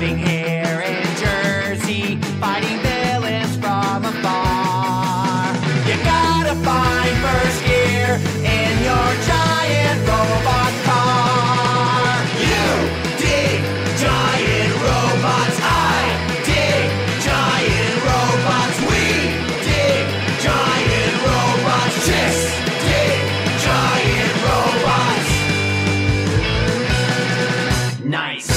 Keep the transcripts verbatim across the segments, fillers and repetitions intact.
living here in Jersey, fighting villains from afar. You gotta find first gear in your giant robot car. You dig giant robots, I dig giant robots, we dig giant robots, just dig giant robots. Nice.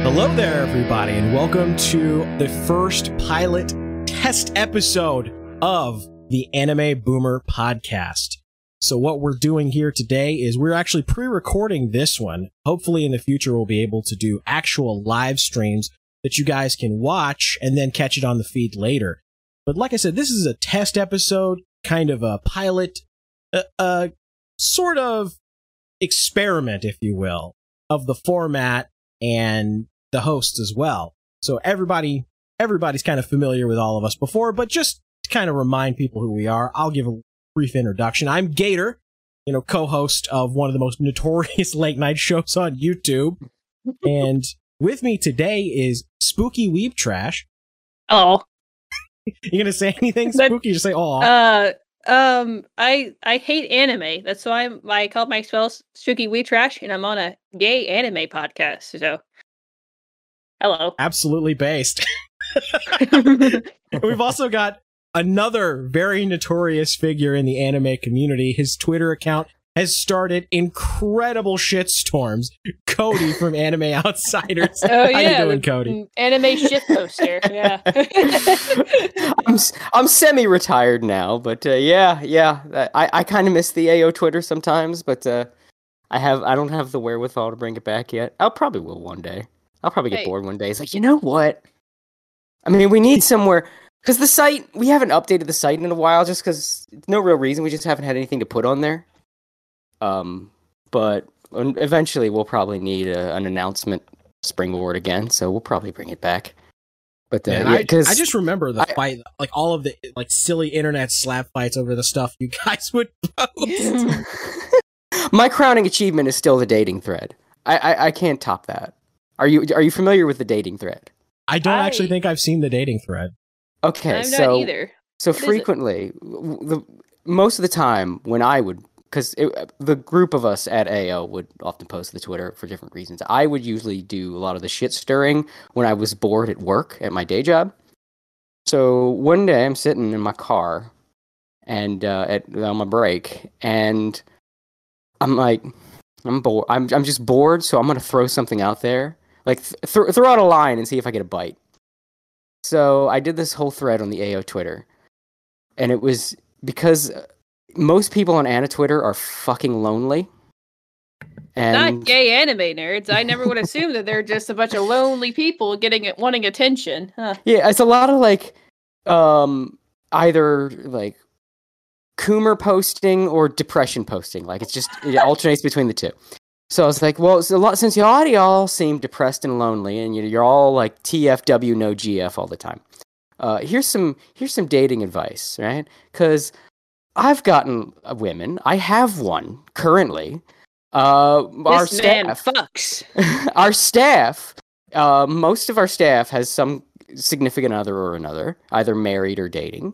Hello there, everybody, and welcome to the first pilot test episode of the Anime Boomer podcast. So what we're doing here today is we're actually pre-recording this one. Hopefully in the future, we'll be able to do actual live streams that you guys can watch and then catch it on the feed later. But like I said, this is a test episode, kind of a pilot, a, a sort of experiment, if you will, of the format and the hosts as well. So everybody, everybody's kind of familiar with all of us before, but just to kind of remind people who we are, I'll give a brief introduction. I'm Gator, you know, co-host of one of the most notorious late night shows on YouTube. And with me today is Spooky Weeb Trash. Hello. You gonna say anything spooky? Just say oh. Uh, um, I I hate anime. That's why I'm, I call myself Spooky Weeb Trash, and I'm on a gay anime podcast. So. Hello. Absolutely based. We've also got another very notorious figure in the anime community. His Twitter account has started incredible shitstorms. Cody from Anime Outsiders. Oh, yeah. How you doing, Cody? Anime shit poster. Yeah. I'm I'm semi-retired now, but uh, yeah, yeah. I I kind of miss the A O Twitter sometimes, but uh, I have I don't have the wherewithal to bring it back yet. I'll probably will one day. I'll probably get hey. bored one day. It's like, you know what? I mean, we need somewhere. Because the site, we haven't updated the site in a while, just because no real reason. We just haven't had anything to put on there. Um, But eventually we'll probably need a, an announcement springboard again, so we'll probably bring it back. But uh, yeah, yeah, I, I just remember the I, fight, like all of the like silly internet slap fights over the stuff you guys would post. My crowning achievement is still the dating thread. I, I, I can't top that. Are you are you familiar with the dating thread? I don't I... actually think I've seen the dating thread. Okay, I'm so not either. So what frequently, the, most of the time when I would, because the group of us at A O would often post to the Twitter for different reasons. I would usually do a lot of the shit stirring when I was bored at work at my day job. So one day I'm sitting in my car and uh, at on my break, and I'm like, I'm bored. I'm I'm just bored, so I'm gonna throw something out there. Like, th throw out a line and see if I get a bite. So I did this whole thread on the A O Twitter. And it was because most people on Anna Twitter are fucking lonely. And not gay anime nerds. I never would assume that they're just a bunch of lonely people getting it, wanting attention. Huh. Yeah, it's a lot of, like, um, either, like, Coomer posting or depression posting. Like, it's just, it alternates between the two. So I was like, well, it's a lot, since you already all seem depressed and lonely, and you're all like T F W, no G F all the time. Uh, here's some here's some dating advice, right? Because I've gotten a women. I have one currently. Uh, this our staff man fucks. Our staff. Uh, most of our staff has some significant other or another, either married or dating.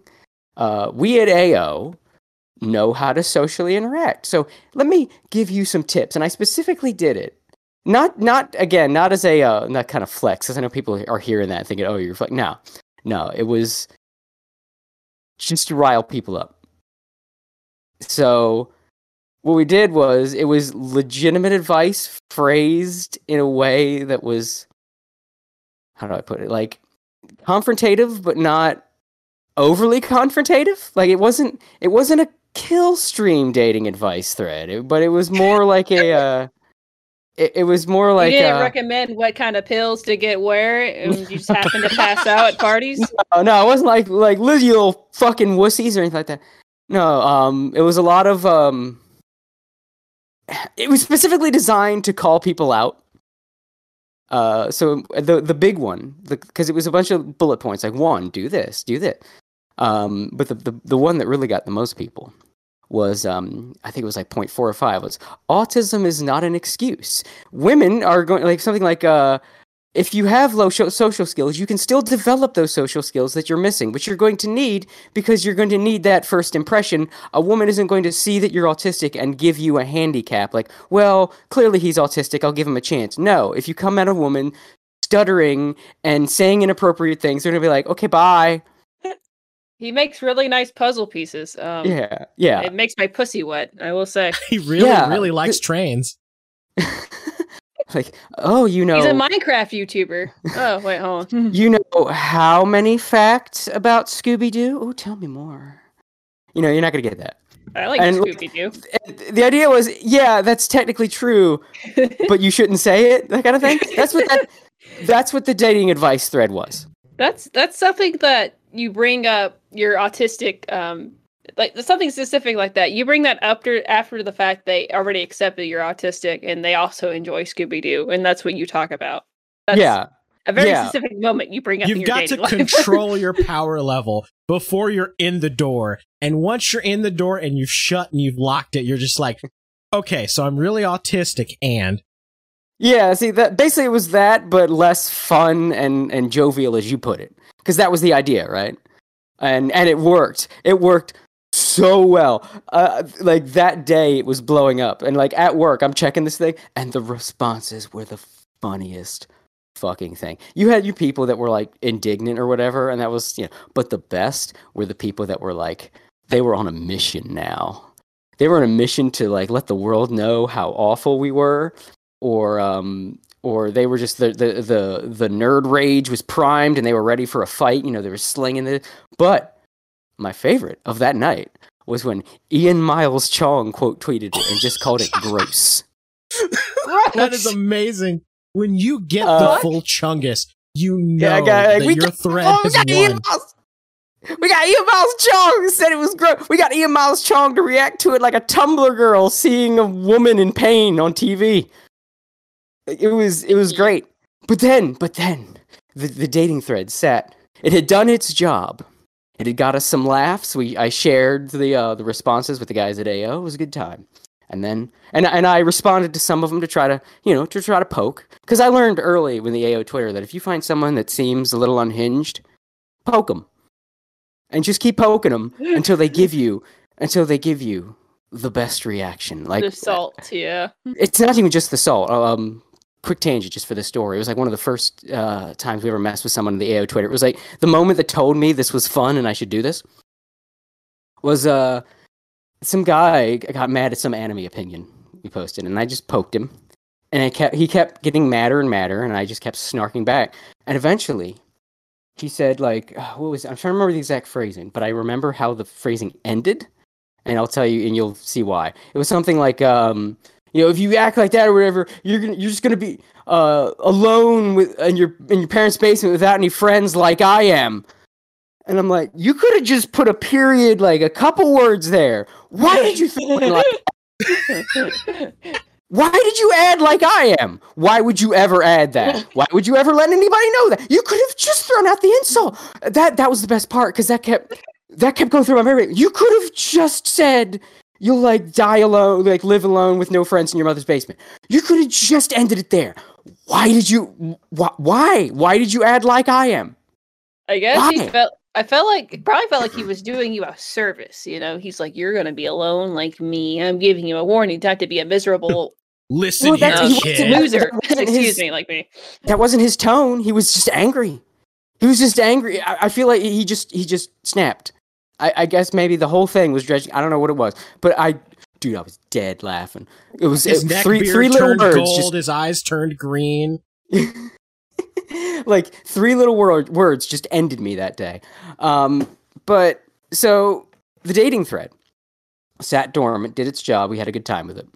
Uh, we at A O know how to socially interact. So let me give you some tips. And I specifically did it. Not, not again, not as a, uh, not kind of flex, because I know people are hearing that thinking, oh, you're flex. No, no, it was just to rile people up. So what we did was, it was legitimate advice phrased in a way that was, how do I put it? Like confrontative, but not overly confrontative. Like it wasn't, it wasn't a kill stream dating advice thread, it, but it was more like a uh it, it was more like you didn't uh, recommend what kind of pills to get where, and you just happened to pass out at parties. No, no, it wasn't like like you little fucking wussies or anything like that. No, um it was a lot of um it was specifically designed to call people out. Uh so the the big one, because it was a bunch of bullet points, like one, do this, do that. Um, but the, the, the one that really got the most people was, um, I think it was like point four or five, was autism is not an excuse. Women are going, like something like, uh, if you have low social skills, you can still develop those social skills that you're missing, which you're going to need because you're going to need that first impression. A woman isn't going to see that you're autistic and give you a handicap. Like, well, clearly he's autistic, I'll give him a chance. No, if you come at a woman stuttering and saying inappropriate things, they're going to be like, okay, bye. He makes really nice puzzle pieces. Um, yeah, yeah. It makes my pussy wet, I will say. He really, yeah. really likes trains. Like, oh, you know... He's a Minecraft YouTuber. Oh, wait, hold on. You know how many facts about Scooby-Doo? Oh, tell me more. You know, you're not going to get that. I like and Scooby-Doo. Like, the idea was, yeah, that's technically true, but you shouldn't say it, that kind of thing. That's what that, that's what the dating advice thread was. That's that's something that you bring up your autistic... Um, like something specific like that. You bring that up to, after the fact they already accept that you're autistic and they also enjoy Scooby-Doo, and that's what you talk about. That's yeah. a very yeah. specific moment you bring up. You've in your got to life. Control your power level before you're in the door. And once you're in the door and you've shut and you've locked it, you're just like, okay, so I'm really autistic and... Yeah, see, that basically it was that, but less fun and, and jovial, as you put it. Because that was the idea, right? And and it worked. It worked so well. Uh, like that day it was blowing up, and like at work I'm checking this thing and the responses were the funniest fucking thing. You had your people that were like indignant or whatever, and that was, you know, but the best were the people that were like, they were on a mission now. They were on a mission to like let the world know how awful we were, or um or they were just the the the, the nerd rage was primed and they were ready for a fight, you know, they were slinging the but my favorite of that night was when Ian Miles Chong quote tweeted it and just called it gross. That is amazing. When you get uh, the full Chungus, you know yeah, got, like, that we your got, thread oh, has we got won. Ian Miles, we got Ian Miles Chong who said it was gross. We got Ian Miles Chong to react to it like a Tumblr girl seeing a woman in pain on T V. It was it was great. But then, but then, the, the dating thread sat. It had done its job. It had got us some laughs. We I shared the uh, the responses with the guys at A O. It was a good time. And then and and I responded to some of them to try to, you know, to try to poke, because I learned early with the A O Twitter that if you find someone that seems a little unhinged, poke them, and just keep poking them until they give you until they give you the best reaction. Like the salt, yeah. It's not even just the salt. Um. Quick tangent just for the story. It was like one of the first uh, times we ever messed with someone in the A O Twitter. It was like the moment that told me this was fun and I should do this was uh, some guy got mad at some anime opinion we posted, and I just poked him, and I kept, he kept getting madder and madder, and I just kept snarking back. And eventually he said, like, oh, what was it? I'm trying to remember the exact phrasing, but I remember how the phrasing ended, and I'll tell you and you'll see why. It was something like, um, you know, if you act like that or whatever, you're gonna, you're just gonna be uh, alone with in your in your parents' basement without any friends, like I am. And I'm like, you could have just put a period, like a couple words there. Why did you think? Like, why did you add like I am? Why would you ever add that? Why would you ever let anybody know that? You could have just thrown out the insult. That that was the best part, because that kept that kept going through my memory. You could have just said, you'll, like, die alone, like, live alone with no friends in your mother's basement. You could have just ended it there. Why did you... Wh- why? Why did you add like I am? I guess why? he felt... I felt like... It probably felt like he was doing you a service, you know? He's like, you're gonna be alone like me. I'm giving you a warning not to be a miserable... Listen, well, that's, you kid. Loser. Excuse his, me, like me. That wasn't his tone. He was just angry. He was just angry. I, I feel like he just he just snapped. I, I guess maybe the whole thing was dredging. I don't know what it was, but I, dude, I was dead laughing. It was his it, neck three, beard three little turned words. Gold, just, his eyes turned green. Like three little word, words just ended me that day. Um, but so the dating thread sat dormant, did its job. We had a good time with it,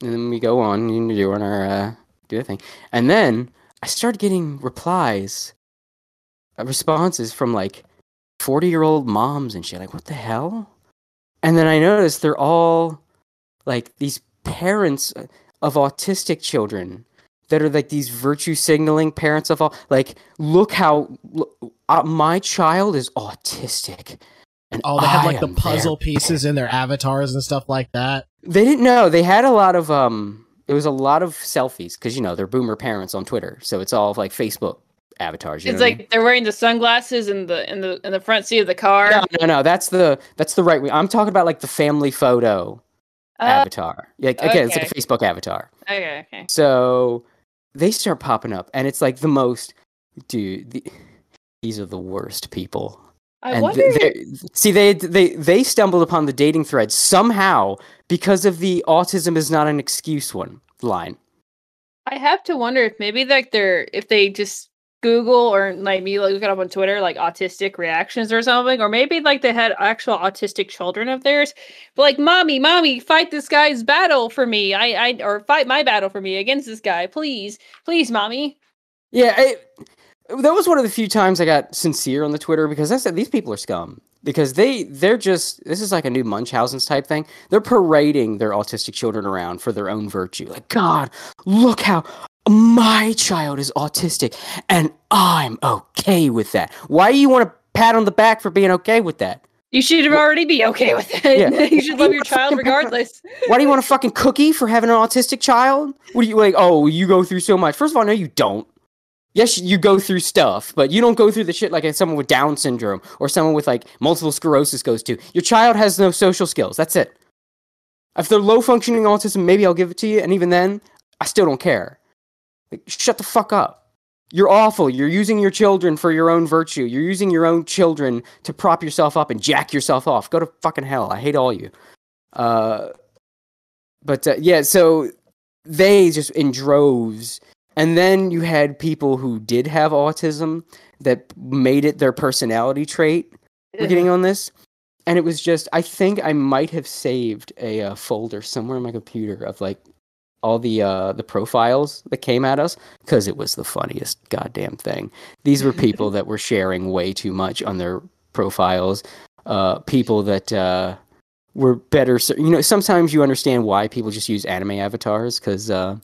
and then we go on and do our uh, do the thing, and then I started getting replies, uh, responses from like forty-year-old moms and shit, like, what the hell? And then I noticed they're all, like, these parents of autistic children that are, like, these virtue-signaling parents of all, like, look how, look, uh, my child is autistic. And oh, they had, like, the puzzle pieces in their avatars and stuff like that? They didn't know. They had a lot of, um, it was a lot of selfies because, you know, they're boomer parents on Twitter. So it's all like Facebook avatars. You it's know like I mean? They're wearing the sunglasses in the in the in the front seat of the car. No, no, no. That's the that's the right way. I'm talking about like the family photo uh, avatar. Like again, okay. It's like a Facebook avatar. Okay, okay. So they start popping up, and it's like the most dude. The, these are the worst people. I and wonder. They, see, they they they stumbled upon the dating thread somehow because of the "autism is not an excuse" one line. I have to wonder if maybe like they're if they just Google or like me look it up on Twitter like autistic reactions or something, or maybe like they had actual autistic children of theirs, but like mommy, mommy, fight this guy's battle for me. I I or fight my battle for me against this guy, please, please, mommy. Yeah. I, That was one of the few times I got sincere on the Twitter because I said these people are scum because they they're just this is like a new Munchausen's type thing. They're parading their autistic children around for their own virtue. Like, God, look how my child is autistic and I'm okay with that. Why do you want to pat on the back for being okay with that? You should already be okay with it. Yeah. You should love your child regardless. Why do you want a fucking cookie for having an autistic child? What do you like? Oh, you go through so much. First of all, no, you don't. Yes, you go through stuff, but you don't go through the shit like someone with Down syndrome or someone with like multiple sclerosis goes to. Your child has no social skills. That's it. If they're low functioning autism, maybe I'll give it to you. And even then, I still don't care. Like, shut the fuck up. You're awful. You're using your children for your own virtue. You're using your own children to prop yourself up and jack yourself off. Go to fucking hell. I hate all you. Uh, but uh, yeah, so they just in droves. And then you had people who did have autism that made it their personality trait. We're getting on this. And it was just, I think I might have saved a uh, folder somewhere on my computer of like all the uh, the profiles that came at us because it was the funniest goddamn thing. These were people that were sharing way too much on their profiles. Uh, people that uh, were better. You know, sometimes you understand why people just use anime avatars because... Uh,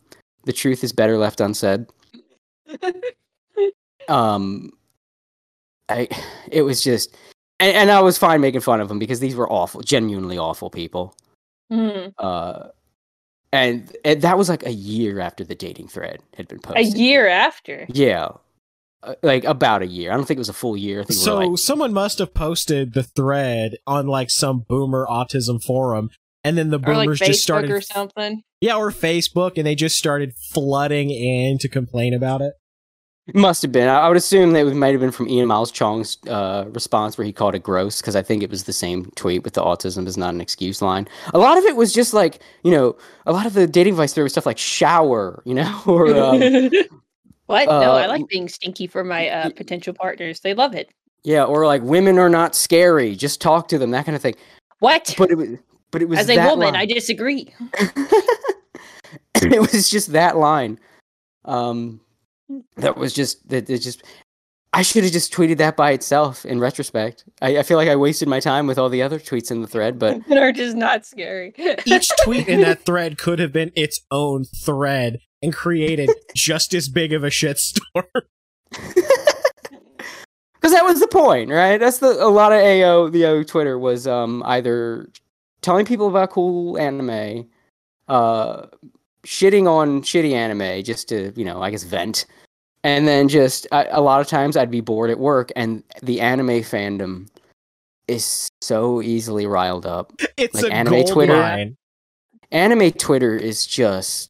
the truth is better left unsaid. um, I it was just, and, and I was fine making fun of them because these were awful, genuinely awful people. Mm. Uh, and, and that was like a year after the dating thread had been posted. A year after? Yeah, uh, like about a year. I don't think it was a full year. I think so we like, someone must have posted the thread on like some boomer autism forum. And then the boomers like just started, or something. Yeah, or Facebook, and they just started flooding in to complain about it. Must have been. I would assume that it might have been from Ian Miles Chong's uh, response, where he called it gross, because I think it was the same tweet with the "autism is not an excuse" line. A lot of it was just like, you know, a lot of the dating advice there was stuff like "shower," you know, or um, what? Uh, no, I like being stinky for my uh, potential partners. They love it. Yeah, or like "women are not scary. Just talk to them." That kind of thing. What? But it was. But it was as a that woman, line. I disagree. It was just that line. Um, that was just that. It just I should have just tweeted that by itself. In retrospect, I, I feel like I wasted my time with all the other tweets in the thread. But women are just not scary. Each tweet in that thread could have been its own thread and created just as big of a shitstorm. Because that was the point, right? That's the a lot of A O the O Twitter was um either. Telling people about cool anime, uh, shitting on shitty anime just to, you know, I guess vent. And then just I, a lot of times I'd be bored at work and the anime fandom is so easily riled up. It's like a anime gold Twitter. Line. Anime Twitter is just,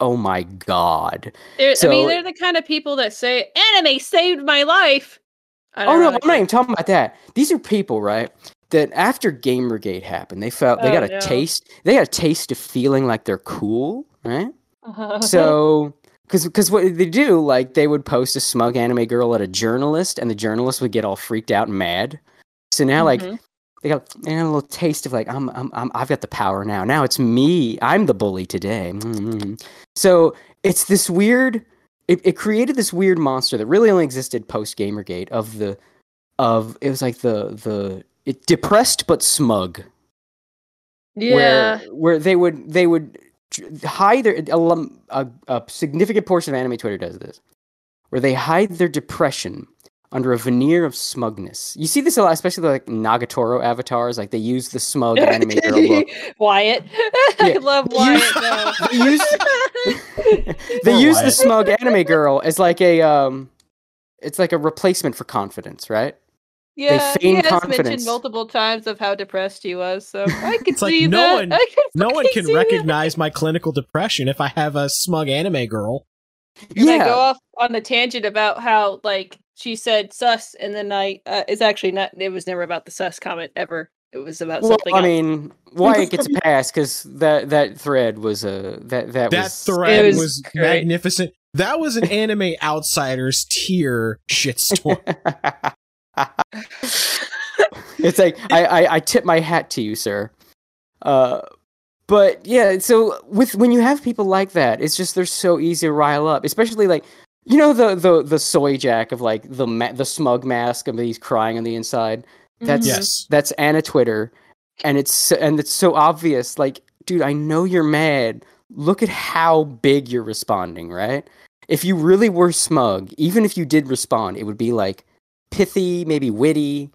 oh my God. So, I mean, they're the kind of people that say, anime saved my life. I don't oh know, no, I'm not even talking about that. These are people, right? That after Gamergate happened, they felt they oh, got a no. taste. They got a taste of feeling like they're cool, right? Uh-huh. So, because what they do, like they would post a smug anime girl at a journalist, and the journalist would get all freaked out and mad. So now, mm-hmm. like they got, they got a little taste of like I'm, I'm, I'm, I've got the power now. Now it's me. I'm the bully today. Mm-hmm. So it's this weird. It, it created this weird monster that really only existed post Gamergate. Of the, of it was like the the. It depressed but smug. Yeah, where, where they would they would hide their a, a, a significant portion of anime Twitter does this, where they hide their depression under a veneer of smugness. You see this a lot, especially the, like, Nagatoro avatars. Like, they use the smug anime girl look. Wyatt. Yeah. I love Wyatt, though. They use, they use the smug anime girl as, like, a... um, it's like a replacement for confidence, right? Yeah, they feign he has confidence. Mentioned multiple times of how depressed he was, so I can see like, no that. One, I can no one can recognize that. My clinical depression if I have a smug anime girl. Can yeah. I go off on the tangent about how, like, she said sus, and then I, uh, it's actually not, it was never about the sus comment ever. It was about well, something I else. I mean, Wyatt gets a pass, because that, that thread was a, that, that, that was... That thread was, was magnificent. That was an Anime Outsiders tier shitstorm. It's like, I, I, I tip my hat to you, sir. Uh... But yeah, so with when you have people like that, it's just they're so easy to rile up, especially like you know the the the soy jack of like the ma the smug mask of he's crying on the inside. That's yes. That's Anna Twitter, and it's and it's so obvious. Like, dude, I know you're mad. Look at how big you're responding, right? If you really were smug, even if you did respond, it would be like pithy, maybe witty.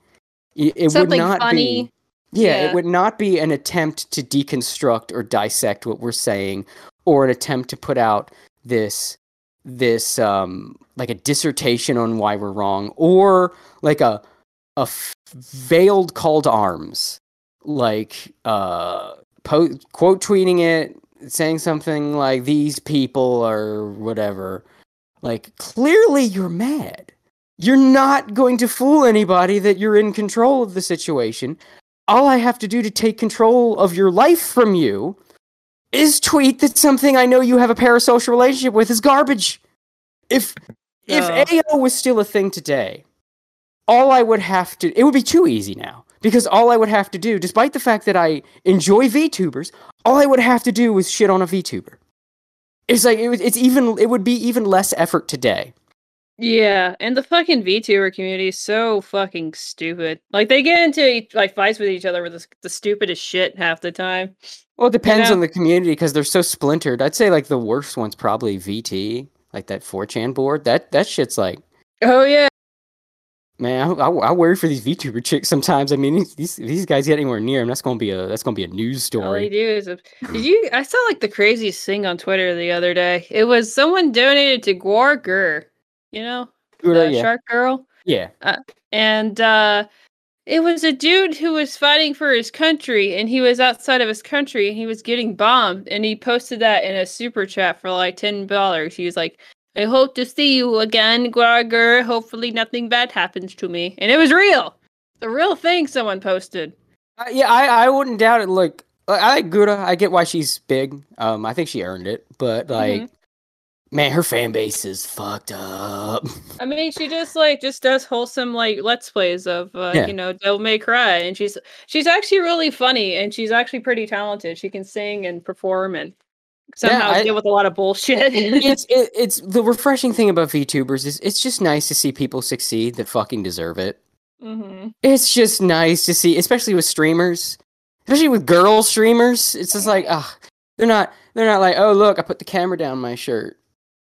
It, it would not funny. Be. Yeah, yeah, it would not be an attempt to deconstruct or dissect what we're saying, or an attempt to put out this, this um, like a dissertation on why we're wrong, or like a a veiled call to arms, like uh, po quote tweeting it, saying something like "these people" or whatever. Like, clearly you're mad. You're not going to fool anybody that you're in control of the situation. All I have to do to take control of your life from you is tweet that something I know you have a parasocial relationship with is garbage. If uh. if A O was still a thing today, all I would have to... It would be too easy now, because all I would have to do, despite the fact that I enjoy VTubers, all I would have to do was shit on a VTuber. It's like, it, it's even, it would be even less effort today. Yeah, and the fucking VTuber community is so fucking stupid. Like, they get into, like, fights with each other with the, the stupidest shit half the time. Well, it depends you know? on the community, because they're so splintered. I'd say, like, the worst one's probably V T, like that four chan board. That that shit's like... Oh, yeah. Man, I, I, I worry for these VTuber chicks sometimes. I mean, these these guys get anywhere near them, that's gonna be a that's gonna be a news story. All they do is a, did you? I saw, like, the craziest thing on Twitter the other day. It was someone donated to Gura. You know, Gura, the yeah. shark girl. Yeah. Uh, and uh, it was a dude who was fighting for his country, and he was outside of his country, and he was getting bombed, and he posted that in a super chat for like ten dollars. He was like, I hope to see you again, Gura. Hopefully nothing bad happens to me. And it was real. The real thing someone posted. Uh, yeah, I, I wouldn't doubt it. Like, I like Gura. I get why she's big. Um, I think she earned it, but like... Mm-hmm. Man, her fan base is fucked up. I mean, she just like just does wholesome like let's plays of uh, yeah. you know, Devil May Cry, and she's she's actually really funny, and she's actually pretty talented. She can sing and perform, and somehow yeah, I, deal with a lot of bullshit. it's it, it's the refreshing thing about VTubers is it's just nice to see people succeed that fucking deserve it. Mm-hmm. It's just nice to see, especially with streamers, especially with girl streamers. It's just like ah, they're not they're not like oh look, I put the camera down my shirt.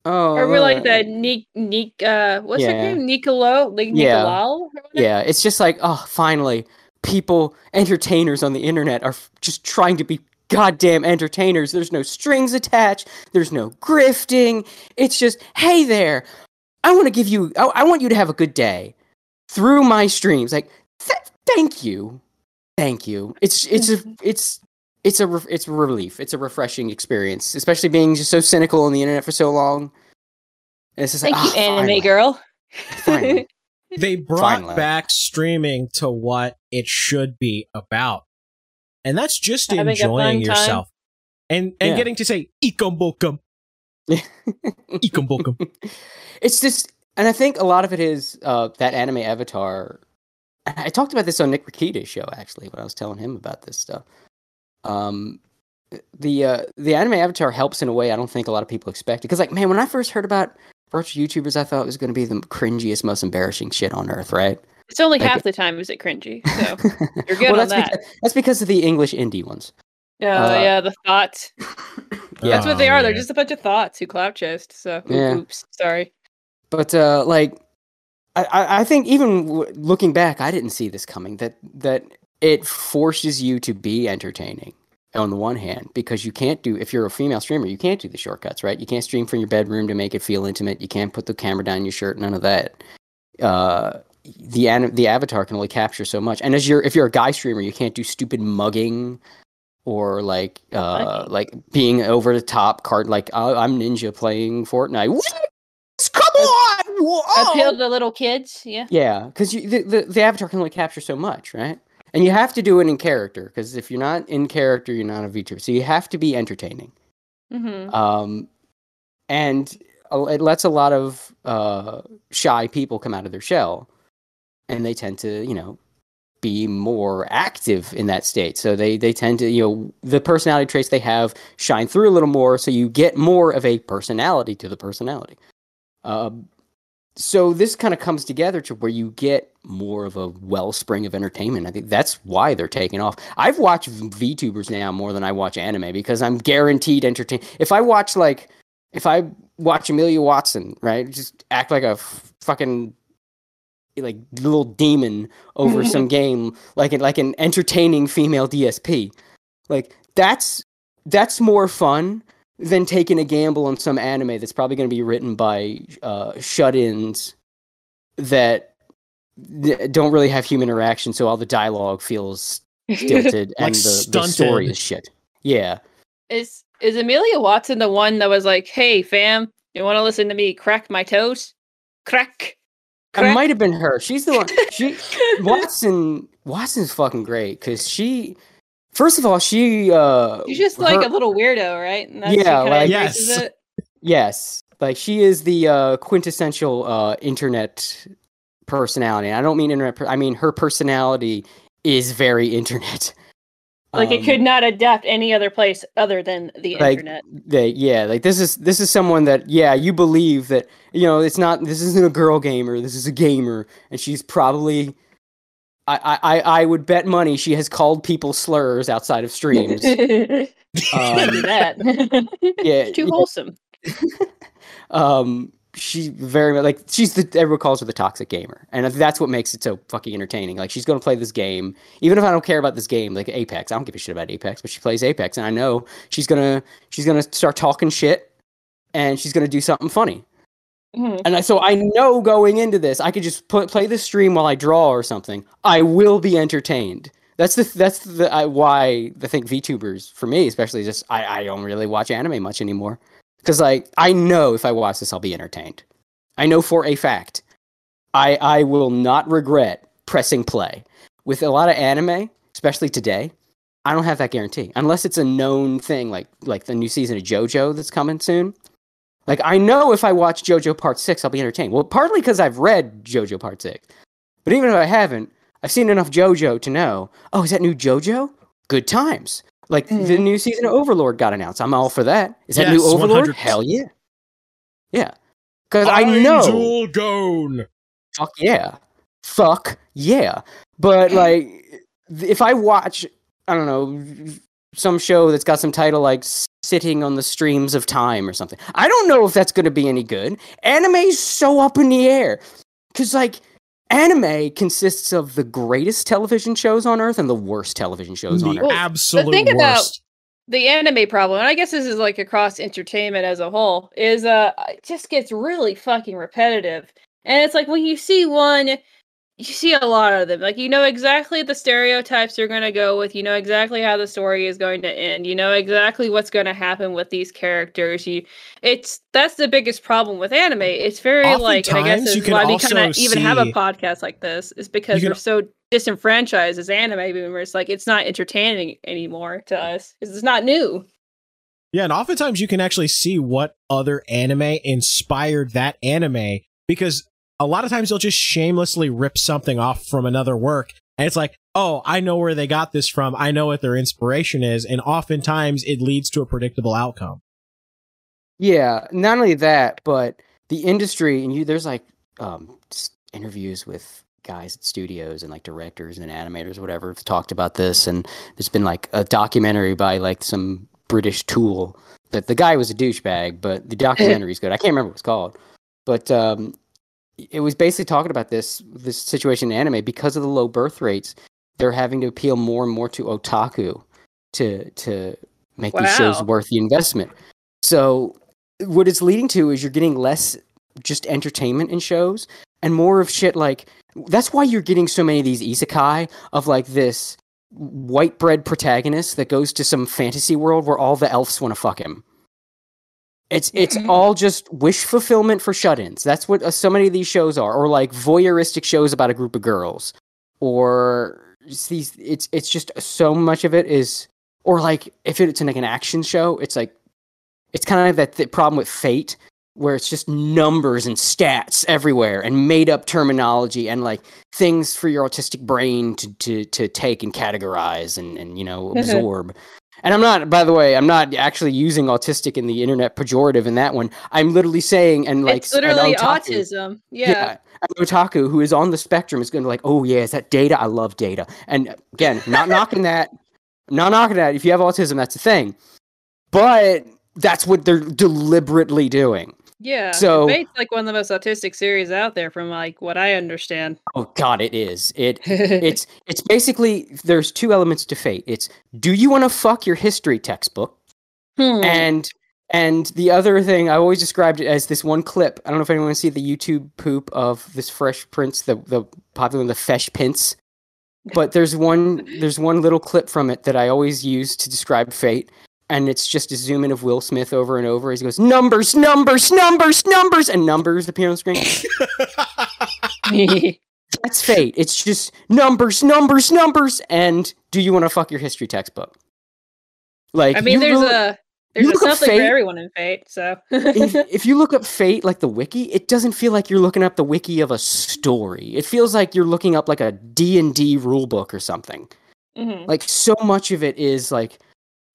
Oh, or we're like the Nick, Nick, uh, what's yeah. her name? Niccolo? Like yeah. Niccolo? Yeah, it's just like, oh, finally, people, entertainers on the internet are f just trying to be goddamn entertainers. There's no strings attached, there's no grifting. It's just, hey there, I want to give you, I, I want you to have a good day through my streams. Like, th thank you. Thank you. It's, it's, a, it's, It's a re it's a relief. It's a refreshing experience, especially being just so cynical on the internet for so long. And it's just Thank like, you, oh, anime finally. girl. Finally. They brought finally. back streaming to what it should be about, and that's just Having enjoying yourself time. and and yeah. getting to say ikumbokum, ikumbokum. It's just, and I think a lot of it is uh, that anime avatar. I talked about this on Nick Rakita's show actually when I was telling him about this stuff. Um, the uh, the anime avatar helps in a way I don't think a lot of people expect. Because, like, man, when I first heard about virtual YouTubers, I thought it was going to be the cringiest, most embarrassing shit on earth, right? It's only like, half the time is it cringy, so you're good well, on that's that. Because, that's because of the English indie ones. Oh, uh, yeah, the thoughts. Yeah. That's what they are. They're just a bunch of thoughts who clout chest, so yeah. oops, sorry. But, uh, like, I, I think even w- looking back, I didn't see this coming, that that it forces you to be entertaining on the one hand, because you can't do, if you're a female streamer, you can't do the shortcuts, right? You can't stream from your bedroom to make it feel intimate. You can't put the camera down your shirt, none of that. Uh, the the avatar can only capture so much. And as you're, if you're a guy streamer, you can't do stupid mugging or like uh, like being over the top card, like, oh, I'm ninja playing Fortnite. What? Come on! Whoa! Appeal to the little kids, yeah. Yeah, because the, the the avatar can only capture so much, right? And you have to do it in character, because if you're not in character, you're not a VTuber. So you have to be entertaining. Mm-hmm. Um, and it lets a lot of uh, shy people come out of their shell, and they tend to, you know, be more active in that state. So they they tend to, you know, the personality traits they have shine through a little more, so you get more of a personality to the personality. Uh, so this kind of comes together to where you get more of a wellspring of entertainment. I think that's why they're taking off. I've watched VTubers now more than I watch anime, because I'm guaranteed entertain. If I watch like, if I watch Amelia Watson, right, just act like a f- fucking like little demon over some game, like like an entertaining female D S P, like that's that's more fun than taking a gamble on some anime that's probably going to be written by uh, shut-ins that th- don't really have human interaction, so all the dialogue feels stilted like and the, the story is shit. Yeah. Is is Amelia Watson the one that was like, hey, fam, you want to listen to me crack my toes? Crack. Crack. It might have been her. She's the one. She Watson. Watson's fucking great, because she... First of all, she... Uh, she's just like her, a little weirdo, right? And that's yeah, like... Yes. It. Yes. Like, she is the uh, quintessential uh, internet personality. And I don't mean internet... Per- I mean, her personality is very internet. Like, um, it could not adapt any other place other than the like, internet. They, yeah, like, this is this is someone that, yeah, you believe that, you know, it's not... This isn't a girl gamer. This is a gamer. And she's probably... I, I, I would bet money she has called people slurs outside of streams. um, that. Yeah, too yeah. wholesome. um, she very much like she's the everyone calls her the toxic gamer, and that's what makes it so fucking entertaining. Like, she's gonna play this game, even if I don't care about this game, like Apex. I don't give a shit about Apex, but she plays Apex, and I know she's gonna she's gonna start talking shit, and she's gonna do something funny. Mm-hmm. And I, so I know going into this, I could just put, play this stream while I draw or something. I will be entertained. That's the that's the I, why I think VTubers for me, especially, just I, I don't really watch anime much anymore, because like I know if I watch this, I'll be entertained. I know for a fact. I I will not regret pressing play. With a lot of anime, especially today, I don't have that guarantee unless it's a known thing, like like the new season of JoJo that's coming soon. Like, I know if I watch JoJo Part six, I'll be entertained. Well, partly because I've read JoJo Part six. But even if I haven't, I've seen enough JoJo to know, oh, is that new JoJo? Good times. Like, mm. the new season of Overlord got announced. I'm all for that. Is that yes, new Overlord? one hundred percent. Hell yeah. Yeah. Because I know. Gone. Fuck yeah. Fuck yeah. But, like, if I watch, I don't know, some show that's got some title like Sitting on the Streams of Time or something, I don't know if that's going to be any good. Anime's so up in the air, because like anime consists of the greatest television shows on earth and the worst television shows the on earth. Absolute the thing worst. About the anime problem, and I guess this is like across entertainment as a whole, is uh, it just gets really fucking repetitive, and it's like when you see one. You see a lot of them. Like, you know exactly the stereotypes you're going to go with. You know exactly how the story is going to end. You know exactly what's going to happen with these characters. You, it's that's the biggest problem with anime. It's very Oftentimes, like, and I guess that's why we kind of even have a podcast like this, is because we're so disenfranchised as anime boomers. Like, it's not entertaining anymore to us because it's not new. Yeah, and oftentimes you can actually see what other anime inspired that anime, because a lot of times they'll just shamelessly rip something off from another work. And it's like, oh, I know where they got this from. I know what their inspiration is. And oftentimes it leads to a predictable outcome. Yeah, not only that, but the industry, and you, there's like um, interviews with guys at studios and like directors and animators, or whatever, have talked about this. And there's been like a documentary by like some British tool that the guy was a douchebag, but the documentary's good. I can't remember what it's called. But, um, it was basically talking about this this situation in anime because of the low birth rates. They're having to appeal more and more to otaku to to make wow. these shows worth the investment. So what it's leading to is you're getting less just entertainment in shows and more of shit like, that's why you're getting so many of these isekai of like this white bread protagonist that goes to some fantasy world where all the elves want to fuck him. It's it's all just wish fulfillment for shut-ins. That's what uh, so many of these shows are, or like voyeuristic shows about a group of girls, or it's these. It's it's just so much of it is, or like if it's in like an action show, it's like it's kind of that th- problem with Fate, where it's just numbers and stats everywhere and made up terminology and like things for your autistic brain to to to take and categorize and and you know absorb. And I'm not, by the way, I'm not actually using autistic in the internet pejorative in that one. I'm literally saying, and like, it's literally an otaku, autism. Yeah. yeah. An otaku who is on the spectrum is going to be like, oh yeah, is that data? I love data. And again, not knocking that, not knocking that. If you have autism, that's a thing. But that's what they're deliberately doing. Yeah. So Fate's like one of the most autistic series out there from like what I understand. Oh God, it is. It it's it's basically there's two elements to Fate. It's do you want to fuck your history textbook? Hmm. And and the other thing I always described it as this one clip. I don't know if anyone wants to see the YouTube poop of this Fresh Prince, the the popular the Fesh Pince. But there's one there's one little clip from it that I always use to describe Fate. And it's just a zoom in of Will Smith over and over as he goes, numbers, numbers, numbers, numbers, and numbers appear on the screen. That's Fate. It's just numbers, numbers, numbers, and do you want to fuck your history textbook? Like, I mean, there's really, a there's a something Fate, for everyone in Fate. So if, if you look up Fate, like the wiki, it doesn't feel like you're looking up the wiki of a story. It feels like you're looking up like a D and D rule book or something. Mm-hmm. Like so much of it is like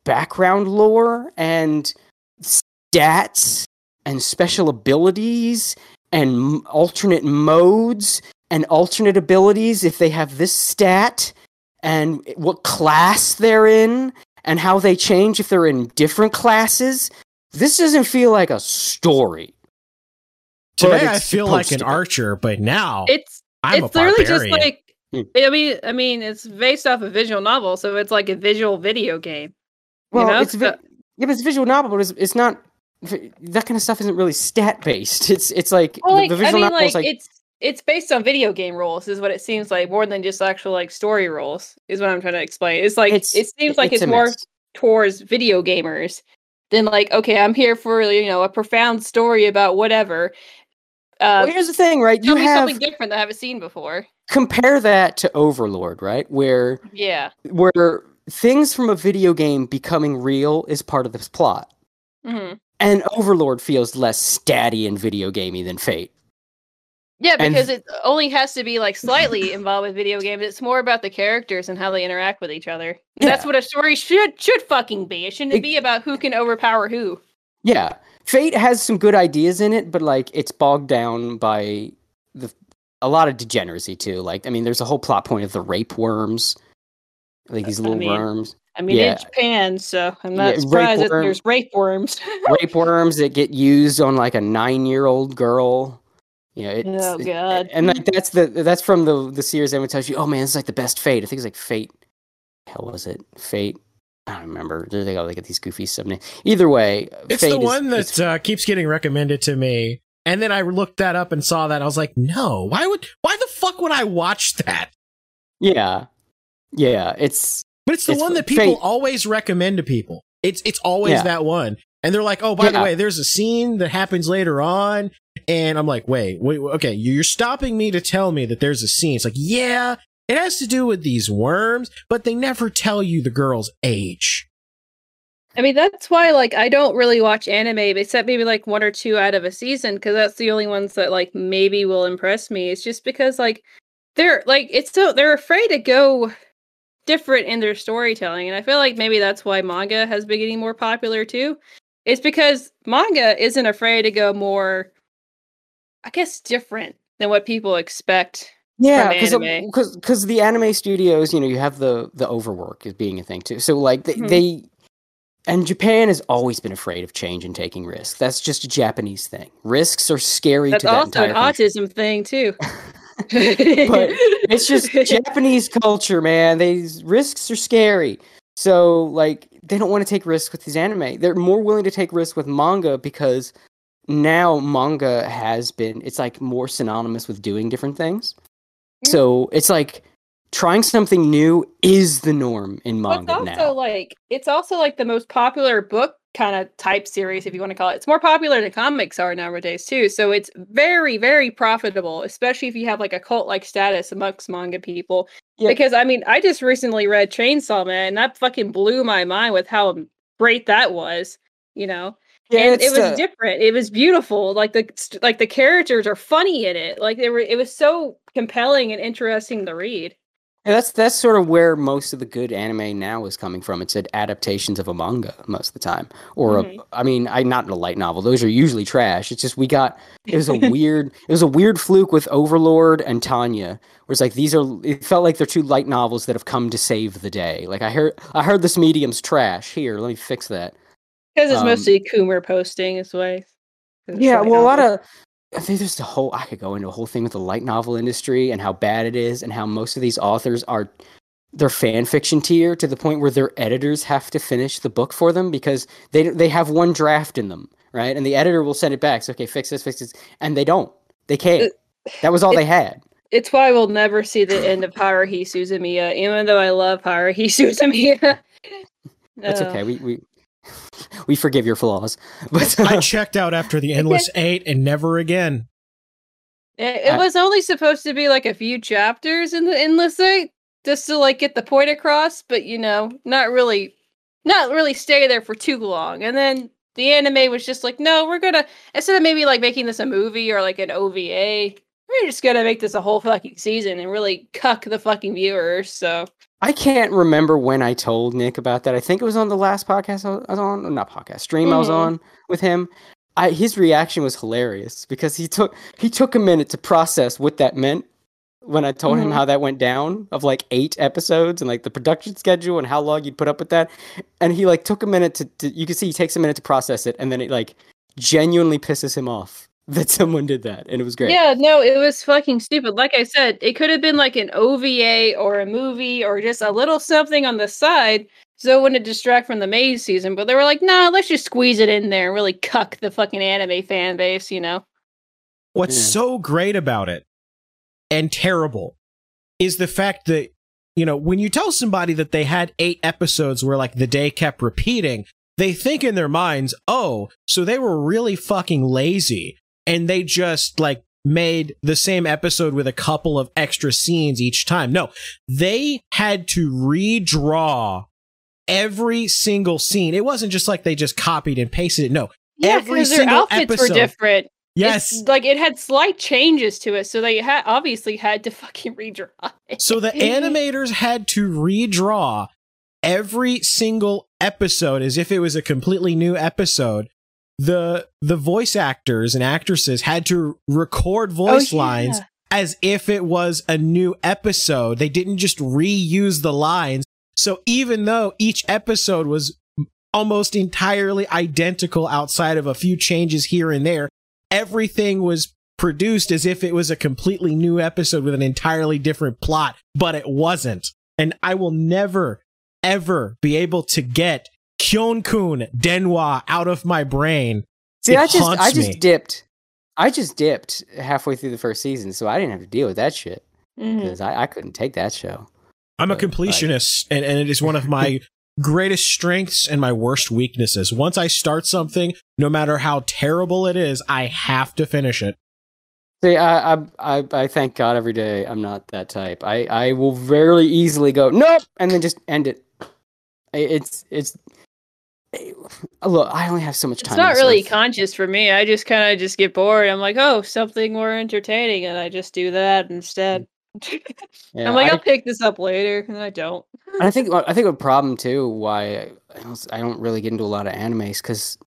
background lore and stats and special abilities and alternate modes and alternate abilities if they have this stat and what class they're in and how they change if they're in different classes. This doesn't feel like a story. Today I feel like an archer, but now it's I'm a barbarian. It's literally just like I mean, I mean, it's based off a visual novel, so it's like a visual video game. Well, you know, it's vi- so- yeah, but it's a visual novel, but it's, it's not that kind of stuff. Isn't really stat based. It's it's like, well, like the visual I mean, novel like, is like it's it's based on video game rules, is what it seems like, more than just actual like story rules. Is what I'm trying to explain. It's like it's, it seems like it's, it's more mess. towards video gamers than like okay, I'm here for you know a profound story about whatever. Uh, well, here's the thing, right? You have something different that I haven't seen before. Compare that to Overlord, right? Where yeah, where. Things from a video game becoming real is part of this plot. Mm-hmm. And Overlord feels less statty and video gamey than Fate. Yeah, because and... it only has to be like slightly involved with video games. It's more about the characters and how they interact with each other. Yeah. That's what a story should should fucking be. It shouldn't it... be about who can overpower who. Yeah. Fate has some good ideas in it, but like it's bogged down by the a lot of degeneracy too. Like, I mean, there's a whole plot point of the rape worms. Like these little I mean, worms. I mean, yeah. In Japan, so I'm not yeah, surprised that there's rape worms. Rape worms that get used on like a nine-year-old girl. You know, it's, oh god! It, and like that's the that's from the the series. Everyone tells you, "Oh man, it's like the best Fate." I think it's like Fate. Hell was it Fate? I don't remember. There they go. They get these goofy subnames. Either way, it's Fate the one is, that uh, keeps getting recommended to me. And then I looked that up and saw that I was like, "No, why would why the fuck would I watch that?" Yeah. Yeah, it's... But it's the it's one that people Fate. always recommend to people. It's it's always yeah. that one. And they're like, oh, by yeah. the way, there's a scene that happens later on. And I'm like, wait, wait, okay, you're stopping me to tell me that there's a scene. It's like, yeah, it has to do with these worms, but they never tell you the girl's age. I mean, that's why, like, I don't really watch anime, except maybe, like, one or two out of a season, because that's the only ones that, like, maybe will impress me. It's just because, like, they're, like, it's so... They're afraid to go... different in their storytelling, and I feel like maybe that's why manga has been getting more popular too. It's because manga isn't afraid to go more, I guess, different than what people expect. Yeah, because because the anime studios, you know, you have the the overwork as being a thing too. So like they, mm-hmm. they And Japan has always been afraid of change and taking risks. That's just a Japanese thing. Risks are scary That's to that entire That's also an country. Autism thing, too. But it's just Japanese culture, man. These risks are scary. So, like, they don't want to take risks with these anime. They're more willing to take risks with manga because now manga has been, it's like more synonymous with doing different things. Yeah. So it's like, trying something new is the norm in manga well, it's also now. Like, it's also like the most popular book kind of type series, if you want to call it. It's more popular than comics are nowadays, too. So it's very, very profitable, especially if you have like a cult-like status amongst manga people. Yeah. Because, I mean, I just recently read Chainsaw Man, and that fucking blew my mind with how great that was, you know? Yeah, and it was uh... different. It was beautiful. Like the like the characters are funny in it. Like they were. It was so compelling and interesting to read. Yeah, that's that's sort of where most of the good anime now is coming from. It's adaptations of a manga most of the time, or mm-hmm. a, I mean, I not in a light novel. Those are usually trash. It's just we got it was a weird it was a weird fluke with Overlord and Tanya, where it's like these are it felt like they're two light novels that have come to save the day. Like I heard I heard this medium's trash. Here, let me fix that. Because it's um, mostly Coomer posting his way. Yeah, well, novel. a lot of. I think there's the whole, I could go into a whole thing with the light novel industry and how bad it is and how most of these authors are, they're fan fiction tier to the point where their editors have to finish the book for them because they they have one draft in them, right? And the editor will send it back. So, okay, fix this, fix this. And they don't. They can't. It, that was all it, they had. It's why we'll never see the end of Haruhi Suzumiya, even though I love Haruhi Suzumiya. That's okay. We... we We forgive your flaws. But, uh, I checked out after the Endless Eight and never again. It, it was only supposed to be like a few chapters in the Endless Eight just to like get the point across, but you know, not really, not really stay there for too long. And then the anime was just like, no, we're gonna instead of maybe like making this a movie or like an O V A, we're just gonna make this a whole fucking season and really cuck the fucking viewers. So. I can't remember when I told Nick about that. I think it was on the last podcast I was on, not podcast, stream mm-hmm. I was on with him. I, his reaction was hilarious because he took he took a minute to process what that meant when I told mm-hmm. him how that went down of like eight episodes and like the production schedule and how long you'd put up with that. And he like took a minute to, to you can see he takes a minute to process it and then it like genuinely pisses him off that someone did that, and it was great. Yeah, no, it was fucking stupid. Like I said, it could have been like an O V A or a movie or just a little something on the side so it wouldn't distract from the May season, but they were like, nah, let's just squeeze it in there and really cuck the fucking anime fan base, you know? What's yeah. so great about it, and terrible, is the fact that, you know, when you tell somebody that they had eight episodes where, like, the day kept repeating, they think in their minds, oh, so they were really fucking lazy. And they just, like, made the same episode with a couple of extra scenes each time. No, they had to redraw every single scene. It wasn't just like they just copied and pasted it. No, yeah, every single their outfits episode, were different. Yes. It's, like, it had slight changes to it, so they ha- obviously had to fucking redraw it. So the animators had to redraw every single episode as if it was a completely new episode. The the voice actors and actresses had to record voice oh, yeah. lines as if it was a new episode. They didn't just reuse the lines. So even though each episode was almost entirely identical outside of a few changes here and there, everything was produced as if it was a completely new episode with an entirely different plot, but it wasn't. And I will never, ever be able to get Kyonkun Denwa out of my brain. See, it I just, I just me. dipped. I just dipped halfway through the first season, so I didn't have to deal with that shit because mm. I, I couldn't take that show. I'm but, a completionist, like... and, and it is one of my greatest strengths and my worst weaknesses. Once I start something, no matter how terrible it is, I have to finish it. See, I, I, I, I thank God every day I'm not that type. I, I will very easily go nope, and then just end it. It's, it's. Look, I only have so much time. It's not really conscious for me. I just kind of just get bored. I'm like, oh, something more entertaining, and I just do that instead. Yeah, I'm like, I, I'll pick this up later, and I don't. And I think I think a problem too why I don't, I don't really get into a lot of animes because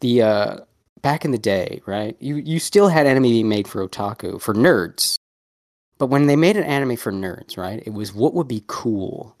the uh, back in the day, right? You you still had anime being made for otaku for nerds, but when they made an anime for nerds, right? It was what would be cool.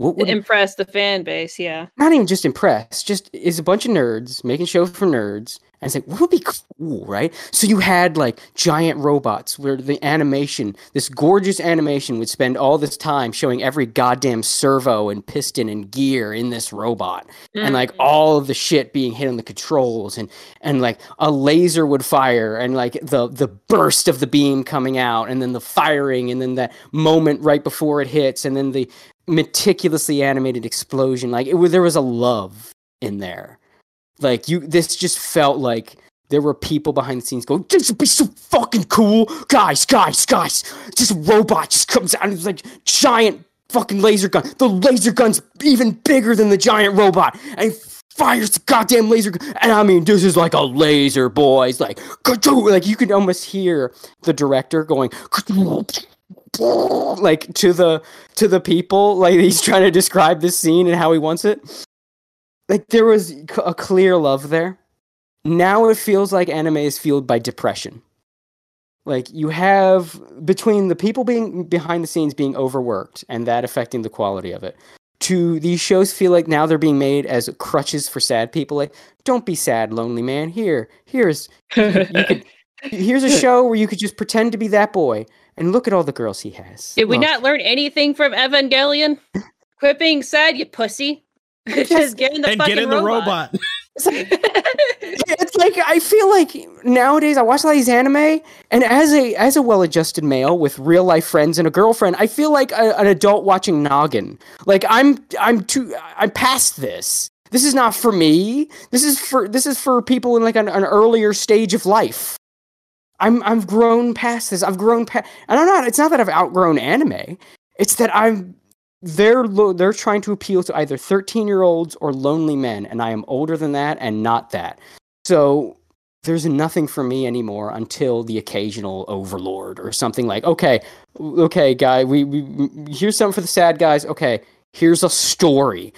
What would impress the fan base? Yeah, not even just impress. Just is a bunch of nerds making shows for nerds, and it's like, what would be cool, right? So you had like giant robots where the animation, this gorgeous animation, would spend all this time showing every goddamn servo and piston and gear in this robot, mm-hmm. and like all of the shit being hit on the controls, and and like a laser would fire, and like the the burst of the beam coming out, and then the firing, and then that moment right before it hits, and then the meticulously animated explosion. Like it was, there was a love in there. Like you, this just felt like there were people behind the scenes going, "This would be so fucking cool, guys, guys, guys!" Just a robot just comes out and it's like giant fucking laser gun. The laser gun's even bigger than the giant robot, and fires the goddamn laser gun. And I mean, this is like a laser, boys. Like, like you could almost hear the director going, like to the to the people, like he's trying to describe this scene and how he wants it. Like there was a clear love there. Now it feels like anime is fueled by depression. Like you have between the people being behind the scenes being overworked and that affecting the quality of it, to these shows feel like now they're being made as crutches for sad people. Like, don't be sad, lonely man. Here, here's you could, here's a show where you could just pretend to be that boy. And look at all the girls he has. Did we well, not learn anything from Evangelion? Quit being sad, you pussy. Just get in the and fucking get in the robot. robot. It's, like, it's like I feel like nowadays I watch a lot of these anime, and as a as a well-adjusted male with real life friends and a girlfriend, I feel like a, an adult watching Noggin. Like I'm I'm too I'm past this. This is not for me. This is for this is for people in like an, an earlier stage of life. I'm I've grown past this. I've grown past. I don't know. It's not that I've outgrown anime. It's that I'm. They're lo- they're trying to appeal to either thirteen-year-olds or lonely men, and I am older than that and not that. So there's nothing for me anymore until the occasional Overlord or something like, okay, okay, guy, we, we here's something for the sad guys. Okay, here's a story.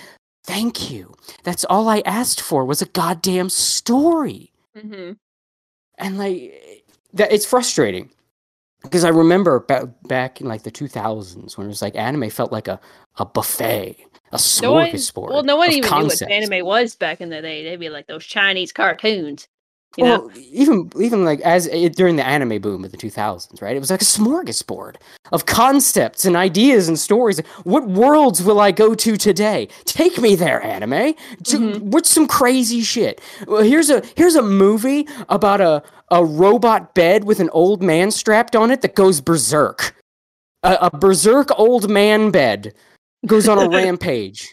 Thank you. That's all I asked for was a goddamn story. Mm-hmm. And like. That it's frustrating because I remember ba- back in like the two thousands when it was like anime felt like a, a buffet, a smorgasbord. No well, no one even concepts. knew what anime was back in the day. They'd be like those Chinese cartoons. You well, know? even even like as it, during the anime boom of the two thousands, right? It was like a smorgasbord of concepts and ideas and stories. What worlds will I go to today? Take me there, anime. To, mm-hmm. What's some crazy shit? Well, here's a here's a movie about a a robot bed with an old man strapped on it that goes berserk. A, a berserk old man bed goes on a rampage.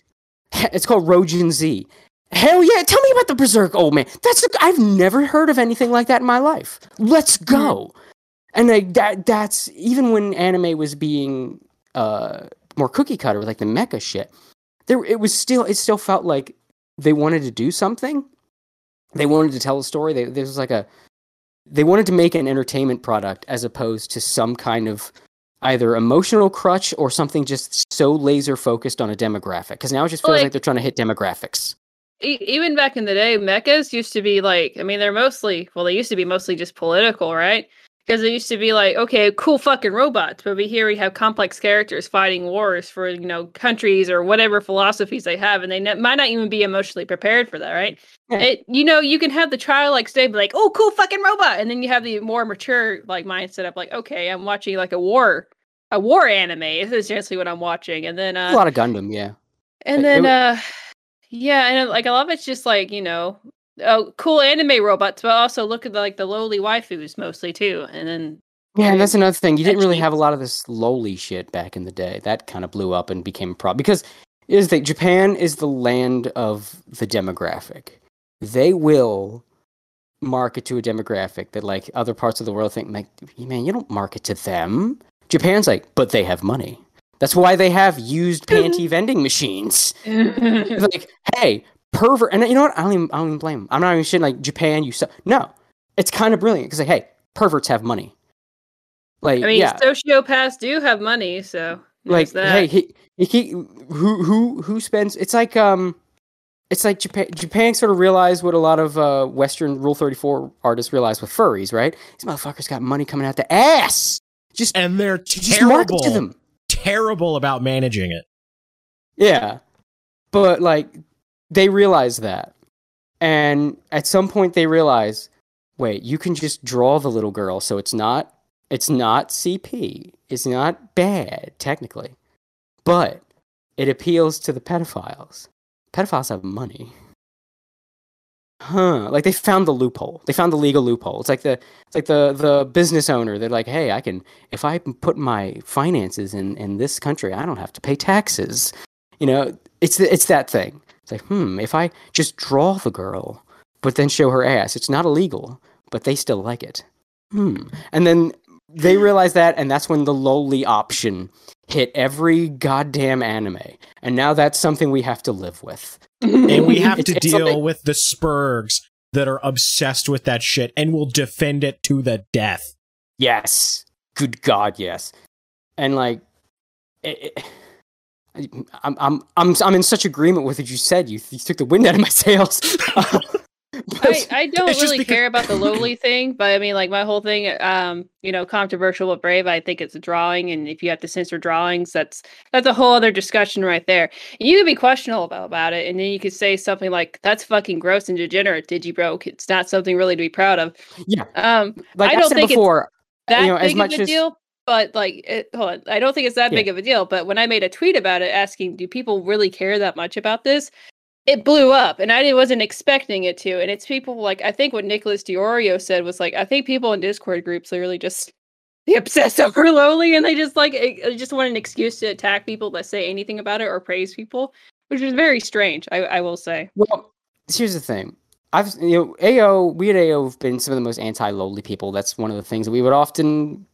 It's called Rojin Z. Hell yeah, tell me about the Berserk old man. That's a, I've never heard of anything like that in my life. Let's go. And like that that's even when anime was being uh, more cookie cutter with like the mecha shit. There it was still it still felt like they wanted to do something. They wanted to tell a story. They there was like a they wanted to make an entertainment product as opposed to some kind of either emotional crutch or something just so laser focused on a demographic, cuz now it just feels like, like they're trying to hit demographics. Even back in the day, mechas used to be like, I mean, they're mostly, well, they used to be mostly just political, right? Because they used to be like, okay, cool fucking robots. But over here we have complex characters fighting wars for, you know, countries or whatever philosophies they have. And they ne- might not even be emotionally prepared for that, right? Yeah. It, you know, you can have the childlike state, like, oh, cool fucking robot. And then you have the more mature, like, mindset of like, okay, I'm watching like a war, a war anime. This is essentially what I'm watching. And then, uh, a lot of Gundam, yeah. And then, it, it, uh, yeah, and like a lot of it's just like, you know, oh, cool anime robots, but also look at the, like the lowly waifus mostly too. And then yeah, and that's another thing. You didn't really have a lot of this lowly shit back in the day. That kind of blew up and became a problem because is that Japan is the land of the demographic. They will market to a demographic that like other parts of the world think, like, man, you don't market to them. Japan's like, but they have money. That's why they have used panty vending machines. Like, hey, pervert. And you know what? I don't even, I don't even blame them. I'm not even shitting like Japan, you suck. No, it's kind of brilliant. Because, like, hey, perverts have money. Like, I mean, yeah. Sociopaths do have money, so. Like, that. hey, he, he, he, who who who spends? It's like, um, it's like Japan, Japan sort of realized what a lot of uh, Western Rule thirty-four artists realized with furries, right? These motherfuckers got money coming out the ass. Just, and they're terrible. Just market to them. Terrible about managing it. Yeah. But, like, they realize that. And at some point they realize, wait, you can just draw the little girl, so it's not it's not C P. It's not bad, technically. But it appeals to the pedophiles. Pedophiles have money. Huh. Like, they found the loophole. They found the legal loophole. It's like the it's like the, the business owner. They're like, hey, I can if I put my finances in, in this country, I don't have to pay taxes. You know, it's it's that thing. It's like, hmm, if I just draw the girl, but then show her ass, it's not illegal, but they still like it. Hmm. And then they realize that, and that's when the loli option hit every goddamn anime. And now that's something we have to live with. And we have to deal something. with the spurgs that are obsessed with that shit and will defend it to the death. Yes. Good God, yes. And, like, it, it, I'm I'm I'm I'm in such agreement with what you said. You, you took the wind out of my sails. I, I don't really because... care about the lowly thing, but I mean, like, my whole thing, um, you know, controversial but brave. I think it's a drawing, and if you have to censor drawings, that's that's a whole other discussion right there. And you can be questionable about, about it, and then you could say something like, "That's fucking gross and degenerate, Digibro. It's not something really to be proud of." Yeah. Um, like I don't I said think before, it's that you know, big as much of a as... deal. But, like, it, hold on, I don't think it's that yeah. big of a deal. But when I made a tweet about it asking, do people really care that much about this? It blew up, and I wasn't expecting it to. And it's people, like, I think what Nicholas Diorio said was, like, I think people in Discord groups literally just, they obsess over loli, and they just, like, it, just want an excuse to attack people that say anything about it or praise people, which is very strange, I, I will say. Well, here's the thing. I've, you know, A O, we at A O have been some of the most anti-loli people. That's one of the things that we would often...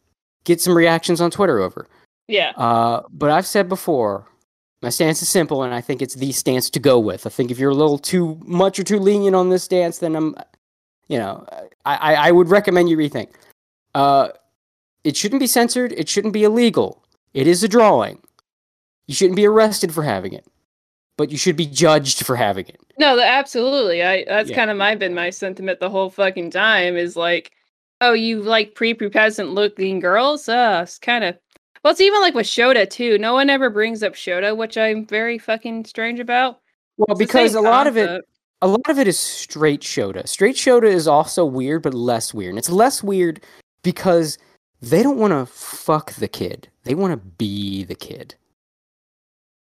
get some reactions on Twitter over. Yeah. Uh, but I've said before, my stance is simple, and I think it's the stance to go with. I think if you're a little too much or too lenient on this stance, then I'm, you know, I, I would recommend you rethink. Uh, it shouldn't be censored. It shouldn't be illegal. It is a drawing. You shouldn't be arrested for having it, but you should be judged for having it. No, absolutely. I that's yeah. kind of my been my sentiment the whole fucking time is like, oh, you like prepubescent looking girls? Uh, it's kind of... Well, it's even like with Shota, too. No one ever brings up Shota, which I'm very fucking strange about. Well, it's because a lot concept. of it... A lot of it is straight Shota. Straight Shota is also weird, but less weird. And it's less weird because they don't want to fuck the kid. They want to be the kid.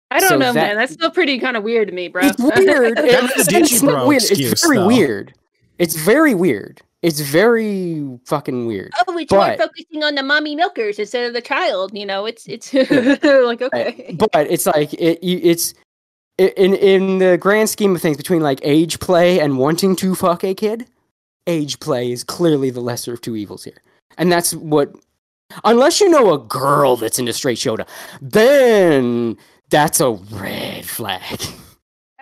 I don't so know, that, man. That's still pretty kind of weird to me, bro. It's weird. it's, it's, it's, not weird. Excuse, it's very though. weird. It's very weird. It's very fucking weird. Oh, we tried focusing on the mommy milkers instead of the child. You know, it's it's like, okay. But it's like it, it's in in the grand scheme of things between like age play and wanting to fuck a kid. Age play is clearly the lesser of two evils here, and that's what. Unless you know a girl that's into straight Shota, then that's a red flag.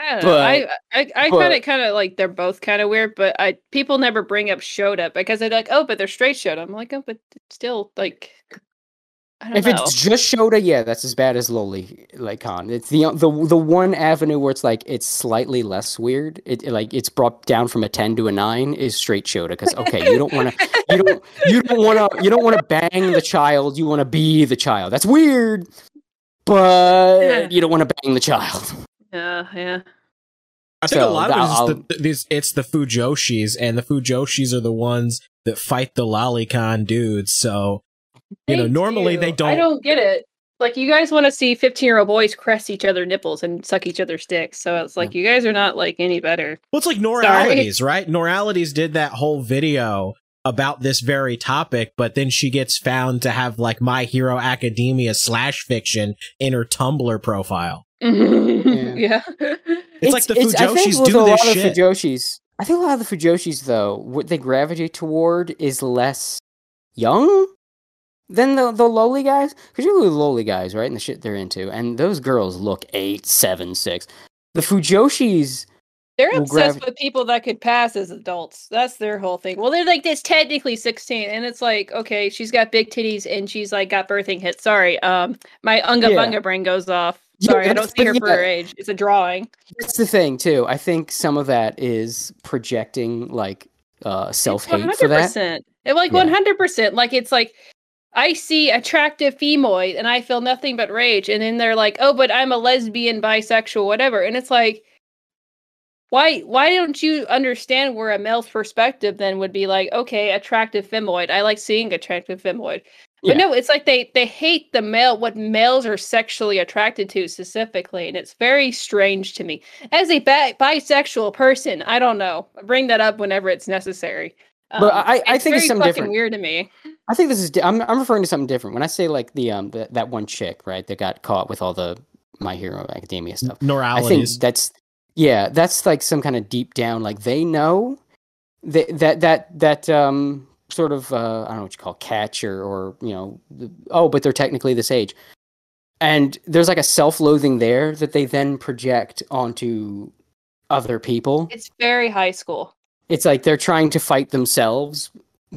I don't but, know. I I, I kind of kind of like they're both kind of weird, but I people never bring up Shota because they're like, oh, but they're straight Shota. I'm like, oh, but it's still like, I don't if know. If it's just Shota, yeah, that's as bad as loli like con. It's the the the one avenue where it's like it's slightly less weird. It, it like it's brought down from a ten to a nine is straight Shota because okay, you don't want to you don't you don't want to you don't want to bang the child. You want to be the child. That's weird, but yeah. you don't want to bang the child. Yeah, yeah. I think so, a lot of it is the, these, it's the Fujoshis, and the Fujoshis are the ones that fight the lolicon dudes. So, you know, normally do. they don't. I don't get it. Like, you guys want to see fifteen-year-old boys caress each other nipples and suck each other's dicks. So it's like, yeah. you guys are not, like, any better. Well, it's like Noralities, Sorry. right? Noralities did that whole video about this very topic, but then she gets found to have, like, My Hero Academia slash fiction in her Tumblr profile. yeah. yeah, it's, it's like the Fujoshis do this shit. Fujoshis, I think a lot of the Fujoshis, though, what they gravitate toward is less young than the the loli guys. Because you look at the loli guys, right, and the shit they're into, and those girls look eight, seven, six. The Fujoshis, they're obsessed with people that could pass as adults. That's their whole thing. Well, they're like this technically sixteen, and it's like, okay, she's got big titties and she's like got birthing hits. Sorry, um, my unga bunga yeah. brain goes off. Sorry, yeah, I don't see her yeah. for her age. It's a drawing. That's the thing, too. I think some of that is projecting, like, uh, self-hate for that. It, like, yeah. one hundred percent. Like, it's like, I see attractive femoid and I feel nothing but rage. And then they're like, oh, but I'm a lesbian, bisexual, whatever. And it's like, why why don't you understand where a male's perspective then would be like, okay, attractive femoid. I like seeing attractive femoid. But yeah. no, it's like they, they hate the male, what males are sexually attracted to specifically. And it's very strange to me. As a bi- bisexual person, I don't know. I bring that up whenever it's necessary. Um, but I, I it's think it's something different. Weird to me. I think this is. Di- I'm I'm referring to something different when I say like the um the, that one chick right that got caught with all the My Hero Academia stuff. Neuralities. I think that's yeah. That's like some kind of deep down like they know that that that that um sort of uh, I don't know what you call catch or or you know oh but they're technically this age, and there's like a self-loathing there that they then project onto other people. It's very high school. It's like they're trying to fight themselves,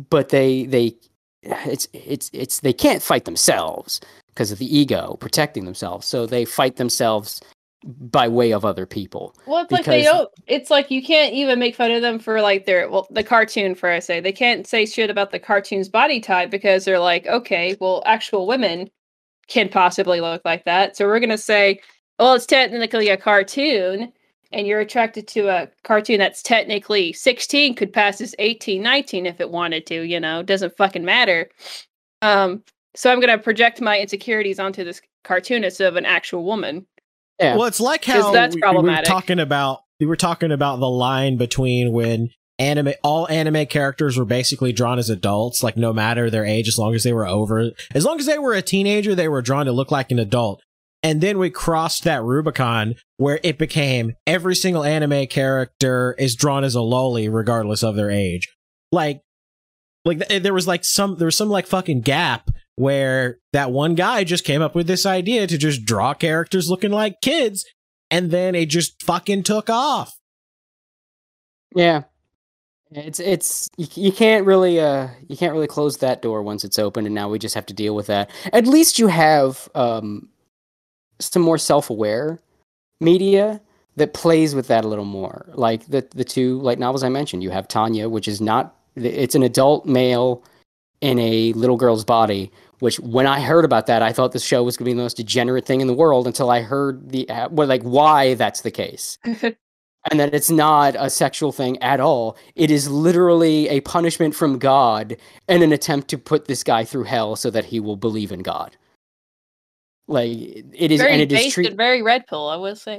but they they it's it's it's they can't fight themselves because of the ego protecting themselves. So they fight themselves by way of other people. Well, it's like they don't. It's like you can't even make fun of them for like their well the cartoon for I say they can't say shit about the cartoon's body type because they're like okay well actual women can possibly look like that so we're gonna say well it's technically a cartoon. And you're attracted to a cartoon that's technically sixteen, could pass as eighteen, nineteen if it wanted to, you know, doesn't fucking matter. Um, so I'm going to project my insecurities onto this cartoonist of an actual woman. Yeah. Well, it's like how that's we, problematic. We were talking about, we were talking about the line between when anime, all anime characters were basically drawn as adults, like no matter their age, as long as they were over, as long as they were a teenager, they were drawn to look like an adult. And then we crossed that Rubicon where it became every single anime character is drawn as a loli regardless of their age. Like, like there was like some there was some like fucking gap where that one guy just came up with this idea to just draw characters looking like kids, and then it just fucking took off. Yeah, it's it's you can't really uh you can't really close that door once it's open, and now we just have to deal with that. At least you have um. some more self-aware media that plays with that a little more. Like the the two light novels I mentioned, you have Tanya, which is not, it's an adult male in a little girl's body, which when I heard about that, I thought this show was going to be the most degenerate thing in the world until I heard the, well, like why that's the case. And that it's not a sexual thing at all. It is literally a punishment from God and an attempt to put this guy through hell so that he will believe in God. Like it is, very and it is treated very red pill. I will say,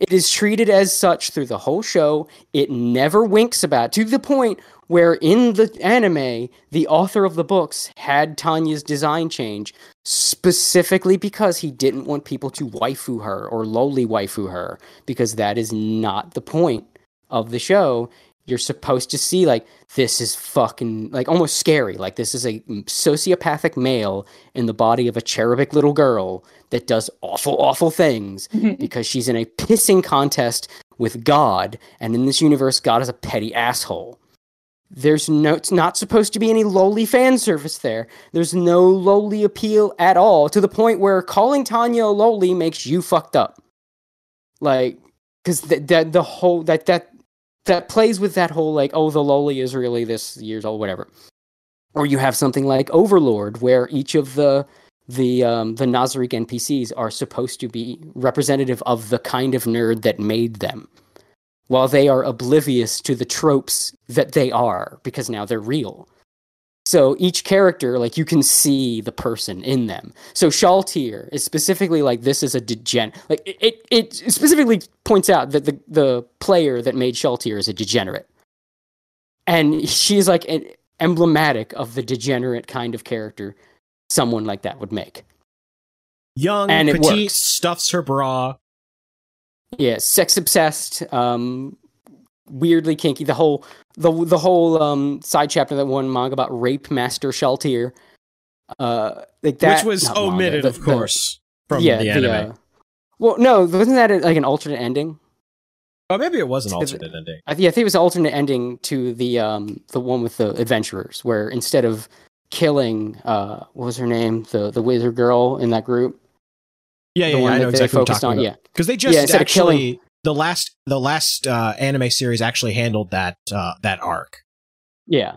it is treated as such through the whole show. It never winks about to the point where in the anime, the author of the books had Tanya's design change specifically because he didn't want people to waifu her or loli waifu her because that is not the point of the show. You're supposed to see like this is fucking like almost scary. Like this is a sociopathic male in the body of a cherubic little girl that does awful, awful things because she's in a pissing contest with God. And in this universe, God is a petty asshole. There's no, it's not supposed to be any loli fan service there. There's no loli appeal at all to the point where calling Tanya a loli makes you fucked up. Like, cause that, that, the whole, that, that, that plays with that whole, like, oh, the loli is really this years old, whatever. Or you have something like Overlord, where each of the the um, the Nazarick N P Cs are supposed to be representative of the kind of nerd that made them, while they are oblivious to the tropes that they are, because now they're real. So each character, like, you can see the person in them. So Shaltier is specifically like, this is a degen... Like, it, it, it specifically points out that the, the player that made Shaltier is a degenerate. And she's, like, an emblematic of the degenerate kind of character someone like that would make. Young, and it petite, works. Stuffs her bra. Yeah, sex-obsessed, um... weirdly kinky. The whole the the whole um, side chapter of that one manga about Rape Master Shaltier, uh, like that, which was omitted, manga, of the, course, the, from yeah, the anime. The, uh, well, no, wasn't that a, like an alternate ending? Oh, maybe it was an alternate the, ending. I, yeah, I think it was an alternate ending to the um, the one with the adventurers, where instead of killing, uh, what was her name, the the wizard girl in that group? Yeah, yeah, the one yeah I know exactly what I'm talking on, about. Because yeah. they just yeah, actually. Of killing, The last, the last uh, anime series actually handled that uh, that arc. Yeah,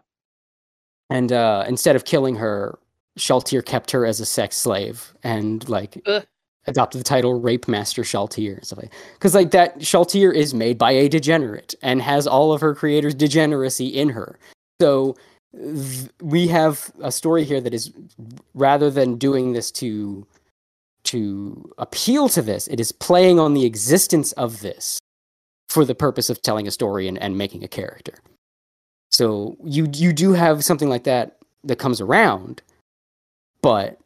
and uh, instead of killing her, Shaltir kept her as a sex slave and like uh. adopted the title Rape Master Shaltir and stuff like that. Because like that Shaltir is made by a degenerate and has all of her creator's degeneracy in her. So th- we have a story here that is, rather than doing this to to appeal to this, it is playing on the existence of this for the purpose of telling a story and, and making a character. So you you do have something like that that comes around, but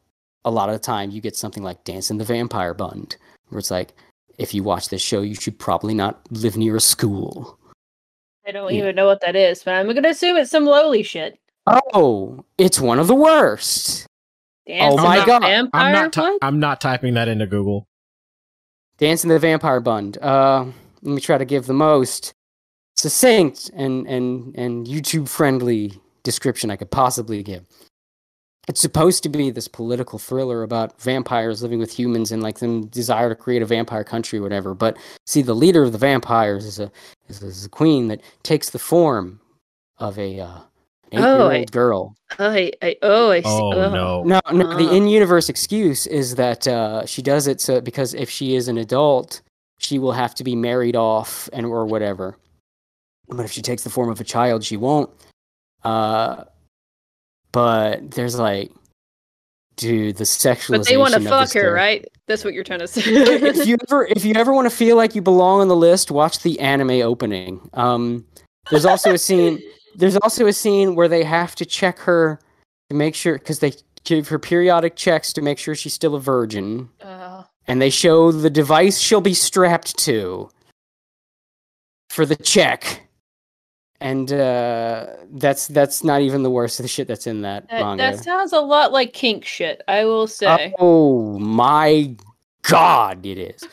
a lot of the time you get something like Dance in the Vampire Bund, where it's like, if you watch this show, you should probably not live near a school. I don't yeah. even know what that is, but I'm going to assume it's some lowly shit. Oh, it's one of the worst. Dance oh my god! Vampire I'm not. Ty- I'm not typing that into Google. Dance in the Vampire Bund. Uh, let me try to give the most succinct and and and YouTube friendly description I could possibly give. It's supposed to be this political thriller about vampires living with humans and like them desire to create a vampire country or whatever. But see, the leader of the vampires is a is, is a queen that takes the form of a. Uh, Eight-year-old oh, I, girl. I, I, oh, I see. Oh, oh. no. No, no oh. The in-universe excuse is that uh, she does it so because if she is an adult, she will have to be married off and or whatever. But if she takes the form of a child, she won't. Uh, but there's like, dude, the sexualization. But they want to fuck her, day. Right? That's what you're trying to say. if you ever, if you ever want to feel like you belong on the list, watch the anime opening. Um, there's also a scene. There's also a scene where they have to check her to make sure, because they give her periodic checks to make sure she's still a virgin. Uh, and they show the device she'll be strapped to for the check. And uh, that's that's not even the worst of the shit that's in that, that manga. That sounds a lot like kink shit, I will say. Oh my god, it is.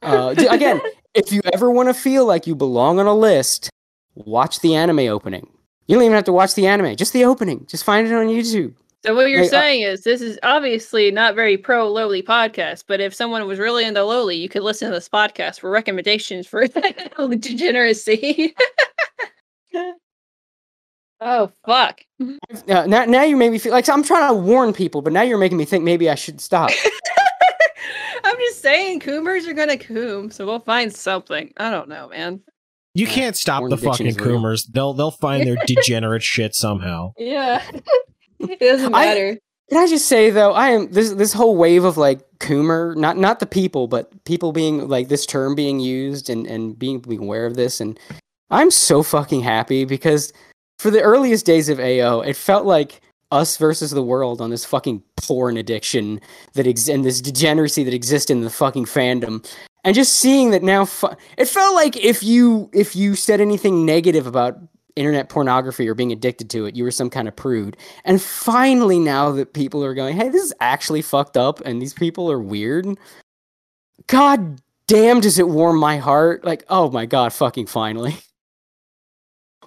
Uh, again, if you ever want to feel like you belong on a list, watch the anime opening. You don't even have to watch the anime, just the opening. Just find it on YouTube. So what you're like, saying uh, is this is obviously not very pro-lowly podcast, but if someone was really into lowly, you could listen to this podcast for recommendations for degeneracy. Oh, fuck. Uh, now, now you made me feel like I'm trying to warn people, but now you're making me think maybe I should stop. I'm just saying, coomers are going to coom, so we'll find something. I don't know, man. You can't stop Born the fucking coomers. They'll they'll find their degenerate shit somehow. Yeah, it doesn't matter. I, can I just say though, I am this this whole wave of like coomer, not not the people, but people being like this term being used and and being being aware of this, and I'm so fucking happy because for the earliest days of A O, it felt like us versus the world on this fucking porn addiction that ex- and this degeneracy that exists in the fucking fandom. And just seeing that now, fu- it felt like if you if you said anything negative about internet pornography or being addicted to it, you were some kind of prude. And finally, now that people are going, hey, this is actually fucked up, and these people are weird. God damn, does it warm my heart? Like, oh my god, fucking finally.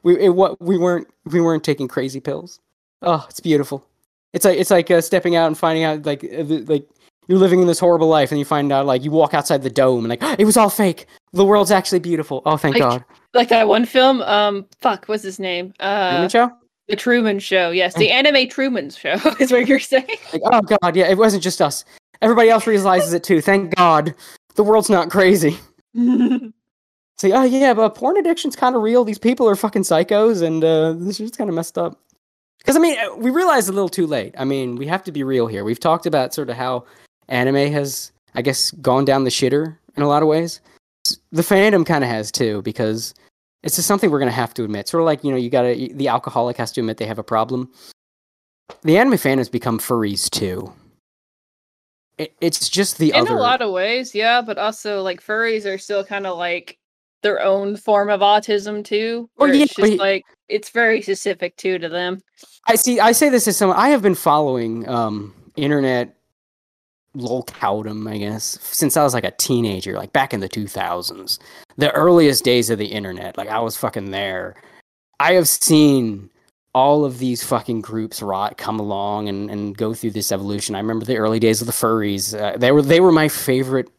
We it, what we weren't we weren't taking crazy pills. Oh, it's beautiful. It's like it's like uh, stepping out and finding out like uh, like. You're living in this horrible life, and you find out, like, you walk outside the dome, and, like, oh, it was all fake. The world's actually beautiful. Oh, thank like, God. Like that one film, um, fuck, what's his name? Uh, Truman Show? The Truman Show, yes. The anime Truman Show is what you're saying. Like, oh, God, yeah, it wasn't just us. Everybody else realizes it, too. Thank God. The world's not crazy. Say, oh, yeah, but porn addiction's kind of real. These people are fucking psychos, and uh, this is kind of messed up. Because, I mean, we realized a little too late. I mean, we have to be real here. We've talked about sort of how anime has, I guess, gone down the shitter in a lot of ways. The fandom kind of has too, because it's just something we're going to have to admit. Sort of like, you know, you got to, the alcoholic has to admit they have a problem. The anime fandom's become furries too. It, it's just the in other. In a lot of ways, yeah, but also like furries are still kind of like their own form of autism too. Or yeah, it's just he... like, it's very specific too to them. I see, I say this as someone, I have been following um, internet lolcowdom, I guess, since I was like a teenager, like back in the two thousands, the earliest days of the internet. Like I was fucking there. I have seen all of these fucking groups rot come along and, and go through this evolution. I remember the early days of the furries. Uh, they were they were my favorite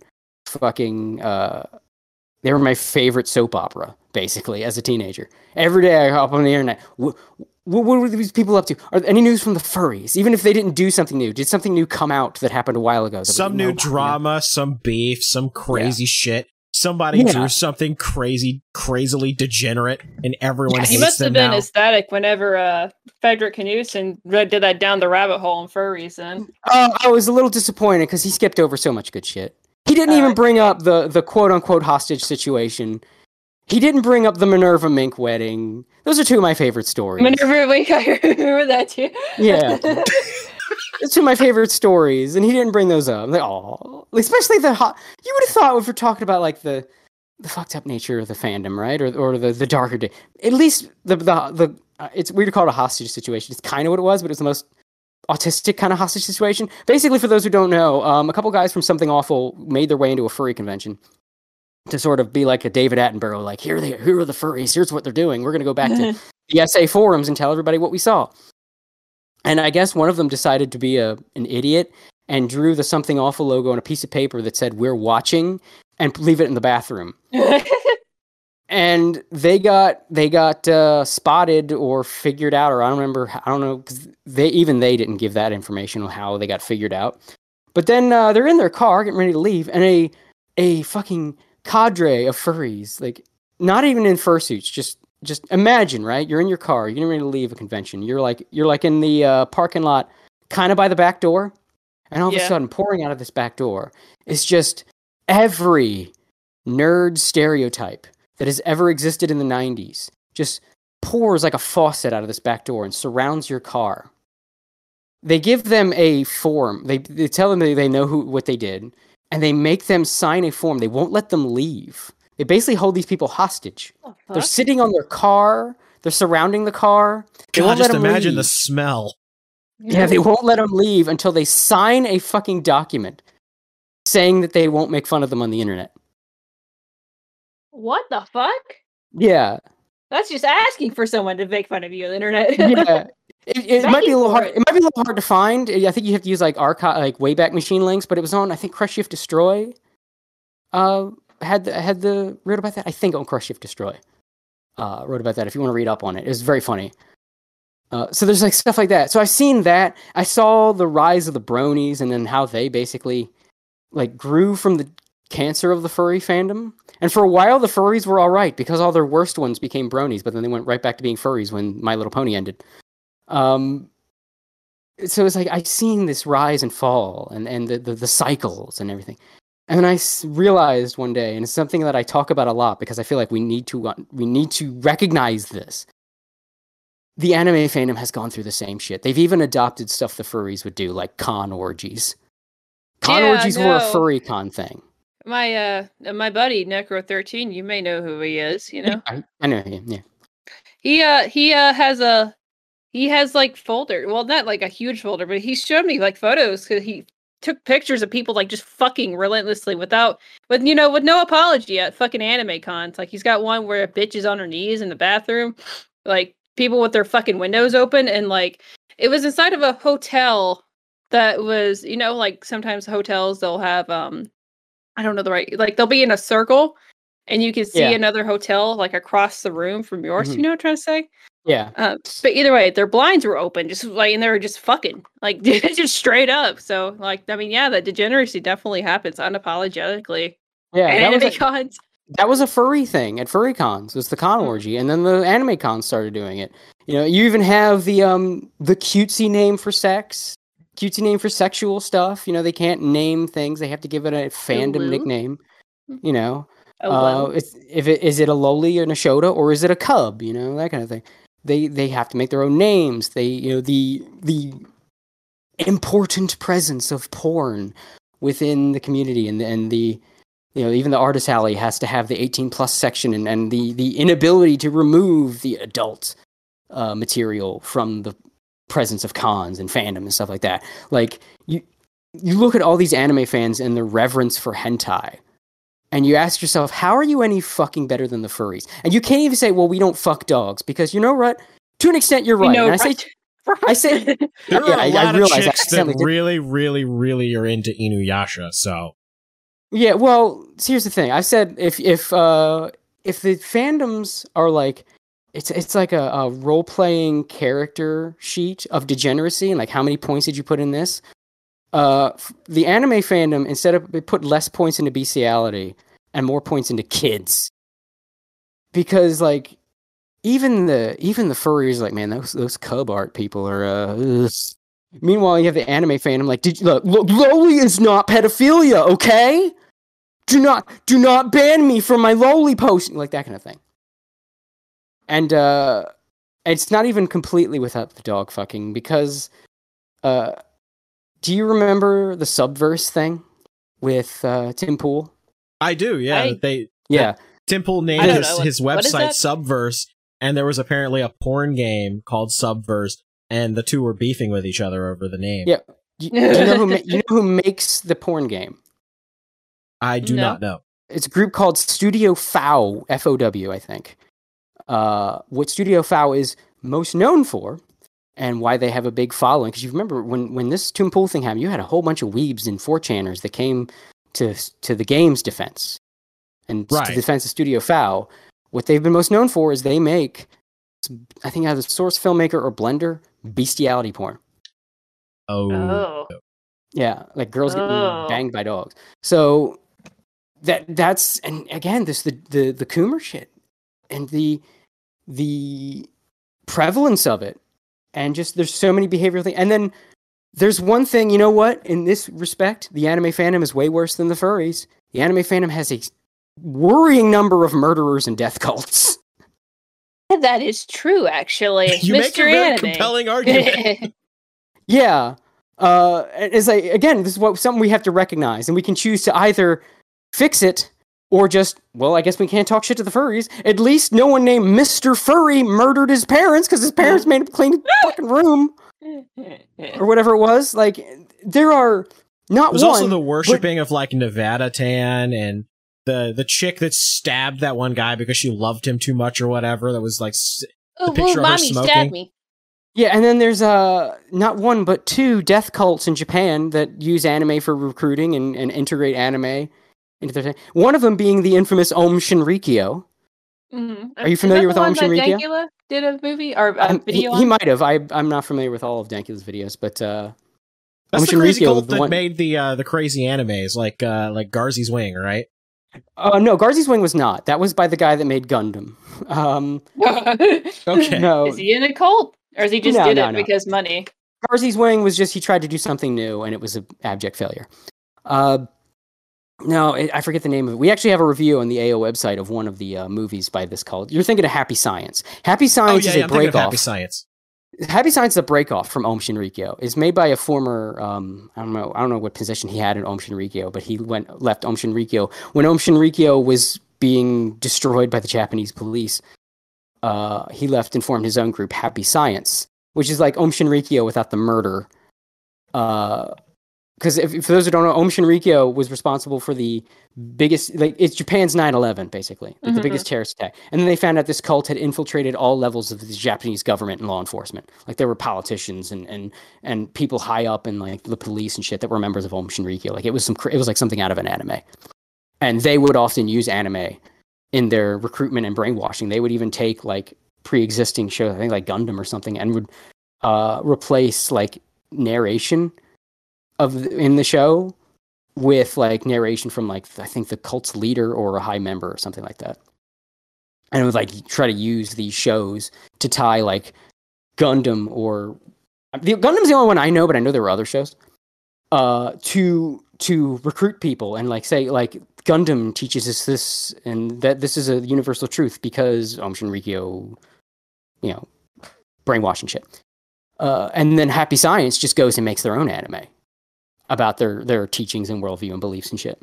fucking uh, they were my favorite soap opera basically as a teenager. Every day I hop on the internet. W- What were these people up to? Are there any news from the furries? Even if they didn't do something new, did something new come out that happened a while ago? Some new drama, some beef, some crazy yeah. shit. Somebody yeah. drew something crazy, crazily degenerate, and everyone yes. hates them now. He must have been now. ecstatic whenever uh, Frederick Knudsen did that down the rabbit hole in furries. Then uh, I was a little disappointed because he skipped over so much good shit. He didn't uh, even bring up the the quote unquote hostage situation. He didn't bring up the Minerva Mink wedding. Those are two of my favorite stories. Minerva Mink, I remember that too. Yeah. It's two of my favorite stories, and he didn't bring those up. Like, oh, especially the hot... You would have thought if we're talking about, like, the the fucked up nature of the fandom, right? Or or the, the darker day. At least the... the, the uh, it's weird to call it a hostage situation. It's kind of what it was, but it was the most autistic kind of hostage situation. Basically, for those who don't know, um, a couple guys from Something Awful made their way into a furry convention to sort of be like a David Attenborough, like, here they, here are the furries, here's what they're doing, we're going to go back to the S A forums and tell everybody what we saw. And I guess one of them decided to be a an idiot and drew the Something Awful logo on a piece of paper that said, we're watching, and leave it in the bathroom. And they got they got uh, spotted or figured out, or I don't remember, I don't know, because they, even they didn't give that information on how they got figured out. But then uh, they're in their car, getting ready to leave, and a a fucking... cadre of furries, like not even in fursuits, just just imagine, right? You're in your car, you're getting ready to leave a convention, you're like you're like in the uh, parking lot, kind of by the back door, and all yeah. of a sudden, pouring out of this back door is just every nerd stereotype that has ever existed in the nineties. Just pours like a faucet out of this back door and surrounds your car. They give them a form. They they tell them they, they know who what they did. And they make them sign a form. They won't let them leave. They basically hold these people hostage. Oh, they're sitting on their car. They're surrounding the car. They God, won't just let them imagine leave. The smell. Yeah, they won't let them leave until they sign a fucking document saying that they won't make fun of them on the internet. What the fuck? Yeah. That's just asking for someone to make fun of you on the internet. Yeah. It, it might be a little hard. It might be a little hard to find. I think you have to use like archive, like Wayback Machine links. But it was on, I think, Crush Shift Destroy. Uh, had the, had the wrote about that. I think on Crush Shift Destroy, uh, wrote about that. If you want to read up on it, it was very funny. Uh, so there's like stuff like that. So I've seen that. I saw the rise of the bronies, and then how they basically like grew from the cancer of the furry fandom. And for a while, the furries were all right because all their worst ones became bronies, but then they went right back to being furries when My Little Pony ended. Um, so it's like, I've seen this rise and fall and, and the, the, the cycles and everything. And then I s- realized one day, and it's something that I talk about a lot because I feel like we need to, uh, we need to recognize this. The anime fandom has gone through the same shit. They've even adopted stuff the furries would do, like con orgies. Con yeah, orgies no. were a furry con thing. My, uh, my buddy, Necro thirteen, you may know who he is, you know? I, I know him, yeah. He, uh, he, uh, has a... He has like folder, well, not like a huge folder, but he showed me like photos because he took pictures of people like just fucking relentlessly without, with you know, with no apology at fucking anime cons. Like he's got one where a bitch is on her knees in the bathroom, like people with their fucking windows open, and like it was inside of a hotel that was, you know, like sometimes hotels they'll have, um, I don't know the right, like they'll be in a circle, and you can see yeah. another hotel like across the room from yours. Mm-hmm. You know what I'm trying to say? Yeah. Uh, but either way, their blinds were open, just like, and they were just fucking, like, just straight up. So, like, I mean, yeah, that degeneracy definitely happens unapologetically. Yeah. At anime was a, cons. That was a furry thing at furry cons. It was the con orgy. And then the anime cons started doing it. You know, you even have the, um, the cutesy name for sex, cutesy name for sexual stuff. You know, they can't name things, they have to give it a fandom Ooh. nickname, you know. Oh, wow. uh, it's, if it, is it a loli and a shoda, or is it a cub, you know, that kind of thing. They they have to make their own names. They you know the the important presence of porn within the community, and and the you know even the artist alley has to have the eighteen plus section, and, and the the inability to remove the adult uh, material from the presence of cons and fandom and stuff like that. Like you you look at all these anime fans and their reverence for hentai. And you ask yourself, how are you any fucking better than the furries? And you can't even say, well, we don't fuck dogs, because you know what? To an extent, you're right. You know, and I right. say, I say, there yeah, are a I, lot I of chicks that really, really, really are into Inuyasha. So, yeah. Well, here's the thing. I said, if if uh, if the fandoms are like, it's it's like a, a role playing character sheet of degeneracy, and like how many points did you put in this? Uh, the anime fandom, instead of they put less points into bestiality and more points into kids, because like even the even the furries, like, man, those those cub art people are. Uh, ugh. Meanwhile, you have the anime fandom like, did you look? look Loli is not pedophilia, okay? Do not do not ban me from my Loli posting, like that kind of thing. And uh, it's not even completely without the dog fucking, because uh, do you remember the Subverse thing with uh, Tim Pool? I do, yeah. I, they yeah. They, Tim Pool named his, what, his website Subverse, and there was apparently a porn game called Subverse, and the two were beefing with each other over the name. Yeah. You, you, know, who ma- you know who makes the porn game? I do no. not know. It's a group called Studio F O W, F O W, I think. Uh, what Studio F O W is most known for, and why they have a big following, because you remember when, when this Tim Pool thing happened, you had a whole bunch of weebs and four chaners that came to to the game's defense. And right. to the defense of Studio F O W, what they've been most known for is they make, I think either Source Filmmaker or Blender, bestiality porn. Oh. oh. Yeah, like girls oh. getting banged by dogs. So that that's, and again, this the the, the Coomer shit and the the prevalence of it, and just there's so many behavioral things. And then there's one thing, you know what? In this respect, the anime fandom is way worse than the furries. The anime fandom has a worrying number of murderers and death cults. That is true, actually. You Mister make a very compelling argument. Yeah. Uh, it's like, again, this is what something we have to recognize, and we can choose to either fix it or just, well, I guess we can't talk shit to the furries. At least no one named Mister Furry murdered his parents because his parents made him clean his fucking room. Or whatever it was. Like, there are not one. There's also the worshipping but- of, like, Nevada Tan and The the chick that stabbed that one guy because she loved him too much or whatever. That was like the picture ooh, of her smoking. Stabbed me. Yeah, and then there's uh not one but two death cults in Japan that use anime for recruiting and, and integrate anime into their thing. One of them being the infamous Aum Shinrikyo. Mm-hmm. Are you familiar with Aum Shinrikyo? Dankula did a movie or a um, video. He, on? he might have. I I'm not familiar with all of Dankula's videos, but uh, that's Aum the Shinrikyo crazy cult that one... made the uh, the crazy animes like uh, like Garzy's Wing, right? Uh, no, Garzy's Wing was not. That was by the guy that made Gundam. Um, okay. No. Is he in a cult? Or is he just no, did no, it no. because money? Garzy's Wing was just, he tried to do something new, and it was an abject failure. Uh, no, it, I forget the name of it. We actually have a review on the A O website of one of the uh, movies by this cult. You're thinking of Happy Science. Happy Science oh, yeah, is yeah, a break-off. Happy Science. Happy Science is a break-off from Aum Shinrikyo. It's made by a former, um, I don't know, I don't know what position he had in Aum Shinrikyo, but he went left Aum Shinrikyo when Aum Shinrikyo was being destroyed by the Japanese police. Uh, he left and formed his own group, Happy Science, which is like Aum Shinrikyo without the murder. Because uh, for those who don't know, Aum Shinrikyo was responsible for the biggest, like it's Japan's nine eleven, basically, like mm-hmm. the biggest terrorist attack. And then they found out this cult had infiltrated all levels of the Japanese government and law enforcement. Like there were politicians and and and people high up in like the police and shit that were members of Aum Shinrikyo. Like it was some, it was like something out of an anime. And they would often use anime in their recruitment and brainwashing. They would even take like pre-existing shows, I think like Gundam or something, and would uh, replace like narration of the, in the show with like narration from like I think the cult's leader or a high member or something like that, and it was like try to use these shows to tie like Gundam or Gundam's the only one I know, but I know there were other shows uh, to to recruit people and like say like Gundam teaches us this and that this is a universal truth because Aum Shinrikyo, you know, brainwashing shit, uh, and then Happy Science just goes and makes their own anime about their, their teachings and worldview and beliefs and shit.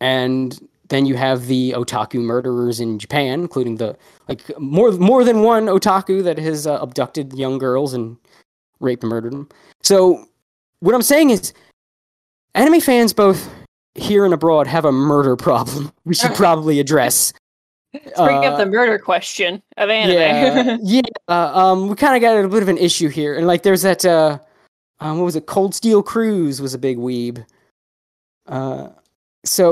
And then you have the otaku murderers in Japan, including the, like, more more than one otaku that has uh, abducted young girls and raped and murdered them. So what I'm saying is, anime fans both here and abroad have a murder problem we should probably address. Let's bring uh, up the murder question of anime. Yeah, yeah um, we kind of got a bit of an issue here. And, like, there's that... Uh, Um, what was it? Cold Steel Cruise was a big weeb. Uh, so,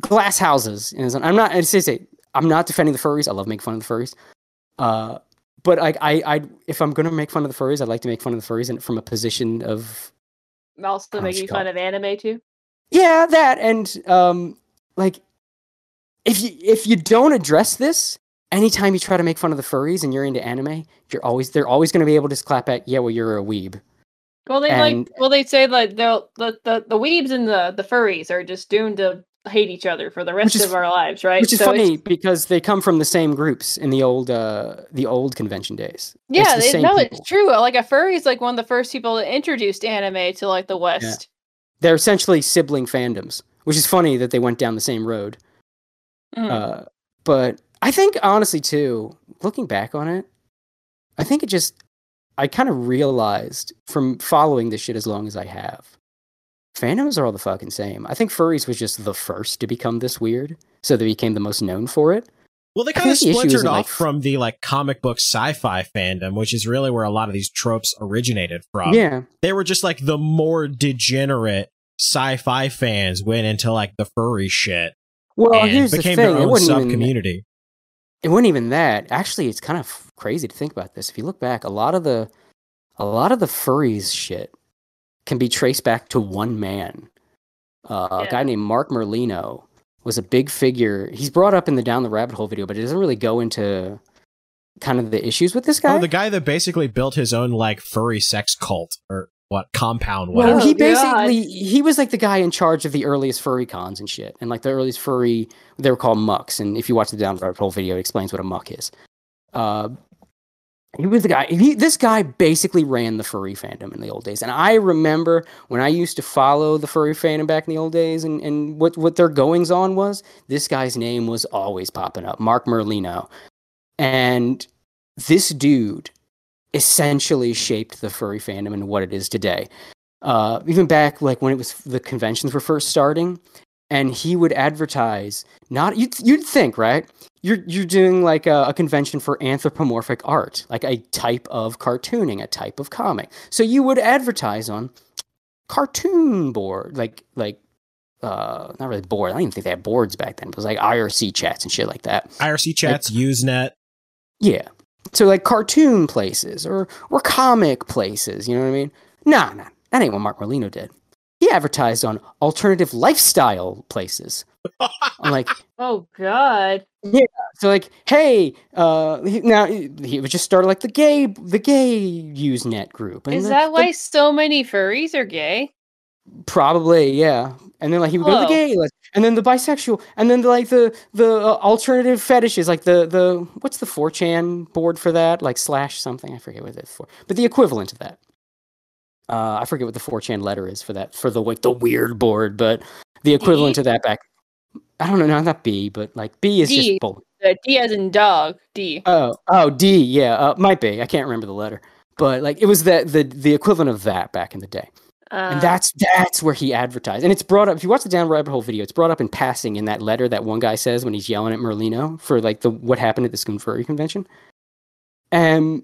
glass houses. You know, I'm not. I say, say I'm not defending the furries. I love making fun of the furries. Uh, but I, I, I, if I'm going to make fun of the furries, I'd like to make fun of the furries and from a position of... Also making fun of anime, too? Yeah, that. And, um, like, if you if you don't address this, anytime you try to make fun of the furries and you're into anime, you're always they're always going to be able to clap at, yeah, well, you're a weeb. Well, they and, like. Well, they say like they'll the, the the weebs and the the furries are just doomed to hate each other for the rest is, of our lives, right? Which is so funny because they come from the same groups in the old uh, the old convention days. Yeah, it's the they, no, people. It's true. Like a furry is like one of the first people that introduced anime to like the West. Yeah. They're essentially sibling fandoms, which is funny that they went down the same road. Mm. Uh, but I think honestly, too, looking back on it, I think it just. I kind of realized from following this shit as long as I have, fandoms are all the fucking same. I think furries was just the first to become this weird, so they became the most known for it. Well, they kind of splintered off like, from the like comic book sci-fi fandom, which is really where a lot of these tropes originated from. Yeah, they were just like the more degenerate sci-fi fans went into like the furry shit. Well, and here's became the thing: their own it wasn't sub-community. Even... It wasn't even that. Actually, it's kind of crazy to think about this. If you look back, a lot of the, a lot of the furries shit can be traced back to one man. Uh, yeah. A guy named Mark Merlino was a big figure. He's brought up in the Down the Rabbit Hole video, but it doesn't really go into kind of the issues with this guy. Oh, the guy that basically built his own like furry sex cult or what compound? Whatever. Well, he basically God. he was like the guy in charge of the earliest furry cons and shit, and like the earliest furry they were called mucks. And if you watch the Down the Rabbit Hole video, it explains what a muck is. Uh, he was the guy. He, this guy basically ran the furry fandom in the old days, and I remember when I used to follow the furry fandom back in the old days, and and what what their goings on was. This guy's name was always popping up, Mark Merlino, and this dude essentially shaped the furry fandom and what it is today. Uh, even back like when it was the conventions were first starting, and he would advertise not you'd you'd think right you're you're doing like a, a convention for anthropomorphic art, like a type of cartooning, a type of comic. So you would advertise on cartoon board, like like uh, not really board. I don't even think they had boards back then. It was like I R C chats and shit like that. I R C chats, like, Usenet. Yeah. So like cartoon places or or comic places, you know what I mean? Nah, nah, that ain't what Mark Merlino did. He advertised on alternative lifestyle places. I'm like, oh god, yeah. So like, hey, uh, he, now he would just start like the gay the gay Usenet group. And is the, that why the, so many furries are gay? Probably, yeah. And then like he would Hello. go to the gay list, and then the bisexual, and then the, like the the uh, alternative fetishes, like the the what's the four chan board for that? Like slash something, I forget what it's for, but the equivalent of that. Uh, I forget what the four chan letter is for that, for the like the weird board, but the equivalent D. to that back. I don't know, no, not B, but like B is D. just bold. Uh, D as in dog. D. Oh, oh, D. Yeah, uh, might be. I can't remember the letter, but like it was that the the equivalent of that back in the day. Uh, and that's that's where he advertised, and it's brought up. If you watch the Down Rabbit Hole video, it's brought up in passing in that letter that one guy says when he's yelling at Merlino for like the what happened at this furry convention. And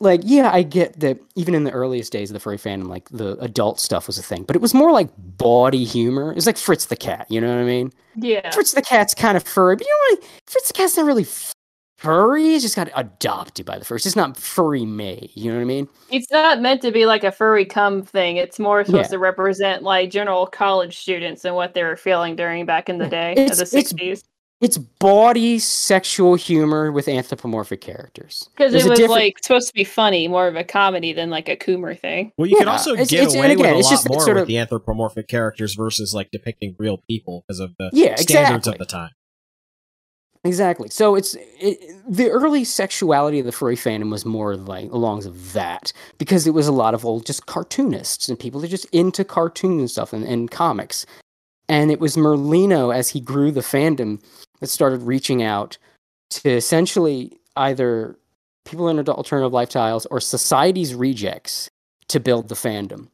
like, yeah, I get that. Even in the earliest days of the furry fandom, like the adult stuff was a thing, but it was more like bawdy humor. It was like Fritz the Cat, you know what I mean? Yeah, Fritz the Cat's kind of furry, but you know what? Like, Fritz the Cat's not really furry, it's just got adopted by the furry. It's just not furry made, you know what I mean? It's not meant to be like a furry cum thing. It's more supposed yeah. to represent like general college students and what they were feeling during back in the day it's, of the sixties. It's, it's bawdy sexual humor with anthropomorphic characters. Because it was different... like supposed to be funny, more of a comedy than like a coomer thing. Well, you yeah. could also it's, get it's, away again, with a lot just, more sort of... with the anthropomorphic characters versus like depicting real people because of the yeah, standards exactly. of the time. Exactly. So it's it, the early sexuality of the furry fandom was more like along of that, because it was a lot of old just cartoonists and people that are just into cartoons and stuff and, and comics. And it was Merlino, as he grew the fandom, that started reaching out to essentially either people in alternative lifestyles or society's rejects to build the fandom.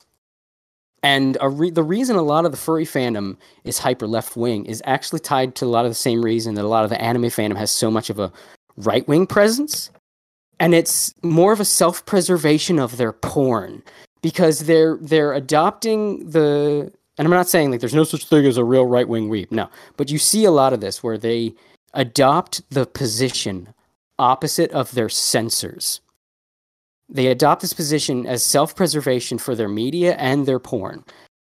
And a re- the reason a lot of the furry fandom is hyper left-wing is actually tied to a lot of the same reason that a lot of the anime fandom has so much of a right-wing presence. And it's more of a self-preservation of their porn. Because they're they're adopting the... And I'm not saying like there's no such thing as a real right-wing weeb. No. But you see a lot of this where they adopt the position opposite of their censors. They adopt this position as self-preservation for their media and their porn.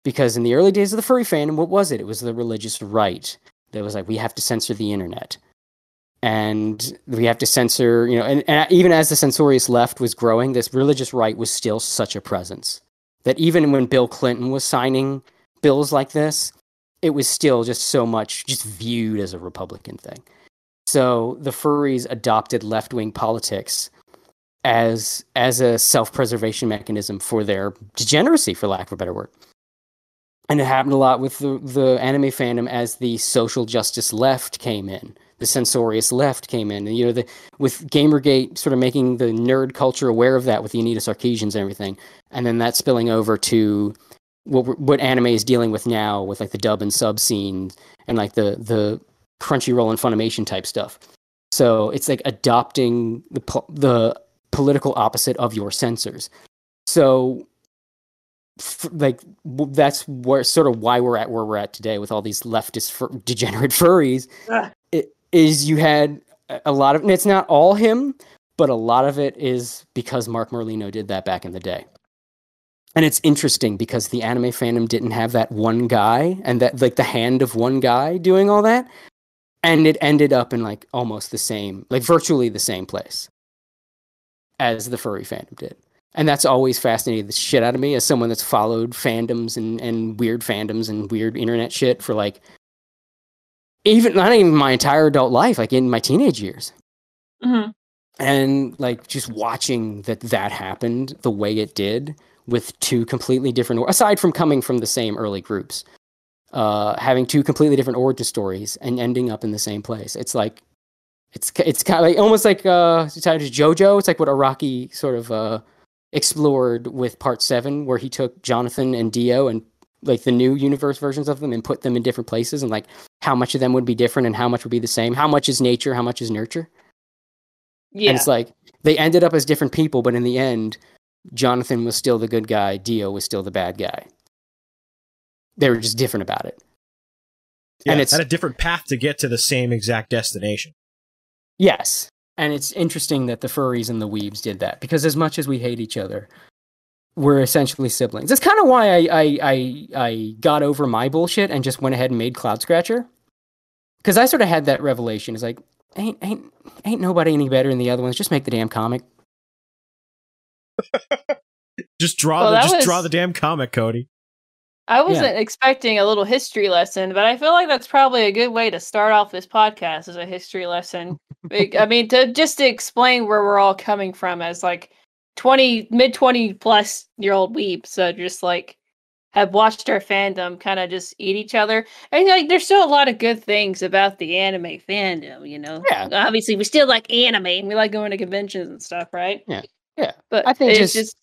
Because in the early days of the furry fandom, what was it? It was the religious right that was like, we have to censor the internet. And we have to censor, you know, and, and even as the censorious left was growing, this religious right was still such a presence that even when Bill Clinton was signing bills like this, it was still just so much just viewed as a Republican thing. So the furries adopted left-wing politics as as a self-preservation mechanism for their degeneracy, for lack of a better word. And it happened a lot with the, the anime fandom as the social justice left came in. The censorious left came in. And, you know, the, with Gamergate sort of making the nerd culture aware of that with the Anita Sarkeesians and everything. And then that spilling over to what what anime is dealing with now with, like, the dub and sub scene and, like, the, the Crunchyroll and Funimation type stuff. So it's, like, adopting the po- the political opposite of your censors. So... like that's where sort of why we're at where we're at today with all these leftist fur- degenerate furries. Ah. It is you had a lot of, and it's not all him, but a lot of it is because Mark Merlino did that back in the day. And it's interesting because the anime fandom didn't have that one guy and that like the hand of one guy doing all that. And it ended up in like almost the same, like virtually the same place as the furry fandom did. And that's always fascinated the shit out of me as someone that's followed fandoms and, and weird fandoms and weird internet shit for like, even not even my entire adult life, like in my teenage years. Mm-hmm. And like just watching that that happened the way it did with two completely different, aside from coming from the same early groups, uh, having two completely different origin stories and ending up in the same place. It's like, it's, it's kind of like, almost like uh, it's kind of JoJo. It's like what Araki sort of, uh, explored with part seven where he took Jonathan and Dio and like the new universe versions of them and put them in different places and like how much of them would be different and how much would be the same, how much is nature, how much is nurture. Yeah. And it's like they ended up as different people, but in the end Jonathan was still the good guy, Dio was still the bad guy. They were just different about it. Yeah, and it's had a different path to get to the same exact destination. Yes. And it's interesting that the furries and the weebs did that, because as much as we hate each other, we're essentially siblings. That's kind of why I I, I I got over my bullshit and just went ahead and made Cloud Scratcher. Because I sort of had that revelation. It's like, ain't ain't ain't nobody any better than the other ones. Just make the damn comic. just draw well, the, just was... draw the damn comic, Cody. I wasn't yeah. expecting a little history lesson, but I feel like that's probably a good way to start off this podcast as a history lesson. I mean, to just to explain where we're all coming from as like twenty, mid twenty plus year old weebs that just like have watched our fandom kind of just eat each other. And like, there's still a lot of good things about the anime fandom, you know? Yeah. Obviously, we still like anime and we like going to conventions and stuff, right? Yeah. Yeah. But I think it's just, just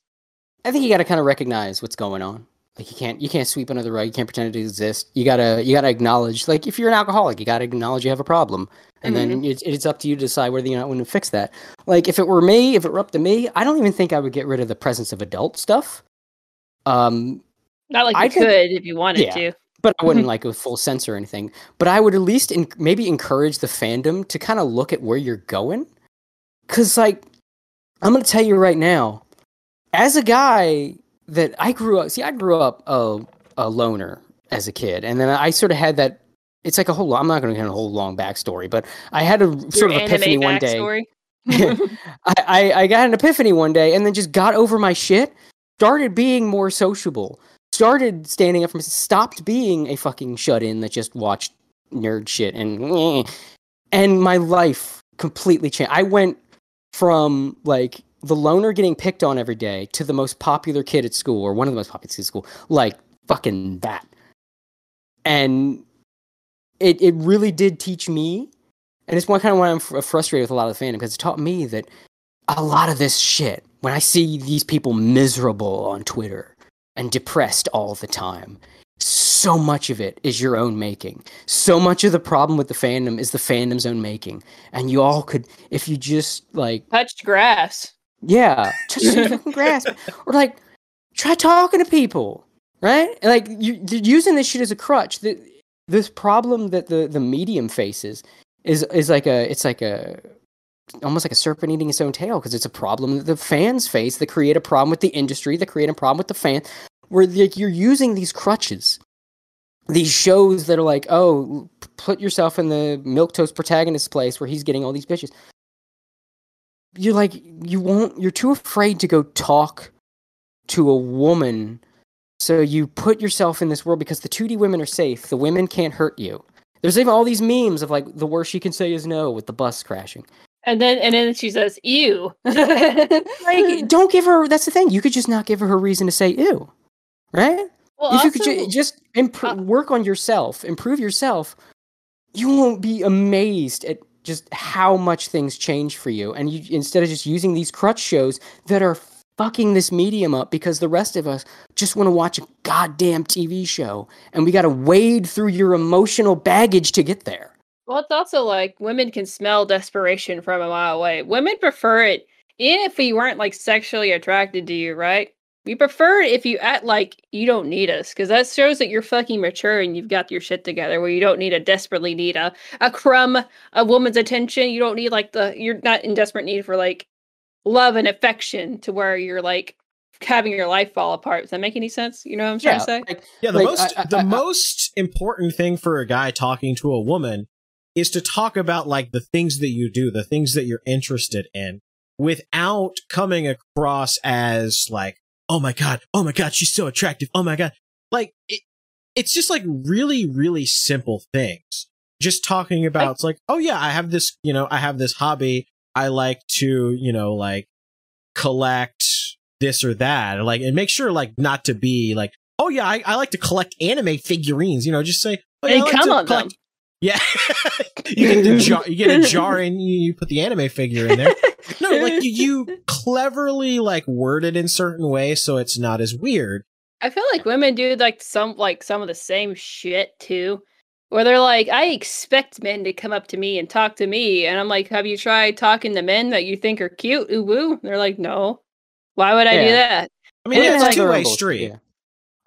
I think you got to kind of recognize what's going on. Like you can't you can't sweep under the rug. You can't pretend it exists. You gotta you gotta acknowledge. Like if you're an alcoholic, you gotta acknowledge you have a problem, and mm-hmm. then it's, it's up to you to decide whether you're not going to fix that. Like if it were me, if it were up to me, I don't even think I would get rid of the presence of adult stuff. Um, not like you I could, could if you wanted yeah, to, but I wouldn't like a full censor or anything. But I would at least in, maybe encourage the fandom to kind of look at where you're going, because like I'm gonna tell you right now, as a guy. That I grew up, see, I grew up a, a loner as a kid. And then I sort of had that, it's like a whole, I'm not going to get a whole long backstory, but I had a Your sort of epiphany one day. I, I, I got an epiphany one day and then just got over my shit, started being more sociable, started standing up for myself, stopped being a fucking shut-in that just watched nerd shit. And, and my life completely changed. I went from like, the loner getting picked on every day to the most popular kid at school or one of the most popular kids at school, like fucking that. And it it really did teach me, and it's one kind of why I'm f- frustrated with a lot of the fandom, because it taught me that a lot of this shit, when I see these people miserable on Twitter and depressed all the time, so much of it is your own making. So much of the problem with the fandom is the fandom's own making. And you all could, if you just like... touched grass. Yeah, touch some fucking grass, or like try talking to people, right? Like you, you're using this shit as a crutch. The, this problem that the the medium faces is is like a it's like a almost like a serpent eating its own tail, because it's a problem that the fans face. They create a problem with the industry. They create a problem with the fan. Where like you're using these crutches, these shows that are like, oh, put yourself in the milquetoast protagonist's place where he's getting all these bitches. You're like, you won't. You're too afraid to go talk to a woman, so you put yourself in this world because the two D women are safe. The women can't hurt you. There's even all these memes of like the worst she can say is no with the bus crashing. And then and then she says, ew. Like, don't give her, that's the thing. You could just not give her a reason to say ew. Right? Well, if also, you could ju- just imp- work on yourself, improve yourself, you won't be amazed at just how much things change for you. And you, instead of just using these crutch shows that are fucking this medium up because the rest of us just want to watch a goddamn T V show and we got to wade through your emotional baggage to get there. Well, it's also like women can smell desperation from a mile away. Women prefer it if we weren't like sexually attracted to you, right? We prefer it if you act like you don't need us, because that shows that you're fucking mature and you've got your shit together, where you don't need a desperately need a, a crumb of woman's attention. You don't need like the, you're not in desperate need for like love and affection to where you're like having your life fall apart. Does that make any sense? You know what I'm trying yeah, to say? Like, yeah, the like, most I, I, the I, I, most important thing for a guy talking to a woman is to talk about like the things that you do, the things that you're interested in, without coming across as like, oh my god, oh my god, she's so attractive, oh my god. Like, it, it's just like really, really simple things. Just talking about, I, it's like, oh yeah, I have this, you know, I have this hobby. I like to, you know, like collect this or that. Like, and make sure like not to be like, oh yeah, I, I like to collect anime figurines. You know, just say, oh, yeah, I like come to on collect- them. Yeah, you get the jar, you get a jar, and you, you put the anime figure in there. No, like you, you cleverly like word it in certain ways so it's not as weird. I feel like women do like some like some of the same shit too, where they're like, I expect men to come up to me and talk to me, and I'm like, have you tried talking to men that you think are cute? Ooh woo, and they're like, no. Why would I yeah. do that? I mean, it's, it's like a two-way street. Yeah.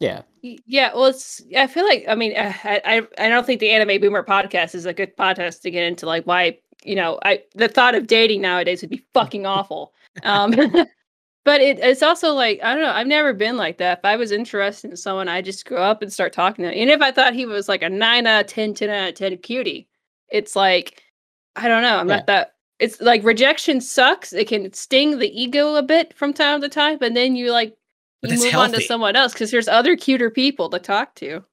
Yeah. Yeah. Well, it's, I feel like, I mean, I, I I don't think the Anime Boomer podcast is a good podcast to get into, like, why, you know, I the thought of dating nowadays would be fucking awful. Um, but it, it's also like, I don't know, I've never been like that. If I was interested in someone, I just go up and start talking to him. And if I thought he was like a nine out of ten, ten out of ten cutie, it's like, I don't know. I'm yeah. not that. It's like rejection sucks. It can sting the ego a bit from time to time. And then you like, But you move healthy. on to someone else because there's other cuter people to talk to. You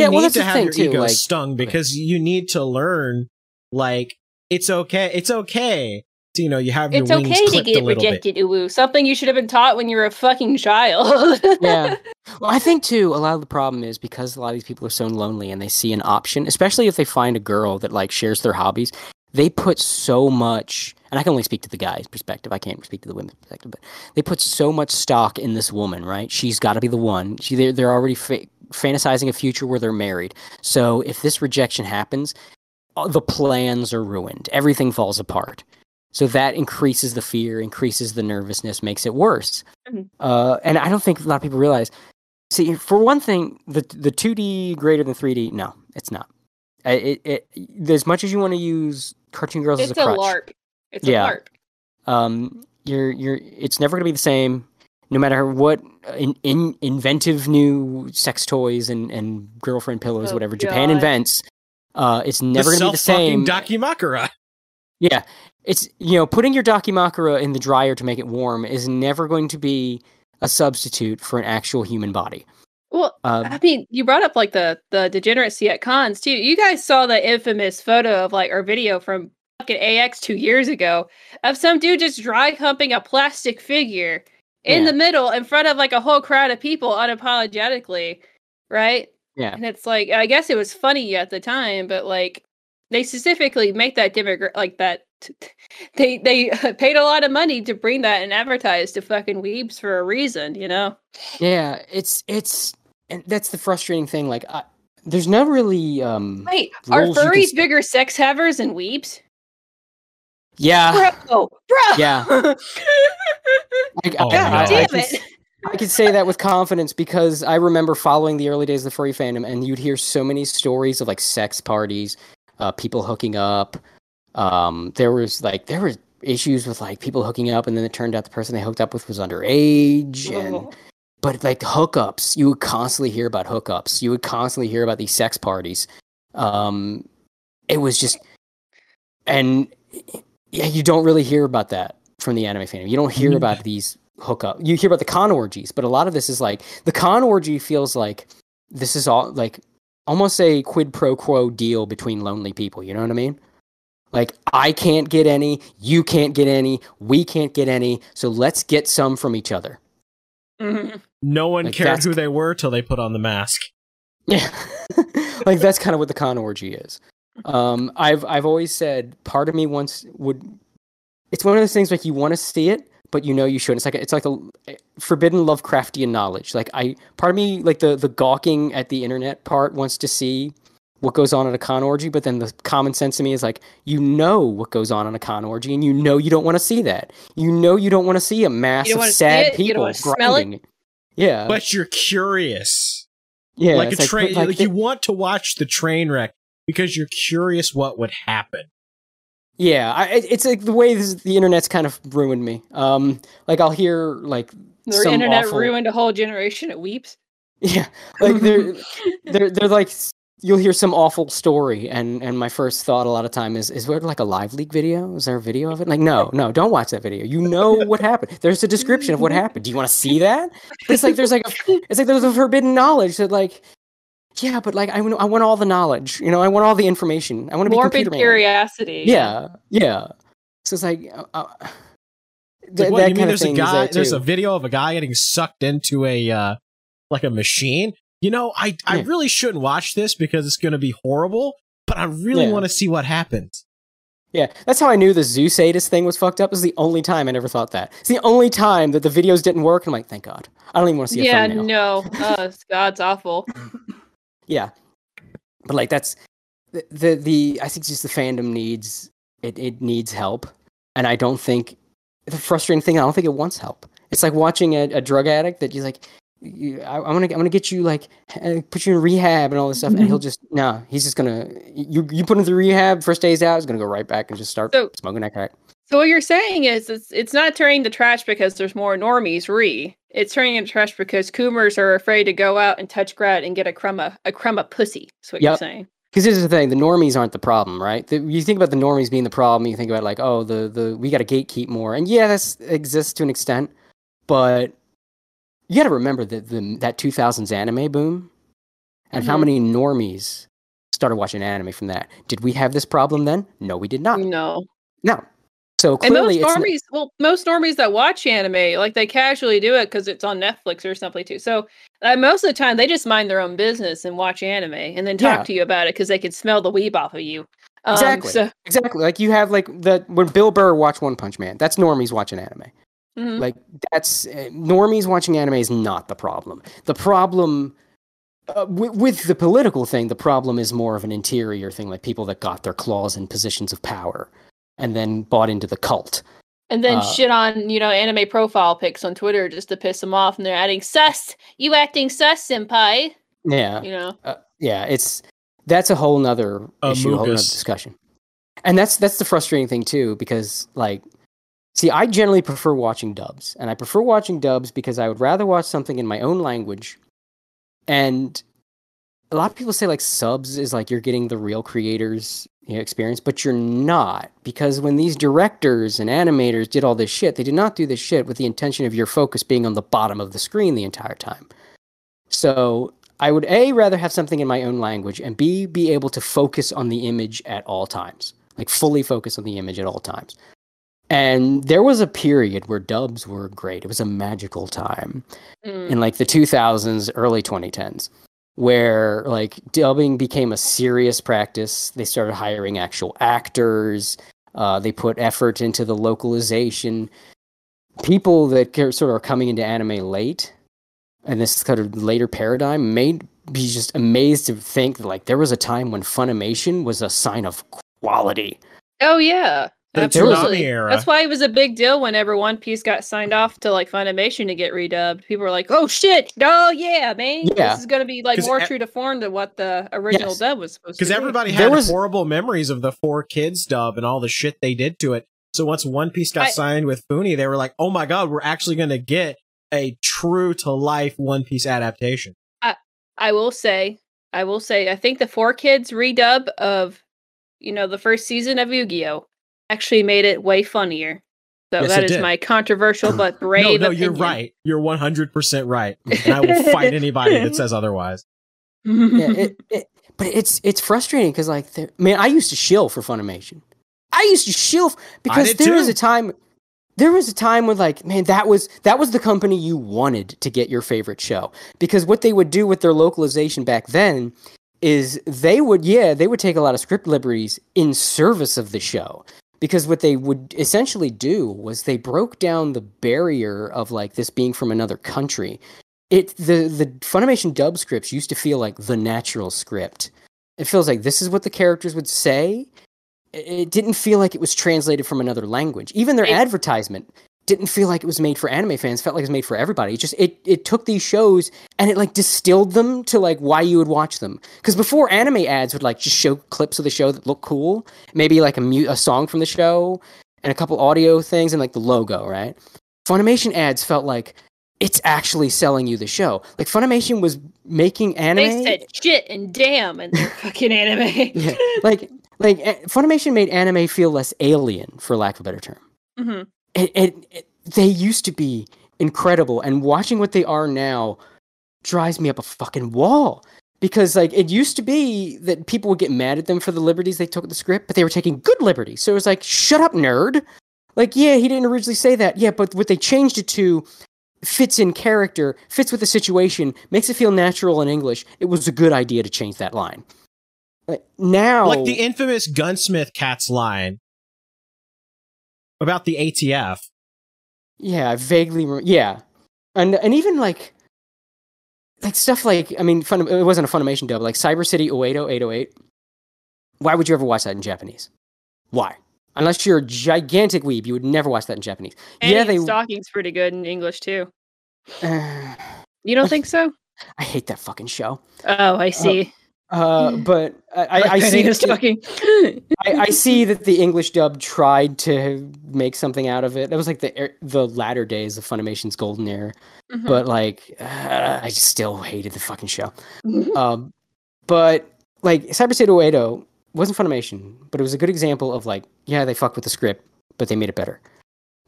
yeah, need well, to have your too, ego like, stung because okay. you need to learn. Like it's okay, it's okay. To, you know, you have your it's wings okay to get rejected. Uwu, something you should have been taught when you were a fucking child. Yeah. Well, I think too. A lot of the problem is because a lot of these people are so lonely and they see an option, especially if they find a girl that like shares their hobbies. They put so much, and I can only speak to the guy's perspective. I can't speak to the women's perspective, but they put so much stock in this woman, right? She's got to be the one. She, they're, they're already fa- fantasizing a future where they're married. So if this rejection happens, all the plans are ruined. Everything falls apart. So that increases the fear, increases the nervousness, makes it worse. Mm-hmm. Uh, and I don't think a lot of people realize. See, for one thing, the the two D greater than three D, no, it's not. It, it, it, as much as you want to use Cartoon Girls it's as a crutch, it's a LARP. It's yeah. a LARP. Um, you're you're. It's never going to be the same, no matter what in, in inventive new sex toys and, and girlfriend pillows, oh, whatever God. Japan invents. Uh, it's never going to be the same. Dakimakura. Yeah, it's you know putting your Dakimakura in the dryer to make it warm is never going to be a substitute for an actual human body. Well, um, I mean, you brought up like the, the degeneracy at cons too. You guys saw the infamous photo of like or video from fucking A X two years ago of some dude just dry humping a plastic figure in yeah. the middle in front of like a whole crowd of people unapologetically, right? Yeah. And it's like, I guess it was funny at the time, but like they specifically make that demographic like that. T- they they paid a lot of money to bring that and advertise to fucking weebs for a reason, you know? Yeah, it's it's. And that's the frustrating thing. Like, I, there's no really. Um, Wait, are furries can... bigger sex havers than weebs? Yeah. Bro, bro. Yeah. Like, oh, God damn I, it. Can, I can say that with confidence because I remember following the early days of the furry fandom, and you'd hear so many stories of like sex parties, uh, people hooking up, Um, there was like there was issues with like people hooking up, and then it turned out the person they hooked up with was underage. Oh. And but like hookups, you would constantly hear about hookups. You would constantly hear about these sex parties. Um, it was just, and yeah, you don't really hear about that from the anime fandom. You don't hear about these hookup. You hear about the con orgies, but a lot of this is like the con orgy feels like this is all like almost a quid pro quo deal between lonely people. You know what I mean? Like, I can't get any, you can't get any, we can't get any, so let's get some from each other. Mm-hmm. No one like cared who they were till they put on the mask. Yeah. Like, that's kind of what the con orgy is. Um, I've I've always said, part of me once would... It's one of those things, like, you want to see it, but you know you shouldn't. It's like a, it's like a forbidden Lovecraftian knowledge. Like, I part of me, like, the, the gawking at the internet part wants to see what goes on at a con orgy, but then the common sense to me is like, you know what goes on in a con orgy, and you know you don't want to see that. You know you don't want to see a mass of sad it, people grinding. Yeah, but you're curious. Yeah, like a like, train. Like, like you want to watch the train wreck because you're curious what would happen. Yeah, I, it's like the way this, the internet's kind of ruined me. Um, like I'll hear like the some internet awful... ruined a whole generation. It weeps. Yeah, like they're they're they're like. You'll hear some awful story, and, and my first thought a lot of time is, is there like a live leak video? Is there a video of it? Like, no, no, don't watch that video. You know what happened. There's a description of what happened. Do you want to see that? It's like there's like a, it's like there's a forbidden knowledge that like, yeah, but like I, I want all the knowledge. You know, I want all the information. I want to be morbid curiosity. Yeah, yeah. So it's like, uh, th- like what, that you kind mean, of thing. A guy, there's too. a video of a guy getting sucked into a uh, like a machine. You know, I, I yeah. really shouldn't watch this because it's going to be horrible, but I really yeah. want to see what happens. Yeah, that's how I knew the Zoo Sadist thing was fucked up. It was the only time I never thought that. It's the only time that the videos didn't work. And I'm like, thank God. I don't even want to see a yeah, thumbnail. no. Oh, God's awful. Yeah. But, like, that's... The, the, the I think just the fandom needs... It, it needs help. And I don't think... The frustrating thing, I don't think it wants help. It's like watching a, a drug addict that you're like... You, I, I'm gonna, I'm gonna get you like, put you in rehab and all this stuff, and he'll just nah. He's just gonna you, you put him through rehab. First day's out, he's gonna go right back and just start so, smoking that crack. So what you're saying is, it's it's not turning to trash because there's more normies. Re, it's turning into trash because coomers are afraid to go out and touch grad and get a crumb a, a crumb of pussy. That's what yep. you're saying. Because this is the thing: the normies aren't the problem, right? The, you think about the normies being the problem. You think about like, oh, the the we got to gatekeep more, and yeah, that exists to an extent, but. You got to remember that the that two thousands anime boom, and mm-hmm. how many normies started watching anime from that. Did we have this problem then? No, we did not. No, no. So clearly, and most normies, it's... well, most normies that watch anime, like they casually do it because it's on Netflix or something too. So uh, most of the time, they just mind their own business and watch anime, and then talk yeah. to you about it because they can smell the weeb off of you. Um, exactly. So... Exactly. Like you have like the when Bill Burr watched One Punch Man. That's normies watching anime. Mm-hmm. Like that's uh, normies watching anime is not the problem. The problem uh, w- with the political thing, the problem is more of an interior thing, like people that got their claws in positions of power and then bought into the cult. And then uh, shit on, you know, anime profile pics on Twitter just to piss them off. And they're adding sus, you acting sus, senpai. Yeah. You know, uh, yeah, it's that's a whole nother uh, issue, a whole nother discussion. And that's that's the frustrating thing, too, because like. See, I generally prefer watching dubs, and I prefer watching dubs because I would rather watch something in my own language. And a lot of people say like subs is like you're getting the real creators, you know, experience, but you're not, because when these directors and animators did all this shit, they did not do this shit with the intention of your focus being on the bottom of the screen the entire time. So I would A, rather have something in my own language, and B, be able to focus on the image at all times, like fully focus on the image at all times. And there was a period where dubs were great. It was a magical time mm. in like the two thousands, early twenty tens, where like dubbing became a serious practice. They started hiring actual actors. Uh, they put effort into the localization. People that sort of are coming into anime late and this kind of later paradigm made be just amazed to think like there was a time when Funimation was a sign of quality. Oh, yeah. Absolutely. That's why it was a big deal whenever One Piece got signed off to like Funimation to get redubbed. People were like, "Oh shit! Oh yeah, man! Yeah. This is going to be like more true to form to what the original yes. dub was supposed to be." Because everybody had was... horrible memories of the Four Kids dub and all the shit they did to it. So once One Piece got I... signed with Funi, they were like, "Oh my god, we're actually going to get a true to life One Piece adaptation." I I will say, I will say, I think the Four Kids redub of, you know, the first season of Yu-Gi-Oh! Actually made it way funnier. So yes, that is did. my controversial but brave no, no, opinion. You're right. You're one hundred percent right. And I will fight anybody that says otherwise. Yeah, it, it, but it's it's frustrating because, like, man, I used to shill for Funimation. I used to shill because there too. was a time, there was a time when, like, man, that was that was the company you wanted to get your favorite show, because what they would do with their localization back then is they would, yeah, they would take a lot of script liberties in service of the show. Because what they would essentially do was they broke down the barrier of, like, this being from another country. It the, the Funimation dub scripts used to feel like the natural script. It feels like this is what the characters would say. It didn't feel like it was translated from another language. Even their it, advertisement didn't feel like it was made for anime fans. It felt like it was made for everybody. It just it it took these shows and it, like, distilled them to, like, why you would watch them. Because before, anime ads would, like, just show clips of the show that look cool, maybe like a mute a song from the show and a couple audio things and, like, the logo, right? Funimation ads felt like it's actually selling you the show. Like, Funimation was making anime. They said shit and damn and they're fucking anime. Yeah. Like like Funimation made anime feel less alien, for lack of a better term. Mm-hmm. It, it, it, they used to be incredible, and watching what they are now drives me up a fucking wall, because, like, it used to be that people would get mad at them for the liberties they took with the script, but they were taking good liberties. So it was like, shut up, nerd. Like, yeah, he didn't originally say that. Yeah, but what they changed it to fits in character, fits with the situation, makes it feel natural in English. It was a good idea to change that line. Like, now, like the infamous Gunsmith Cats line about the A T F. Yeah, I vaguely remember. Yeah. And and even like like stuff like, I mean, fun, it wasn't a Funimation dub, like Cyber City oh eight oh eight oh eight. Why would you ever watch that in Japanese? Why? Unless you're a gigantic weeb, you would never watch that in Japanese. And yeah, they Stocking's pretty good in English too. Uh, you don't think so? I hate that fucking show. Oh, I see. Uh, Uh, but I, I, I see that, I, I see that the English dub tried to make something out of it. That was like the the latter days of Funimation's golden era. Mm-hmm. But like, uh, I just still hated the fucking show. Mm-hmm. Um, but like Cyber State oh eight oh wasn't Funimation, but it was a good example of, like, yeah, they fucked with the script, but they made it better.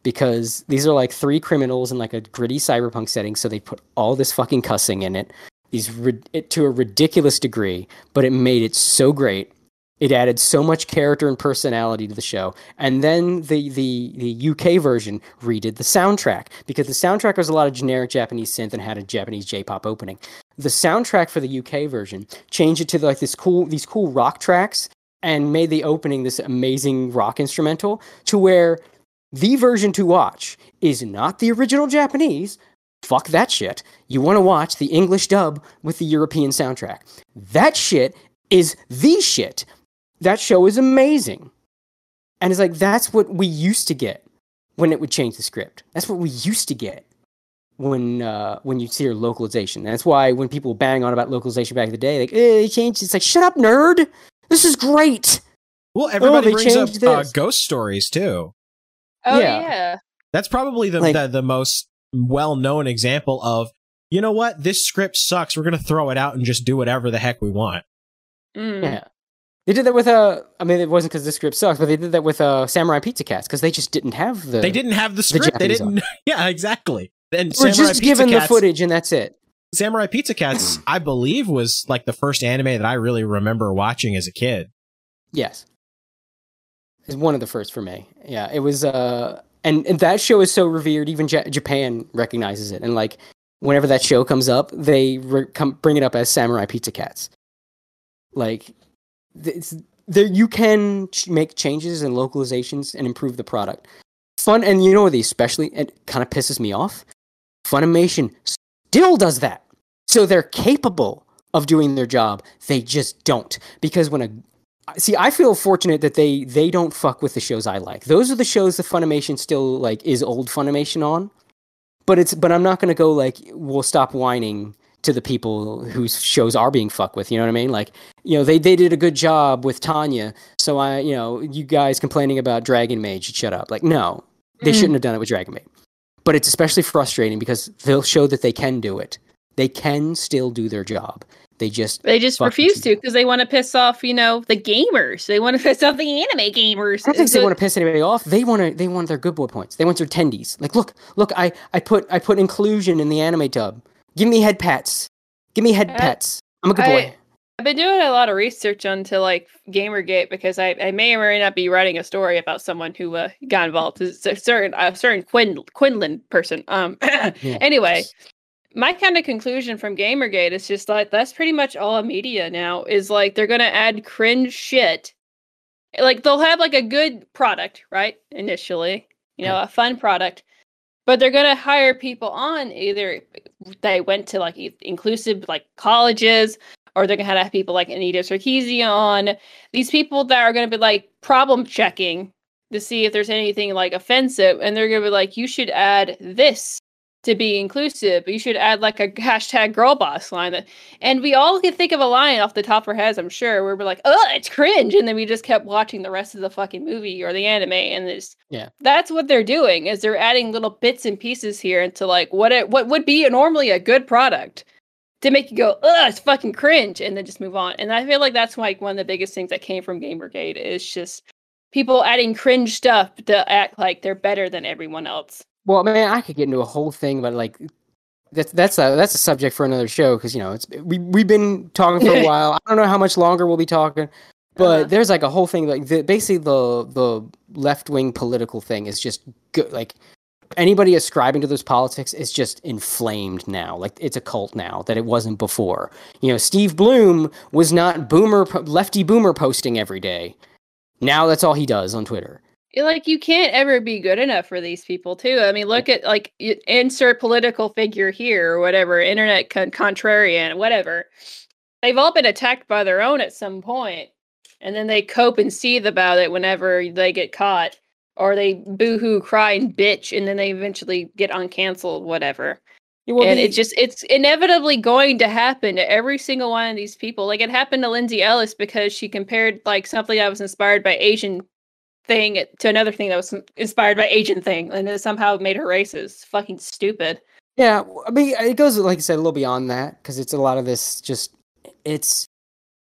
Because these are like three criminals in like a gritty cyberpunk setting, so they put all this fucking cussing in it. These it, to a ridiculous degree, but it made it so great. It added so much character and personality to the show. And then the the the U K version redid the soundtrack, because the soundtrack was a lot of generic Japanese synth and had a Japanese J-pop opening. The soundtrack for the U K version changed it to like this cool these cool rock tracks and made the opening this amazing rock instrumental, to where the version to watch is not the original Japanese. Fuck that shit. You want to watch the English dub with the European soundtrack. That shit is the shit. That show is amazing. And it's like, that's what we used to get when it would change the script. That's what we used to get when uh, when you'd see your localization. And that's why when people bang on about localization back in the day, like, eh, they changed. It's like, shut up, nerd. This is great. Well, everybody oh, brings up uh, Ghost Stories, too. Oh, yeah. yeah. That's probably the, like, the, the most well-known example of, you know what, this script sucks, we're gonna throw it out and just do whatever the heck we want. Mm. Yeah, they did that with uh I mean, it wasn't because this script sucks, but they did that with uh Samurai Pizza Cats, because they just didn't have the they didn't have the script the they didn't on. Yeah, exactly. And we're Samurai just Pizza given Cats, the footage, and that's it. Samurai Pizza Cats I believe was like the first anime that I really remember watching as a kid. Yes, it's one of the first for me. Yeah, it was uh And, and that show is so revered, even J Japan recognizes it. And, like, whenever that show comes up, they re come, bring it up as Samurai Pizza Cats. Like, it's, there, you can ch make changes and localizations and improve the product. Fun, and you know what, especially, it kind of pisses me off. Funimation still does that. So they're capable of doing their job. They just don't. Because when a See, I feel fortunate that they they don't fuck with the shows I like. Those are the shows the Funimation still like is old Funimation on. But it's but I'm not gonna go like we'll stop whining to the people whose shows are being fucked with. You know what I mean? Like, you know, they they did a good job with Tanya. So I you know you guys complaining about Dragon Maid should shut up. Like, no, they mm. shouldn't have done it with Dragon Maid. But it's especially frustrating because they'll show that they can do it. They can still do their job. They just they just refuse to because they want to piss off, you know, the gamers. They want to piss off the anime gamers. I don't think so, they want to piss anybody off. They want to they want their good boy points. They want their tendies. Like, look, look, I, I put I put inclusion in the anime dub. Give me head pats. Give me head I, pats. I'm a good I, boy. I've been doing a lot of research onto like Gamergate because I, I may or may not be writing a story about someone who uh, got involved. It's a certain a certain Quin, Quinlan person. Um. Yeah. Anyway. My kind of conclusion from Gamergate is just like, that's pretty much all media now is like, they're going to add cringe shit. Like they'll have like a good product, right? Initially, you know, a fun product, but they're going to hire people on either they went to like inclusive, like colleges, or they're going to have people like Anita Sarkeesian on. These people that are going to be like problem checking to see if there's anything like offensive. And they're going to be like, you should add this to be inclusive, but you should add like a hashtag girl boss line. That, and we all can think of a line off the top of our heads, I'm sure, where we're like, oh, it's cringe. And then we just kept watching the rest of the fucking movie or the anime. And it's, yeah, that's what they're doing is they're adding little bits and pieces here into like what it, what would be normally a good product to make you go, oh, it's fucking cringe. And then just move on. And I feel like that's like one of the biggest things that came from Gamergate is just people adding cringe stuff to act like they're better than everyone else. Well, man, I could get into a whole thing, but like, that's that's a that's a subject for another show because you know it's we we've been talking for a while. I don't know how much longer we'll be talking, but uh-huh. there's like a whole thing like the, basically the the left wing political thing is just good. Like anybody ascribing to those politics is just inflamed now. Like it's a cult now that it wasn't before. You know, Steve Bloom was not boomer lefty boomer posting every day. Now that's all he does on Twitter. Like, you can't ever be good enough for these people, too. I mean, look at, like, insert political figure here or whatever, internet con- contrarian, whatever. They've all been attacked by their own at some point, and then they cope and seethe about it whenever they get caught, or they boo-hoo, cry, and bitch, and then they eventually get uncanceled, whatever. Well, and the- it's just, it's inevitably going to happen to every single one of these people. Like, it happened to Lindsay Ellis because she compared, like, something that was inspired by Asian thing to another thing that was inspired by Asian thing, and it somehow made her racist. Fucking stupid. Yeah, I mean, it goes like I said a little beyond that because it's a lot of this. Just it's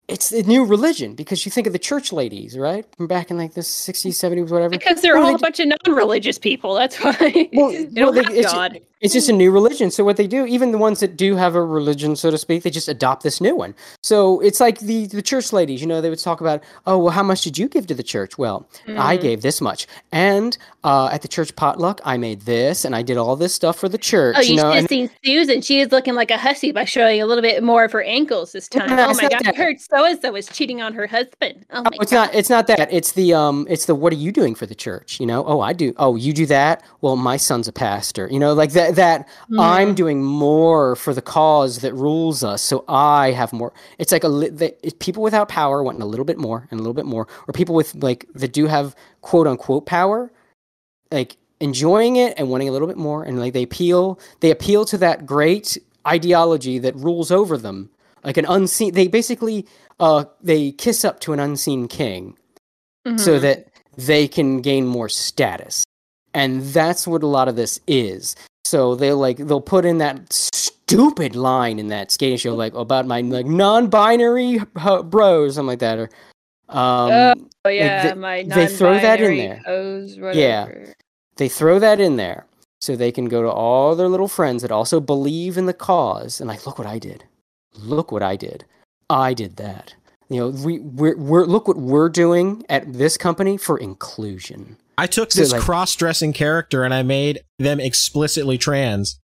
it's a new religion because you think of the church ladies, right, from back in like the sixties, seventies, whatever. Because they're well, all they a bunch of non-religious people. That's why. Well, they don't well, have it's, God. It's just a new religion. So what they do, even the ones that do have a religion, so to speak, they just adopt this new one. So it's like the the church ladies, you know, they would talk about, oh, well, how much did you give to the church? Well, mm. I gave this much, and uh, at the church potluck, I made this, and I did all this stuff for the church. Oh, you, you know? Should have seen Susan. She is looking like a hussy by showing a little bit more of her ankles this time. No, oh my God, I heard so and so was cheating on her husband. Oh, my oh it's God. not. It's not that. It's the um. It's the what are you doing for the church? You know. Oh, I do. Oh, you do that. Well, my son's a pastor. You know, like that. that mm. I'm doing more for the cause that rules us, so I have more. It's like a li- the, it, people without power wanting a little bit more and a little bit more, or people with like that do have quote unquote power, like enjoying it and wanting a little bit more, and like they appeal they appeal to that great ideology that rules over them, like an unseen. They basically uh they kiss up to an unseen king, mm-hmm. so that they can gain more status, and that's what a lot of this is. So they like they'll put in that stupid line in that skating show like about my like non-binary ho- bros, something like that. Or, um, oh yeah, like they, my non-binary they throw that in there. Hoes, whatever. Yeah, they throw that in there so they can go to all their little friends that also believe in the cause and like, look what I did, look what I did, I did that. You know, we we're, we're look what we're doing at this company for inclusion. I took this so, like, cross-dressing character and I made them explicitly trans.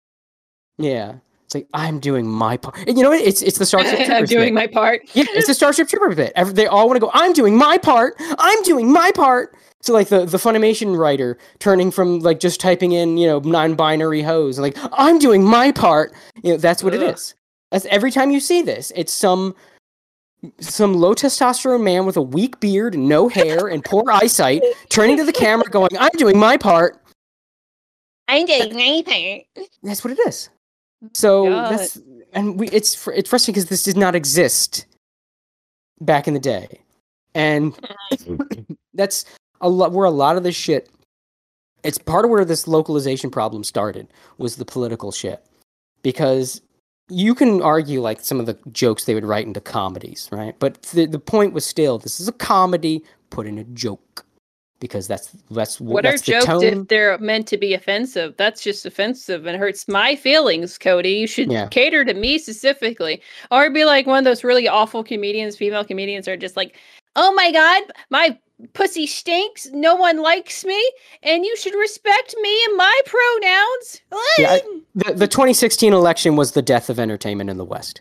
Yeah. It's like, I'm doing my part. And you know what? It's, it's the Starship Troopers I'm doing bit. my part. Yeah, it's the Starship Troopers bit. Every, they all want to go, I'm doing my part. I'm doing my part. So, like, the, the Funimation writer turning from, like, just typing in, you know, non-binary hoes. And like, I'm doing my part. You know, that's what Ugh. it is. That's every time you see this, it's some some low testosterone man with a weak beard, no hair, and poor eyesight, turning to the camera going, I'm doing my part. I'm doing my part. That's what it is. So God. that's and we it's fr- it's frustrating because this did not exist back in the day. And that's a lot where a lot of this shit, it's part of where this localization problem started, was the political shit. Because you can argue like some of the jokes they would write into comedies, right? But the the point was still, this is a comedy, put in a joke. Because that's that's what that's are the jokes tone. If they're meant to be offensive? That's just offensive and hurts my feelings, Cody. You should yeah. cater to me specifically, or be like one of those really awful comedians. Female comedians are just like, "Oh my god, my pussy stinks. No one likes me, and you should respect me and my pronouns." Yeah, I, the, the twenty sixteen election was the death of entertainment in the West.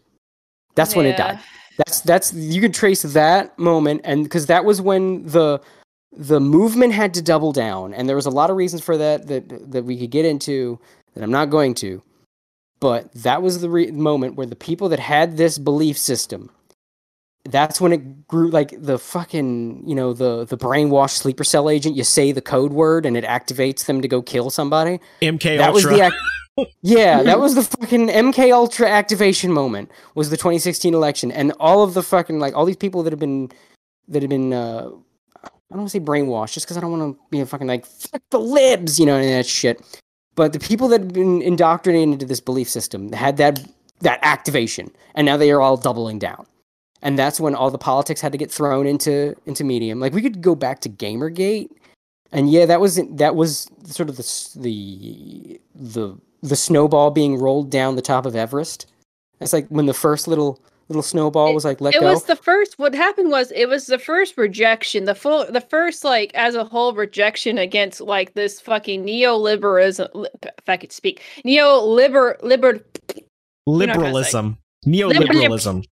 That's when yeah. it died. That's that's you can trace that moment, and because that was when the The movement had to double down, and there was a lot of reasons for that that, that we could get into that I'm not going to, but that was the re- moment where the people that had this belief system, that's when it grew, like the fucking, you know, the, the brainwashed sleeper cell agent, you say the code word and it activates them to go kill somebody. M K that Ultra. Was the act- yeah, that was the fucking M K Ultra activation moment, was the twenty sixteen election, and all of the fucking, like all these people that have been, that have been, uh, I don't want to say brainwashed, just because I don't want to be a fucking like, fuck the libs, you know, and that shit. But the people that have been indoctrinated into this belief system had that that activation, and now they are all doubling down. And that's when all the politics had to get thrown into into medium. Like, we could go back to Gamergate, and yeah, that was that was sort of the the the, the snowball being rolled down the top of Everest. That's like when the first little... Little snowball was like let it go. It was the first. What happened was it was the first rejection, the full, the first like as a whole rejection against like this fucking neoliberalism. Li- if I could speak, neoliber liber liberalism, neoliberalism,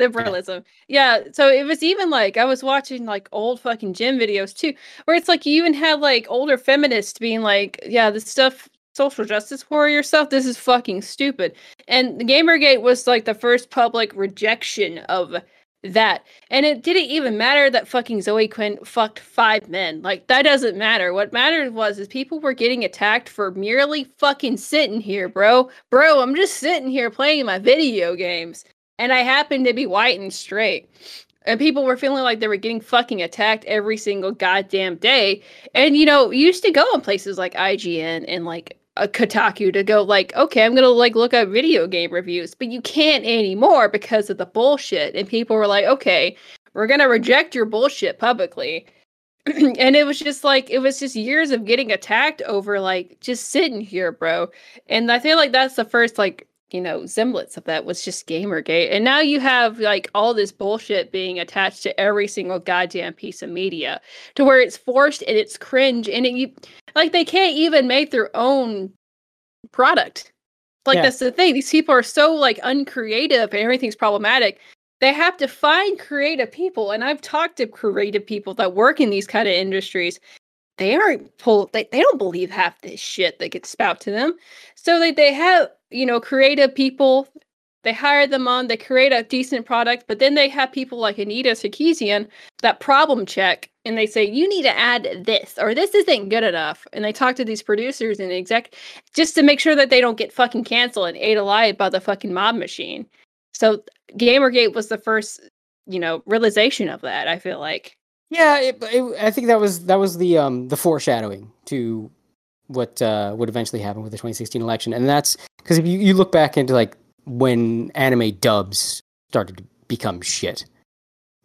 liberalism. Yeah. yeah. So it was even like I was watching like old fucking gym videos too, where it's like you even had like older feminists being like, yeah, this stuff. Social justice warrior stuff, this is fucking stupid. And Gamergate was like the first public rejection of that. And it didn't even matter that fucking Zoe Quinn fucked five men. Like, that doesn't matter. What mattered was is people were getting attacked for merely fucking sitting here, bro. Bro, I'm just sitting here playing my video games. And I happen to be white and straight. And people were feeling like they were getting fucking attacked every single goddamn day. And, you know, you used to go in places like I G N and, like, a Kotaku to go like, okay, I'm going to like look up video game reviews, but you can't anymore because of the bullshit. And people were like, okay, we're going to reject your bullshit publicly. And it was just like, it was just years of getting attacked over like just sitting here, bro. And I feel like that's the first like, you know, semblance of that was just Gamergate. And now you have like all this bullshit being attached to every single goddamn piece of media to where it's forced and it's cringe and it, you like, they can't even make their own product. Like yeah. that's the thing. These people are so like uncreative and everything's problematic. They have to find creative people. And I've talked to creative people that work in these kind of industries. They aren't pull. They, they don't believe half this shit that gets spout to them. So they, they have, you know, creative people, they hire them on, they create a decent product, but then they have people like Anita Sarkeesian that problem check and they say, you need to add this, or this isn't good enough. And they talk to these producers and exec just to make sure that they don't get fucking canceled and ate alive by the fucking mob machine. So Gamergate was the first, you know, realization of that, I feel like. Yeah, it, it, I think that was that was the um, the foreshadowing to what uh, would eventually happen with the twenty sixteen election. And that's because if you, you look back into like when anime dubs started to become shit.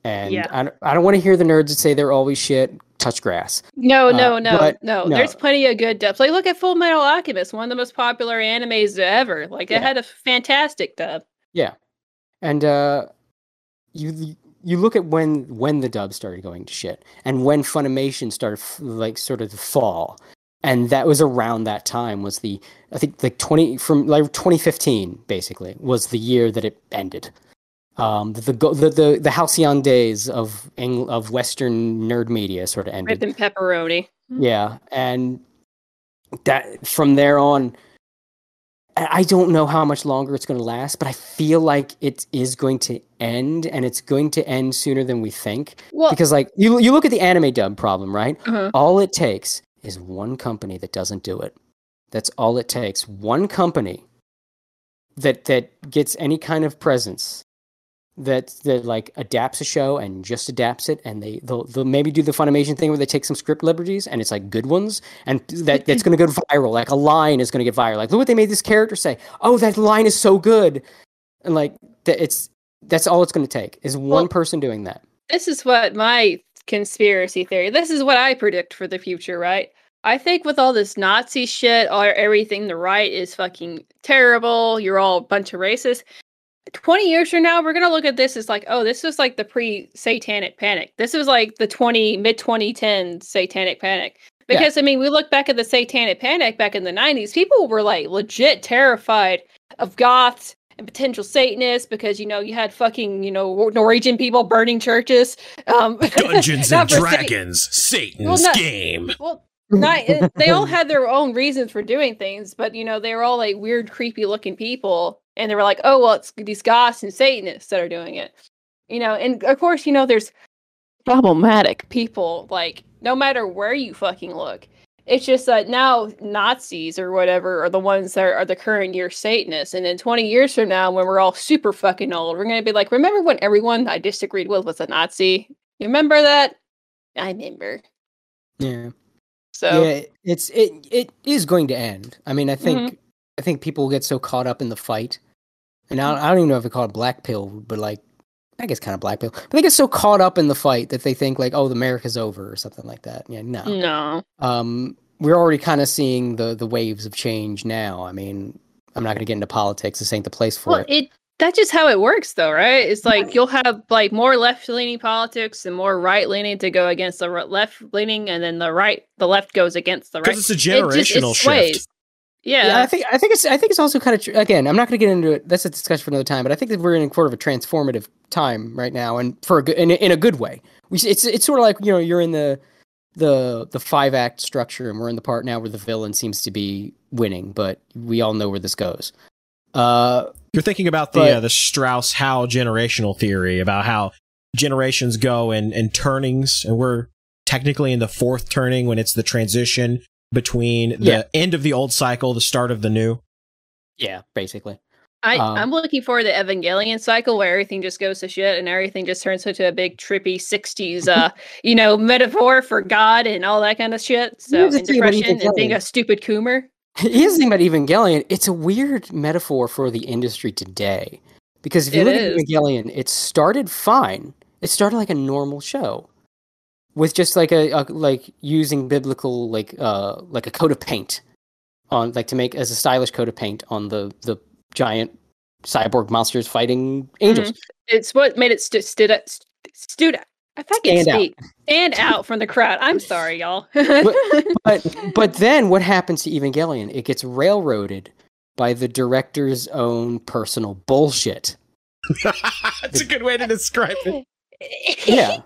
And yeah. I, I don't want to hear the nerds that say they're always shit. Touch grass. No, no, uh, no, but, no, no. There's plenty of good dubs. Like, look at Full Metal Alchemist, one of the most popular animes ever. Like, it yeah. had a fantastic dub. Yeah. And uh, you... You look at when, when the dub started going to shit and when Funimation started f- like sort of the fall. And that was around that time was the, I think the twenty from like twenty fifteen basically was the year that it ended. Um, the, the, the, the, the halcyon days of, Eng- of Western nerd media sort of ended. Rip and pepperoni. Yeah. And that from there on, I don't know how much longer it's going to last, but I feel like it is going to end, and it's going to end sooner than we think. Well, because, like, you you look at the anime dub problem, right? Uh-huh. All it takes is one company that doesn't do it. That's all it takes. One company that that gets any kind of presence, that that like adapts a show and just adapts it, and they they'll, they'll maybe do the Funimation thing where they take some script liberties and it's like good ones, and that that's going to go viral. Like a line is going to get viral. Like, look what they made this character say. Oh, that line is so good, and like that it's that's all it's going to take is one well, person doing that. This is what my conspiracy theory. This is what I predict for the future, right? I think with all this Nazi shit, or everything the right is fucking terrible. You're all a bunch of racists. twenty years from now, we're going to look at this as like, oh, this was like the pre-satanic panic. This was like the twenty mid twenty ten satanic panic. Because, yeah. I mean, we look back at the satanic panic back in the nineties. People were like legit terrified of goths and potential Satanists because, you know, you had fucking, you know, Norwegian people burning churches. Um, Dungeons and Dragons, Sa- Satan's well, not, game. Well, not, they all had their own reasons for doing things, but, you know, they were all like weird, creepy looking people. And they were like, oh, well, it's these goths and Satanists that are doing it. You know, and of course, you know, there's problematic people, like, no matter where you fucking look. It's just that now Nazis or whatever are the ones that are, are the current year Satanists. And then twenty years from now, when we're all super fucking old, we're going to be like, remember when everyone I disagreed with was a Nazi? You remember that? I remember. Yeah. So yeah, it's, it, it is going to end. I mean, I think, mm-hmm. I think people get so caught up in the fight. And I don't, I don't even know if they call it black pill, but like, I guess kind of black pill. But they get so caught up in the fight that they think like, oh, the America's over or something like that. Yeah, no. No. Um, we're already kind of seeing the, the waves of change now. I mean, I'm not going to get into politics. This ain't the place for well, it. it. That's just how it works though, right? It's like you'll have like more left-leaning politics and more right-leaning to go against the left-leaning, and then the right, the left goes against the right. Because it's a generational it just, it shift. Yeah. yeah, I think I think it's I think it's also kind of tr- again. I'm not going to get into it. That's a discussion for another time. But I think that we're in sort of a transformative time right now, and for a good, in, in a good way. We, it's it's sort of like, you know, you're in the the the five act structure, and we're in the part now where the villain seems to be winning, but we all know where this goes. Uh, you're thinking about the but, uh, the Strauss-Howe generational theory about how generations go in in turnings, and we're technically in the fourth turning when it's the transition between the yeah. end of the old cycle, the start of the new. Yeah, basically. I, um, I'm looking for the Evangelion cycle where everything just goes to shit and everything just turns into a big trippy sixties, uh, you know, metaphor for God and all that kind of shit. So, and depression and being a stupid coomer. Here's the thing about Evangelion. It's a weird metaphor for the industry today. Because if you it look is. at Evangelion, it started fine. It started like a normal show. With just like a, a like using biblical like uh like a coat of paint on like to make as a stylish coat of paint on the, the giant cyborg monsters fighting angels. Mm-hmm. It's what made it stu- stood up, st- stood up. If I can speak and out from the crowd. I'm sorry, y'all. but, but but then what happens to Evangelion? It gets railroaded by the director's own personal bullshit. That's a good way to describe it. Yeah.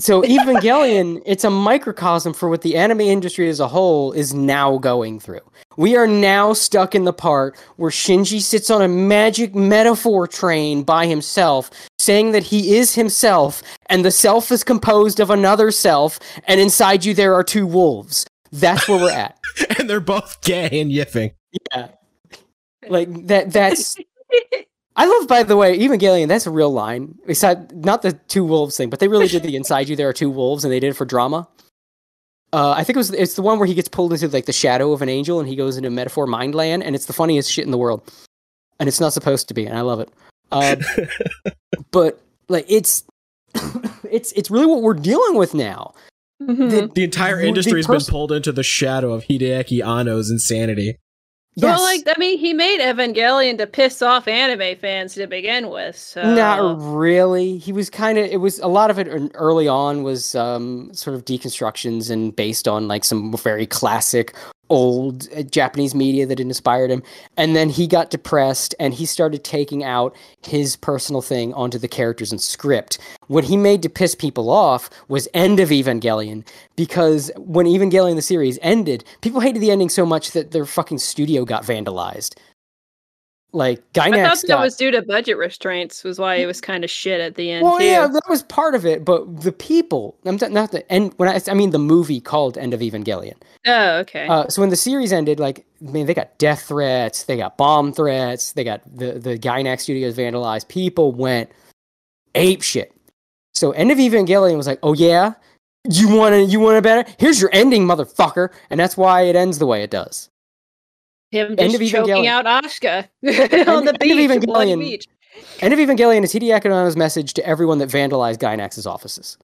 So Evangelion, it's a microcosm for what the anime industry as a whole is now going through. We are now stuck in the part where Shinji sits on a magic metaphor train by himself, saying that he is himself, and the self is composed of another self, and inside you there are two wolves. That's where we're at. And they're both gay and yiffing. Yeah. Like, that. that's... I love, by the way, Evangelion, that's a real line. Besides, not the two wolves thing, but they really did the inside you, there are two wolves, and they did it for drama. Uh, I think it was it's the one where he gets pulled into like the shadow of an angel, and he goes into metaphor mind land, and it's the funniest shit in the world. And it's not supposed to be, and I love it. Uh, but like it's it's it's really what we're dealing with now. Mm-hmm. The, the entire industry has pers- been pulled into the shadow of Hideaki Anno's insanity. Yes. Well, like, I mean, he made Evangelion to piss off anime fans to begin with, so... Not really. He was kind of... It was... A lot of it early on was um, sort of deconstructions and based on, like, some very classic old uh, Japanese media that inspired him. And then he got depressed, and he started taking out his personal thing onto the characters and script. What he made to piss people off was end of Evangelion, because when Evangelion the series ended, people hated the ending so much that their fucking studio got vandalized. Like Gainax, I thought that got, was due to budget restraints, was why it was kind of shit at the end. Well, too. yeah, that was part of it, but the people. I'm not, not the end. When I, I mean the movie called End of Evangelion. Oh, okay. Uh, so when the series ended, like, I mean, they got death threats, they got bomb threats, they got the the Gainax Studios vandalized. People went ape shit. So End of Evangelion was like, oh yeah, you want to, you want a better? Here's your ending, motherfucker, and that's why it ends the way it does. Him just End of choking Evangelion. out Ashka on the beach. End of Evangelion, End of Evangelion is Hideaki Anno's message to everyone that vandalized Gainax's offices,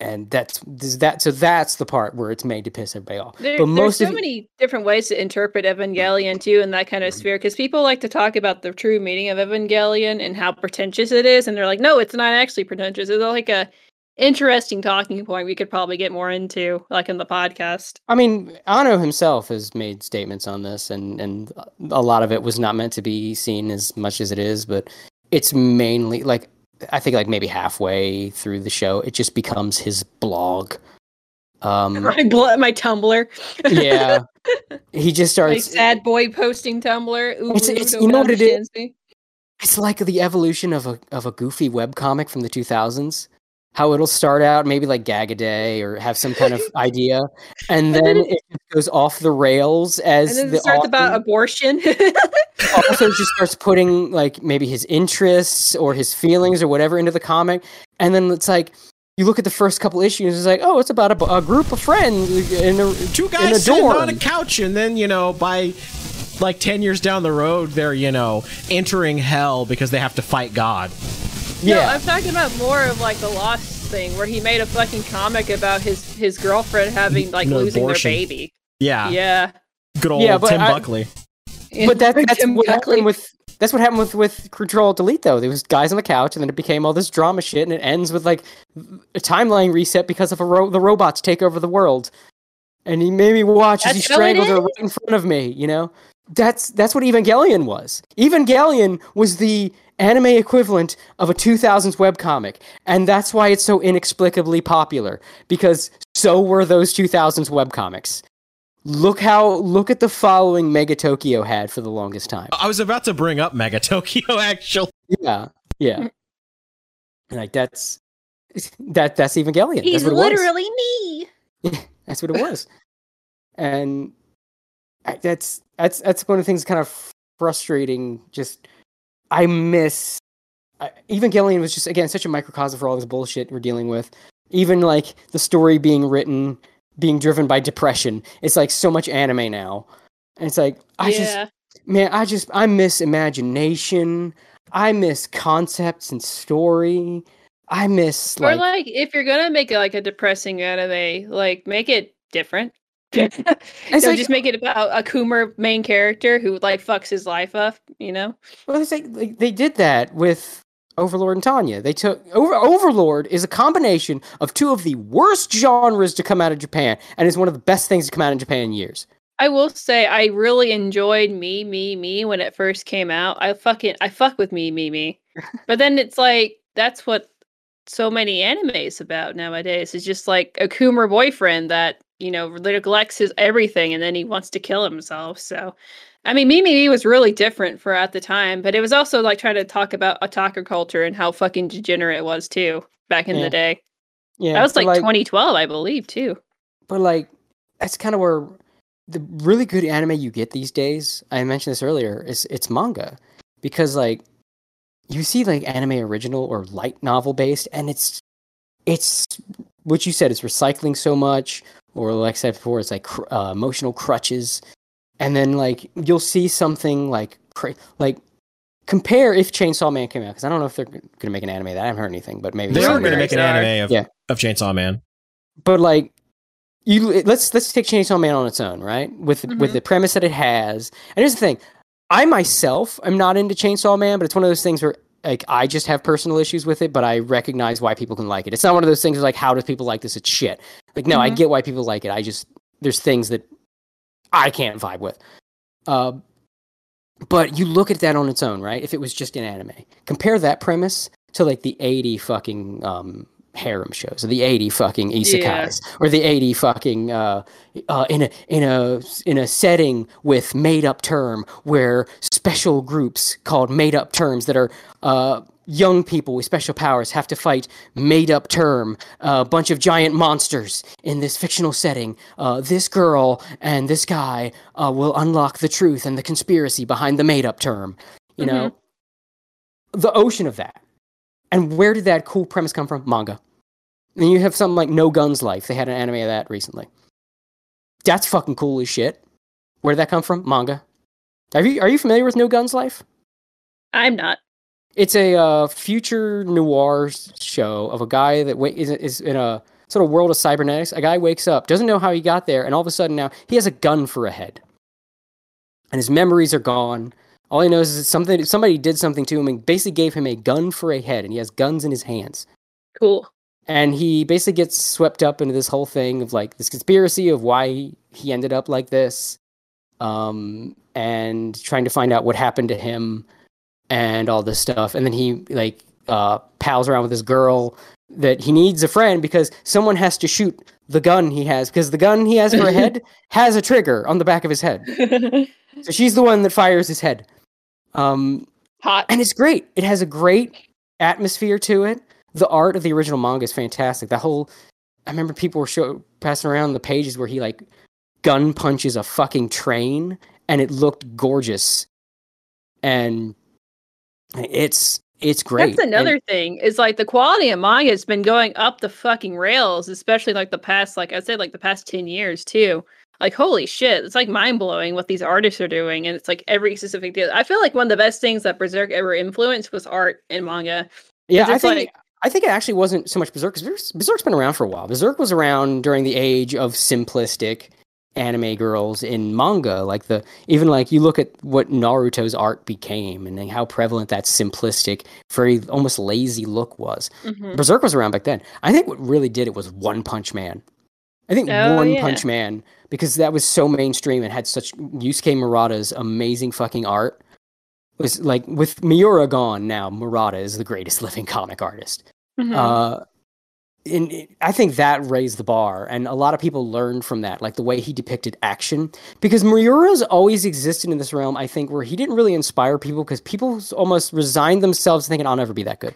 and that's that. So that's the part where it's made to piss everybody off. There, but most there's so of, many different ways to interpret Evangelion too, in that kind of sphere, because people like to talk about the true meaning of Evangelion and how pretentious it is, and they're like, "No, it's not actually pretentious. It's like a." Interesting talking point we could probably get more into, like, in the podcast. I mean, Anno himself has made statements on this, and, and a lot of it was not meant to be seen as much as it is, but it's mainly, like, I think, like, maybe halfway through the show, it just becomes his blog. Um, my, bl- my Tumblr. Yeah. He just starts... My sad boy posting Tumblr. Ooh, it's, it's, you know what it is? It's like the evolution of a of a goofy webcomic from the two thousands. How it'll start out, maybe like gag a day or have some kind of idea, and then it goes off the rails as and then the it starts about abortion. Also, just starts putting like maybe his interests or his feelings or whatever into the comic, and then it's like you look at the first couple issues. It's like, oh, it's about a, a group of friends in a two guys in a sitting dorm. on a couch, and then you know by. like ten years down the road, they're, you know, entering hell because they have to fight God. Yeah. No, I'm talking about more of, like, the Lost thing, where he made a fucking comic about his, his girlfriend having, like, no, losing abortion. their baby. Yeah. Yeah. Good old yeah, Tim I, Buckley. But that, that's, Tim what Buckley. Happened with, that's what happened with, with Control-Delete, though. There was guys on the couch, and then it became all this drama shit, and it ends with, like, a timeline reset because of a ro- the robots take over the world. And he made me watch that's as he strangled her right in front of me, you know? That's that's what Evangelion was. Evangelion was the anime equivalent of a two thousands webcomic, and that's why it's so inexplicably popular, because so were those two thousands webcomics. Look how look at the following Mega Tokyo had for the longest time. I was about to bring up Mega Tokyo, actually. Yeah, yeah. Like that's that that's Evangelion. He's that's what literally it was. me. That's what it was, and. That's that's that's one of the things kind of frustrating. Just I miss I, Evangelion was just again such a microcosm for all this bullshit we're dealing with. Even like the story being written, being driven by depression. It's like so much anime now, and it's like I yeah. just man, I just I miss imagination. I miss concepts and story. I miss like or like if you're gonna make like a depressing anime, like make it different. So like, just make it about a Coomer main character who like fucks his life up, you know. Well, it's like, like they did that with Overlord and Tanya. They took Over, Overlord is a combination of two of the worst genres to come out of Japan, and is one of the best things to come out in Japan in years. I will say I really enjoyed Me Me Me when it first came out. I fucking I fuck with Me Me Me, but then it's like that's what so many animes about nowadays. It's just like a Coomer boyfriend that. You know, neglects his everything, and then he wants to kill himself. So, I mean, Mimi Me was really different for at the time, but it was also like trying to talk about otaku culture and how fucking degenerate it was too back in yeah. the day. Yeah, that was like, like twenty twelve, I believe, too. But like, that's kind of where the really good anime you get these days. I mentioned this earlier. Is it's manga because like you see like anime original or light novel based, and it's it's what you said. It's recycling so much. Or like I said before, it's like cr- uh, emotional crutches, and then like you'll see something like cra- like compare if Chainsaw Man came out, because I don't know if they're g- going to make an anime of that. I haven't heard anything, but maybe they are going to make an anime of, yeah. of Chainsaw Man. But like you, let's let's take Chainsaw Man on its own, right? With mm-hmm. with the premise that it has. And here's the thing: I myself am not into Chainsaw Man, but it's one of those things where. Like, I just have personal issues with it, but I recognize why people can like it. It's not one of those things where, like, how do people like this? It's shit. Like, no, mm-hmm. I get why people like it. I just, there's things that I can't vibe with. Uh, but you look at that on its own, right? If it was just an anime. Compare that premise to, like, the eighty fucking um, harem shows, the eighty fucking isekais, yeah. or the eighty fucking uh, uh, in a in a in a setting with made up term where special groups called made up terms that are uh, young people with special powers have to fight made up term a uh, bunch of giant monsters in this fictional setting. Uh, this girl and this guy uh, will unlock the truth and the conspiracy behind the made up term. You mm-hmm. know, the ocean of that. And where did that cool premise come from? Manga. And you have something like No Guns Life. They had an anime of that recently. That's fucking cool as shit. Where did that come from? Manga. Have you, are you familiar with No Guns Life? I'm not. It's a uh, future noir show of a guy that w- is, is in a sort of world of cybernetics. A guy wakes up, doesn't know how he got there, and all of a sudden now he has a gun for a head. And his memories are gone. All he knows is that something, somebody did something to him and basically gave him a gun for a head, and he has guns in his hands. Cool. And he basically gets swept up into this whole thing of, like, this conspiracy of why he, he ended up like this, um, and trying to find out what happened to him and all this stuff. And then he, like, uh, pals around with this girl that he needs a friend because someone has to shoot the gun he has, because the gun he has for a head has a trigger on the back of his head. So she's the one that fires his head. Um, Hot. And it's great. It has a great atmosphere to it. The art of the original manga is fantastic. The whole, I remember people were show, passing around the pages where he, like, gun punches a fucking train, and it looked gorgeous. And it's it's great. That's another and, thing. Is like the quality of manga has been going up the fucking rails, especially like the past, like I said, like the past ten years too. Like, holy shit, it's like mind-blowing what these artists are doing, and it's like every specific deal. I feel like one of the best things that Berserk ever influenced was art and manga. Yeah, I think, like, I think it actually wasn't so much Berserk, because Berserk's been around for a while. Berserk was around during the age of simplistic anime girls in manga. Like, the even like you look at what Naruto's art became and how prevalent that simplistic, very almost lazy look was. Mm-hmm. Berserk was around back then. I think what really did it was One Punch Man. I think oh, One yeah. Punch Man, because that was so mainstream and had such Yusuke Murata's amazing fucking art. It was like, with Miura gone now, Murata is the greatest living comic artist. Mm-hmm. Uh, and it, I think that raised the bar, and a lot of people learned from that, like the way he depicted action. Because Miura's always existed in this realm, I think, where he didn't really inspire people, because people almost resigned themselves thinking, I'll never be that good.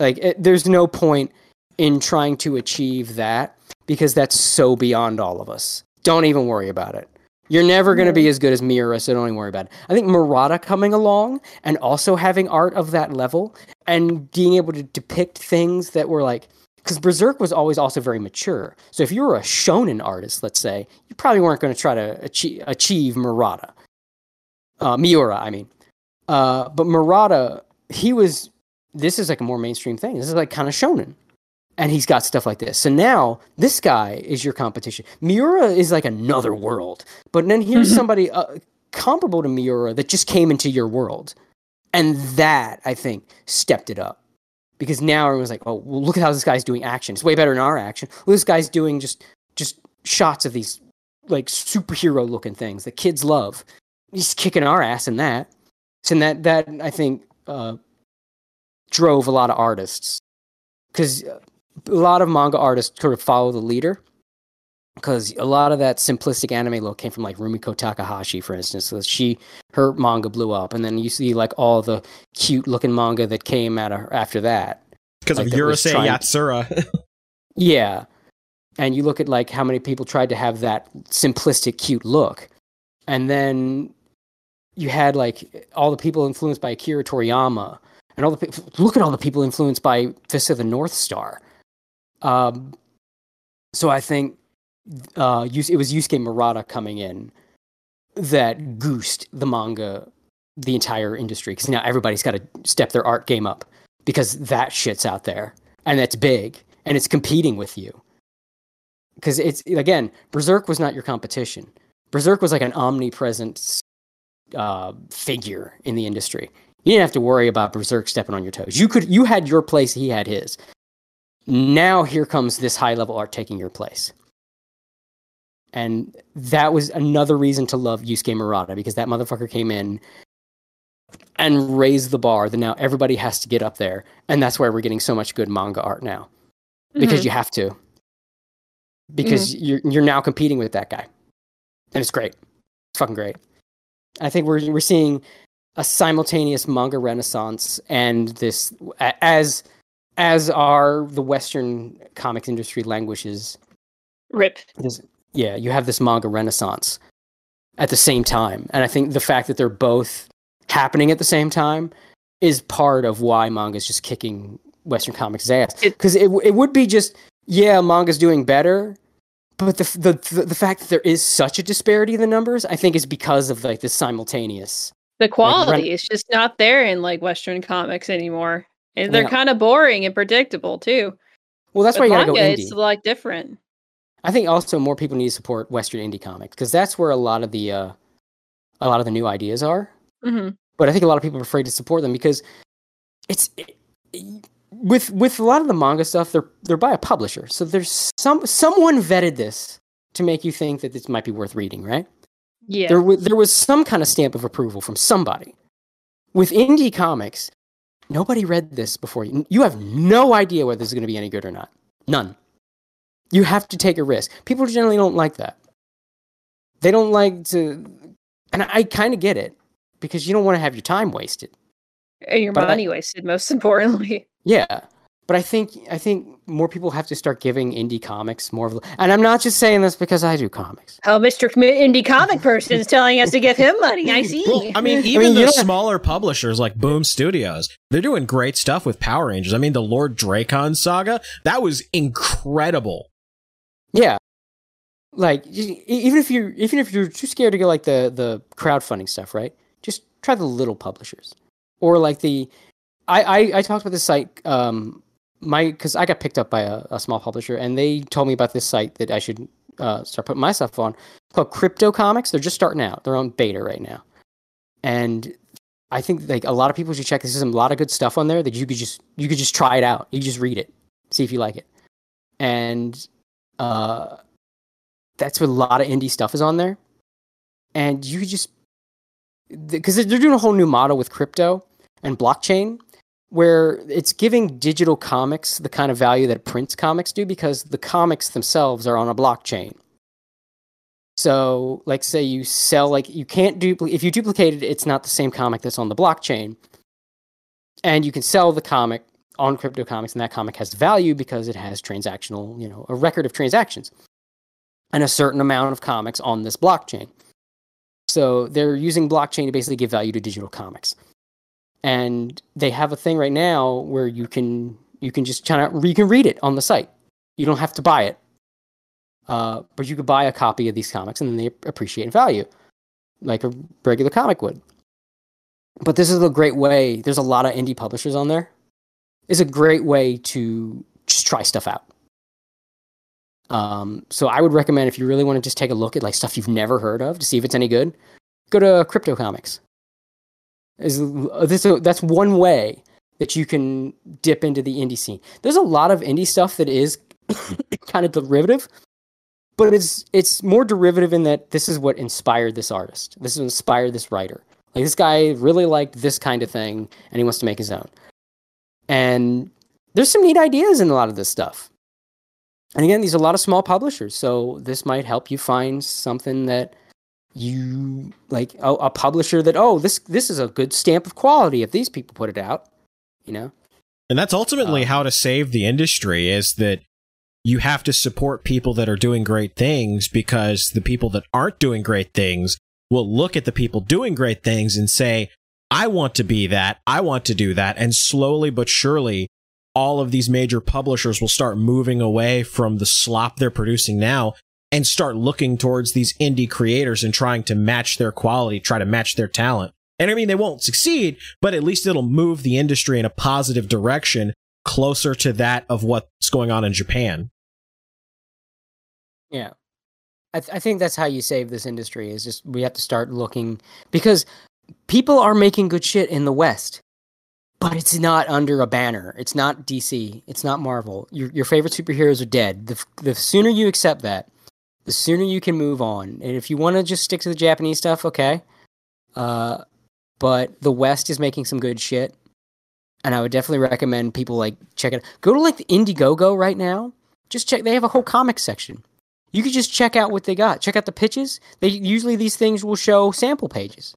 Like, it, there's no point in trying to achieve that, because that's so beyond all of us. Don't even worry about it. You're never going to be as good as Miura, so don't even worry about it. I think Murata coming along and also having art of that level and being able to depict things that were like... Because Berserk was always also very mature. So if you were a shonen artist, let's say, you probably weren't going to try to achieve, achieve Murata. Uh, Miura, I mean. Uh, but Murata, he was... This is like a more mainstream thing. This is like kind of shonen. And he's got stuff like this. So now, this guy is your competition. Miura is like another world. But then here's somebody uh, comparable to Miura that just came into your world. And that, I think, stepped it up. Because now everyone's like, oh, well, look at how this guy's doing action. It's way better than our action. Well, this guy's doing just just shots of these like superhero-looking things that kids love. He's kicking our ass in that. So that, that I think, uh, drove a lot of artists. Because... Uh, a lot of manga artists sort of follow the leader, because a lot of that simplistic anime look came from like Rumiko Takahashi, for instance. So she, her manga blew up, and then you see like all the cute looking manga that came out of her after that. Because like, of Yurusei Yatsura. Yeah. And you look at like how many people tried to have that simplistic cute look. And then you had like all the people influenced by Akira Toriyama, and all the pe- look at all the people influenced by Fist of the North Star. Um, so I think uh, it was Yusuke Murata coming in that goosed the manga, the entire industry, because now everybody's got to step their art game up, because that shit's out there, and that's big, and it's competing with you. Because it's, again, Berserk was not your competition. Berserk was like an omnipresent uh, figure in the industry. You didn't have to worry about Berserk stepping on your toes. You could, you had your place, he had his. Now here comes this high-level art taking your place. And that was another reason to love Yusuke Murata, because that motherfucker came in and raise the bar, then now everybody has to get up there. And that's where we're getting so much good manga art now. Because mm-hmm. you have to. Because mm-hmm. you're you're now competing with that guy. And it's great. It's fucking great. I think we're we're seeing a simultaneous manga renaissance and this as as are the Western comics industry languishes. Rip. This, yeah, you have this manga renaissance at the same time. And I think the fact that they're both happening at the same time is part of why manga is just kicking Western comics' ass. Because it, it, it would be just, yeah, manga's doing better, but the, the the the fact that there is such a disparity in the numbers, I think is because of like this simultaneous. The quality like, run- is just not there in like Western comics anymore. And they're yeah. kind of boring and predictable too. Well, that's but why you gotta go indie. It's like different. I think also more people need to support Western indie comics because that's where a lot of the uh, a lot of the new ideas are. Mm-hmm. But I think a lot of people are afraid to support them because it's it, it, with with a lot of the manga stuff they're they're by a publisher, so there's some someone vetted this to make you think that this might be worth reading, right? Yeah. There w- there was some kind of stamp of approval from somebody. With indie comics, nobody read this before. You you have no idea whether this is going to be any good or not. None. You have to take a risk. People generally don't like that. They don't like to, and I, I kind of get it because you don't want to have your time wasted. And your but money I, wasted, most importantly. Yeah, but I think I think more people have to start giving indie comics more of. And I'm not just saying this because I do comics. Oh, Mister Indie Comic Person is telling us to give him money. I see. Well, I mean, even I mean, the smaller have... publishers like Boom Studios, they're doing great stuff with Power Rangers. I mean, the Lord Dracon saga, that was incredible. Yeah, like even if you even if you're too scared to go like the the crowdfunding stuff, right? Just try the little publishers, or like the I I, I talked about this site um my because I got picked up by a, a small publisher and they told me about this site that I should uh, start putting my stuff on. It's called Crypto Comics. They're just starting out. They're on beta right now, and I think like a lot of people should check this. There's a lot of good stuff on there that you could just you could just try it out. You just read it, see if you like it, and. Uh, that's what a lot of indie stuff is on there. And you just... Because th- they're doing a whole new model with crypto and blockchain where it's giving digital comics the kind of value that print comics do because the comics themselves are on a blockchain. So, like, say you sell... like you can't duplicate... If you duplicate it, it's not the same comic that's on the blockchain. And you can sell the comic on Crypto Comics, and that comic has value because it has transactional, you know, a record of transactions and a certain amount of comics on this blockchain. So they're using blockchain to basically give value to digital comics. And they have a thing right now where you can you can just kind of you can read it on the site. You don't have to buy it, uh, but you could buy a copy of these comics, and then they appreciate in value like a regular comic would. But this is a great way. There's a lot of indie publishers on there. Is a great way to just try stuff out. Um, so I would recommend if you really want to just take a look at like stuff you've never heard of to see if it's any good, go to Crypto Comics. Is this a, that's one way that you can dip into the indie scene. There's a lot of indie stuff that is kind of derivative, but it's it's more derivative in that this is what inspired this artist. This is inspired this writer. Like this guy really liked this kind of thing and he wants to make his own. And there's some neat ideas in a lot of this stuff. And again, these are a lot of small publishers, so this might help you find something that you like a, a publisher that oh this this is a good stamp of quality if these people put it out, you know. And that's ultimately uh, how to save the industry is that you have to support people that are doing great things because the people that aren't doing great things will look at the people doing great things and say, I want to be that. I want to do that. And slowly but surely, all of these major publishers will start moving away from the slop they're producing now and start looking towards these indie creators and trying to match their quality, try to match their talent. And I mean, they won't succeed, but at least it'll move the industry in a positive direction closer to that of what's going on in Japan. Yeah. I, th- I think that's how you save this industry is just we have to start looking because people are making good shit in the West, but it's not under a banner. It's not D C. It's not Marvel. Your your favorite superheroes are dead. The the sooner you accept that, the sooner you can move on. And if you want to just stick to the Japanese stuff, okay. Uh, but the West is making some good shit, and I would definitely recommend people like check it. Go to like the Indiegogo right now. Just check. They have a whole comic section. You could just check out what they got. Check out the pitches. They usually these things will show sample pages,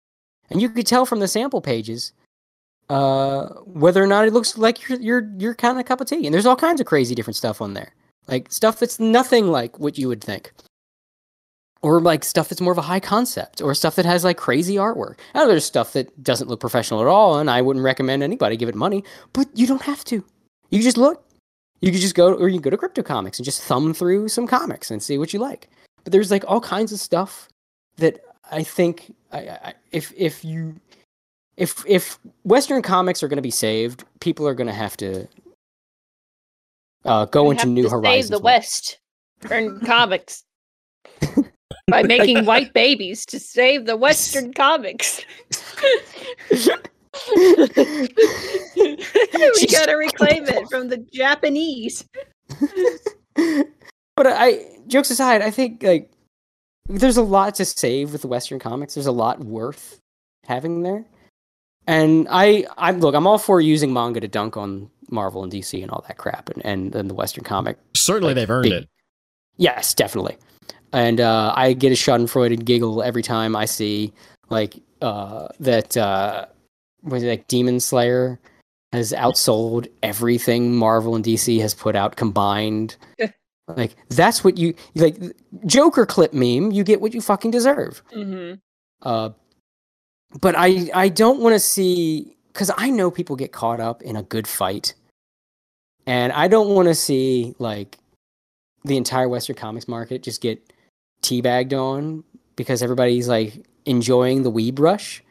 and you could tell from the sample pages uh, whether or not it looks like your your your kind of cup of tea. And there's all kinds of crazy different stuff on there, like stuff that's nothing like what you would think, or like stuff that's more of a high concept, or stuff that has like crazy artwork. Now, there's stuff that doesn't look professional at all, and I wouldn't recommend anybody give it money. But you don't have to. You just look. You could just go, or you can go to Crypto Comics and just thumb through some comics and see what you like. But there's like all kinds of stuff that I think I, I, if if you if if Western comics are going to be saved, people are going to have to uh, go we into have new to horizons. Save the West for comics by making white babies to save the Western comics. We gotta reclaim it from the Japanese. But I, jokes aside, I think like there's a lot to save with the Western comics. There's a lot worth having there, and I, I look, I'm all for using manga to dunk on Marvel and D C and all that crap, and and, and the Western comic. Certainly, like, they've earned big, it. Yes, definitely. And uh, I get a Schadenfreude giggle every time I see like uh, that. Uh, Was it like Demon Slayer has outsold everything Marvel and D C has put out combined? Like, that's what you like. Joker clip meme, you get what you fucking deserve. Mm-hmm. Uh, but I, I don't want to see, because I know people get caught up in a good fight, and I don't want to see like the entire Western comics market just get teabagged on because everybody's like enjoying the weeb rush,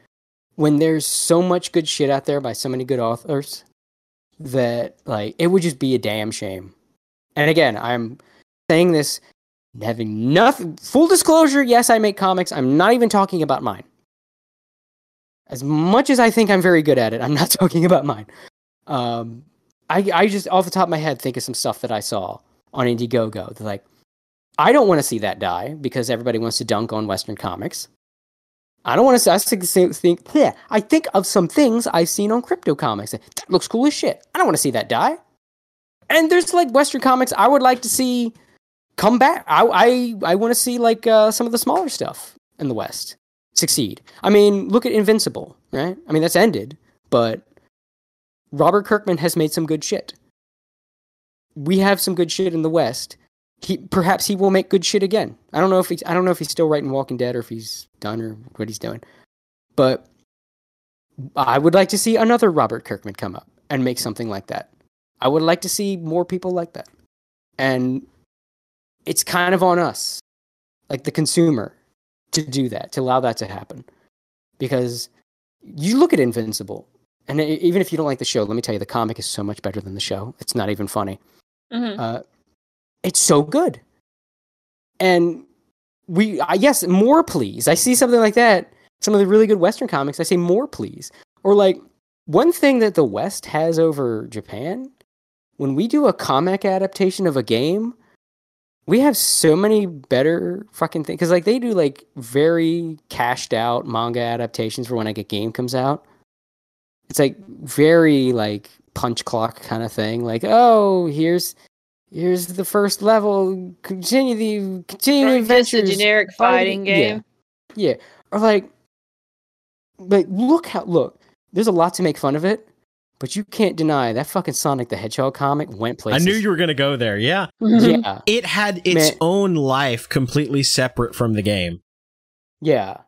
when there's so much good shit out there by so many good authors that like it would just be a damn shame. And again, I'm saying this having nothing, full disclosure, yes, I make comics. I'm not even talking about mine. As much as I think I'm very good at it, I'm not talking about mine. Um, I, I just, off the top of my head, think of some stuff that I saw on Indiegogo. They're like, I don't want to see that die because everybody wants to dunk on Western comics. I don't want to. I think. Yeah, I think of some things I've seen on Crypto Comics. That looks cool as shit. I don't want to see that die. And there's like Western comics I would like to see come back. I I, I want to see like uh, some of the smaller stuff in the West succeed. I mean, look at Invincible, right? I mean, that's ended, but Robert Kirkman has made some good shit. We have some good shit in the West. He, perhaps he will make good shit again. I don't know if he's, I don't know if he's still writing Walking Dead or if he's done or what he's doing. But I would like to see another Robert Kirkman come up and make something like that. I would like to see more people like that. And it's kind of on us, like the consumer, to do that, to allow that to happen. Because you look at Invincible, and even if you don't like the show, let me tell you, the comic is so much better than the show. It's not even funny. Mm-hmm. Uh, It's so good. And we, uh, yes, more please. I see something like that. Some of the really good Western comics, I say more please. Or like one thing that the West has over Japan, when we do a comic adaptation of a game, we have so many better fucking things. Because like they do like very cashed out manga adaptations for when like a game comes out. It's like very like punch clock kind of thing. Like, oh, here's... Here's the first level. Continue the continue adventures. It's a generic fighting game. Yeah. yeah, or like, like look how look. There's a lot to make fun of it, but you can't deny that fucking Sonic the Hedgehog comic went places. I knew you were gonna go there. Yeah, yeah. It had its Man. own life completely separate from the game. Yeah,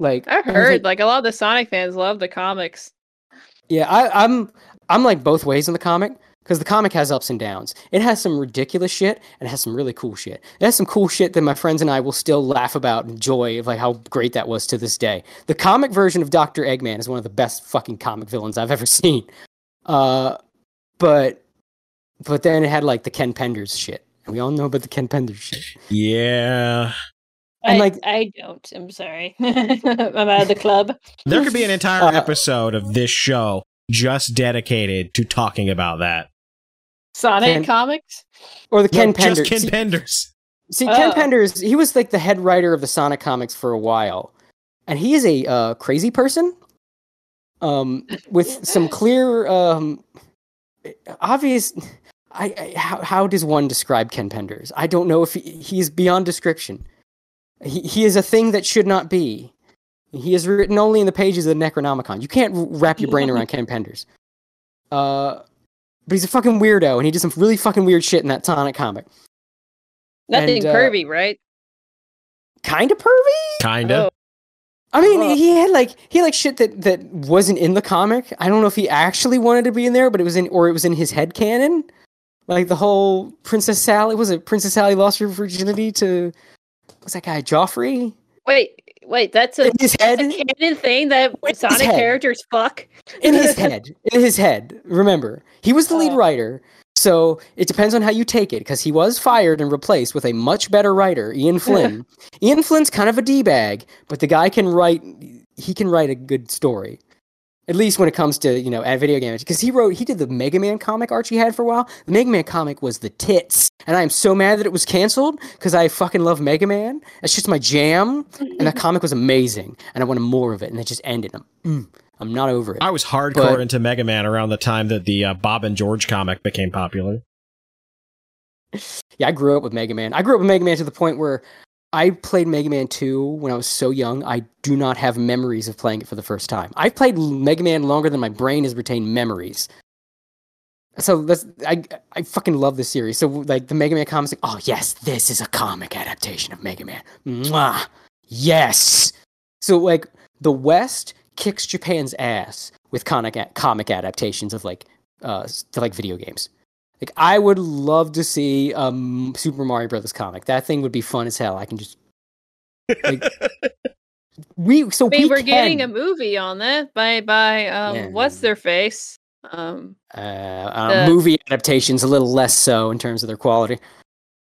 like I heard, I like, like a lot of the Sonic fans love the comics. Yeah, I, I'm I'm like both ways in the comic. Because the comic has ups and downs. It has some ridiculous shit, and it has some really cool shit. It has some cool shit that my friends and I will still laugh about and enjoy, of like how great that was to this day. The comic version of Doctor Eggman is one of the best fucking comic villains I've ever seen. Uh, but but then it had like the Ken Penders shit. And we all know about the Ken Penders shit. Yeah. And I, like, I don't. I'm sorry. I'm out of the club. There could be an entire uh, episode of this show just dedicated to talking about that. Sonic Ken, comics? Or the Ken no, Penders. Just Ken see, Penders. See, oh. Ken Penders, he was like the head writer of the Sonic comics for a while. And he is a uh, crazy person. um, with some clear, um, obvious. I, I how, how does one describe Ken Penders? I don't know if he, he's beyond description. He he is a thing that should not be. He is written only in the pages of the Necronomicon. You can't wrap your brain around Ken Penders. Uh, but he's a fucking weirdo, and he did some really fucking weird shit in that Sonic comic. Nothing and, uh, pervy, right? Kind of pervy? Kind of. Oh. I mean, oh. he had like he had like shit that, that wasn't in the comic. I don't know if he actually wanted to be in there, but it was in or it was in his headcanon. Like the whole Princess Sally was it Princess Sally lost her virginity to what's that guy Joffrey? Wait, wait, that's a, in his that's head? a canon thing that in Sonic characters fuck in his head. In his head, remember, he was the lead oh. writer. So it depends on how you take it, because he was fired and replaced with a much better writer, Ian Flynn. Ian Flynn's kind of a d-bag, but the guy can write. He can write a good story, at least when it comes to you know at video games. Because he wrote, he did the Mega Man comic Archie had for a while. The Mega Man comic was the tits, and I am so mad that it was canceled because I fucking love Mega Man. That's just my jam, and that comic was amazing, and I wanted more of it, and it just ended. I'm, mm. I'm not over it. I was hardcore but, into Mega Man around the time that the uh, Bob and George comic became popular. Yeah, I grew up with Mega Man. I grew up with Mega Man to the point where I played Mega Man two when I was so young. I do not have memories of playing it for the first time. I've played Mega Man longer than my brain has retained memories. So that's, I I fucking love this series. So like the Mega Man comics, like, oh yes, this is a comic adaptation of Mega Man. Mwah! Yes! So like the West kicks Japan's ass with comic comic adaptations of like uh to like video games. Like I would love to see um Super Mario Brothers comic. That thing would be fun as hell. I can just like, we so we, we were can. getting a movie on that by by um yeah. what's their face um uh, uh the, movie adaptations a little less so in terms of their quality.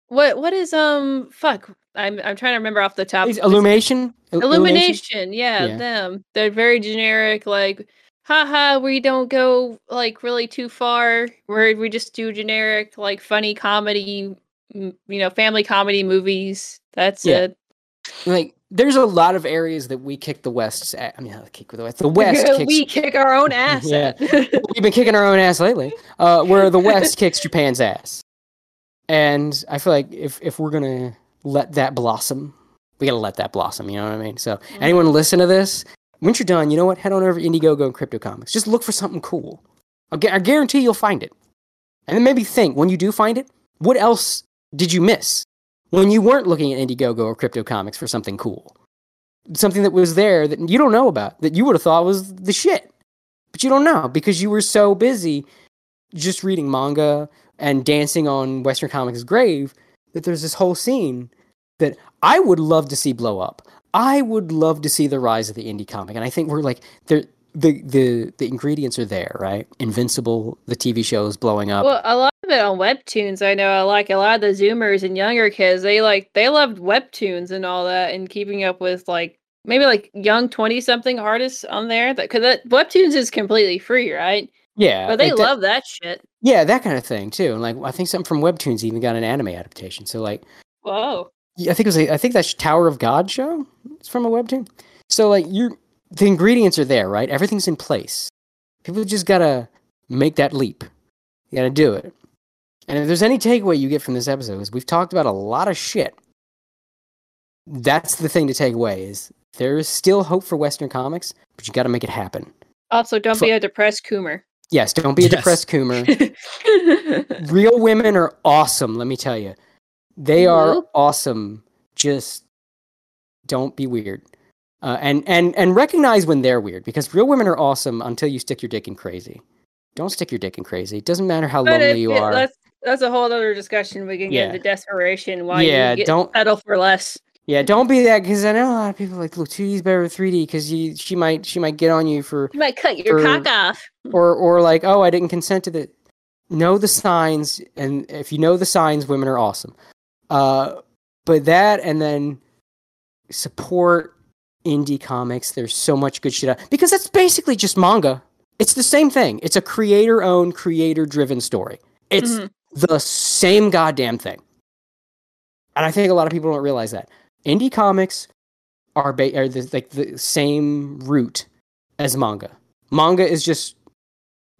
What what is um fuck I'm I'm trying to remember off the top. Illumination? Illumination, yeah, yeah, them. They're very generic, like, haha, we don't go, like, really too far. We're, we just do generic, like, funny comedy, you know, family comedy movies. That's yeah. it. Like, there's a lot of areas that we kick the West's ass. I mean, I kick the West. The West kicks... We kick our own ass. Yeah. We've been kicking our own ass lately, uh, where the West kicks Japan's ass. And I feel like if, if we're going to... let that blossom. We gotta let that blossom, you know what I mean? So, mm-hmm. anyone listen to this, once you're done, you know what? Head on over to Indiegogo and Crypto Comics. Just look for something cool. I'll gu- I guarantee you'll find it. And then maybe think, when you do find it, what else did you miss? When you weren't looking at Indiegogo or Crypto Comics for something cool. Something that was there that you don't know about, that you would have thought was the shit. But you don't know, because you were so busy just reading manga and dancing on Western Comics' grave that there's this whole scene that I would love to see blow up. I would love to see the rise of the indie comic. And I think we're like, the the the ingredients are there, right? Invincible, the T V show is blowing up. Well, a lot of it on Webtoons, I know. I like a lot of the Zoomers and younger kids. They like, they loved Webtoons and all that and keeping up with like, maybe like young twenty-something artists on there. That, 'cause that, Webtoons is completely free, right? Yeah. But they like love that, that shit. Yeah, that kind of thing too. And like I think something from Webtoons even got an anime adaptation. So like Whoa. Yeah, I think it was a, I think that Tower of God show is from a Webtoon. So like you the ingredients are there, right? Everything's in place. People just gotta make that leap. You gotta do it. And if there's any takeaway you get from this episode is we've talked about a lot of shit. That's the thing to take away is there is still hope for Western comics, but you gotta make it happen. Also, don't F- be a depressed Coomer. Yes, don't be a yes. depressed Coomer. Real women are awesome, let me tell you. They are nope. awesome. Just don't be weird. Uh, and, and, and recognize when they're weird, because real women are awesome until you stick your dick in crazy. Don't stick your dick in crazy. It doesn't matter how but lonely it, you it, are. That's, that's a whole other discussion. We can yeah. get into desperation while yeah, you get don't, settle for less. Yeah, don't be that, because I know a lot of people are like, look, two D's better than three D, because she might she might get on you for... You might cut your for, cock off. Or, or like, oh, I didn't consent to the... Know the signs, and if you know the signs, women are awesome. Uh, but that, and then support indie comics. There's so much good shit out. Because that's basically just manga. It's the same thing. It's a creator-owned, creator-driven story. It's mm-hmm. the same goddamn thing. And I think a lot of people don't realize that. Indie comics are, ba- are the, like the same root as manga. manga is just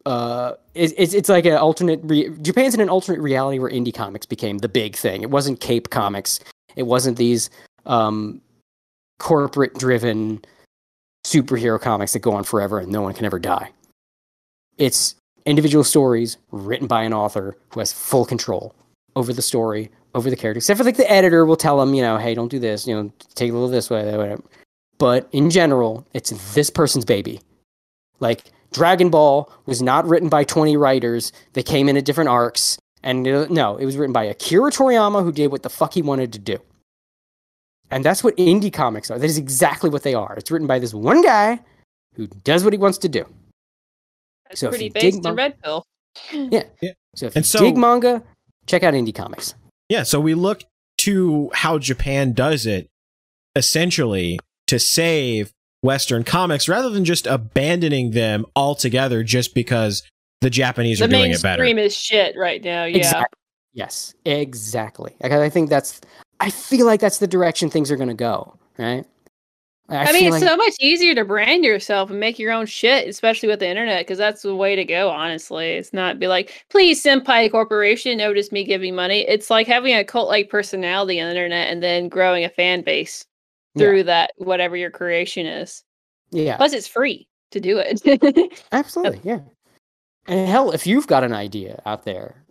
uh it's it's, it's like an alternate re- Japan's in an alternate reality where indie comics became the big thing. It wasn't Cape Comics. It wasn't these um corporate driven superhero comics that go on forever and no one can ever die. It's individual stories written by an author who has full control over the story, over the character, except for like the editor will tell them, you know, hey, don't do this, you know, take it a little this way, that way. But in general, it's this person's baby. Like Dragon Ball was not written by twenty writers that came in at different arcs. And it, no, it was written by Akira Toriyama, who did what the fuck he wanted to do. And that's what indie comics are. That is exactly what they are. It's written by this one guy who does what he wants to do. That's so pretty based on Red Pill. Yeah. yeah. So if and you so, dig manga, check out indie comics. Yeah, so we look to how Japan does it, essentially, to save Western comics, rather than just abandoning them altogether just because the Japanese the are doing it better. The mainstream is shit right now, yeah. Exactly. Yes, exactly. Like, I think that's... I feel like that's the direction things are going to go, right? I, I mean, it's like... so much easier to brand yourself and make your own shit, especially with the internet, because that's the way to go, honestly. It's not be like, please, Senpai Corporation, notice me giving money. It's like having a cult-like personality on the internet and then growing a fan base through yeah. that, whatever your creation is. Yeah. Plus, it's free to do it. Absolutely, yeah. And hell, if you've got an idea out there,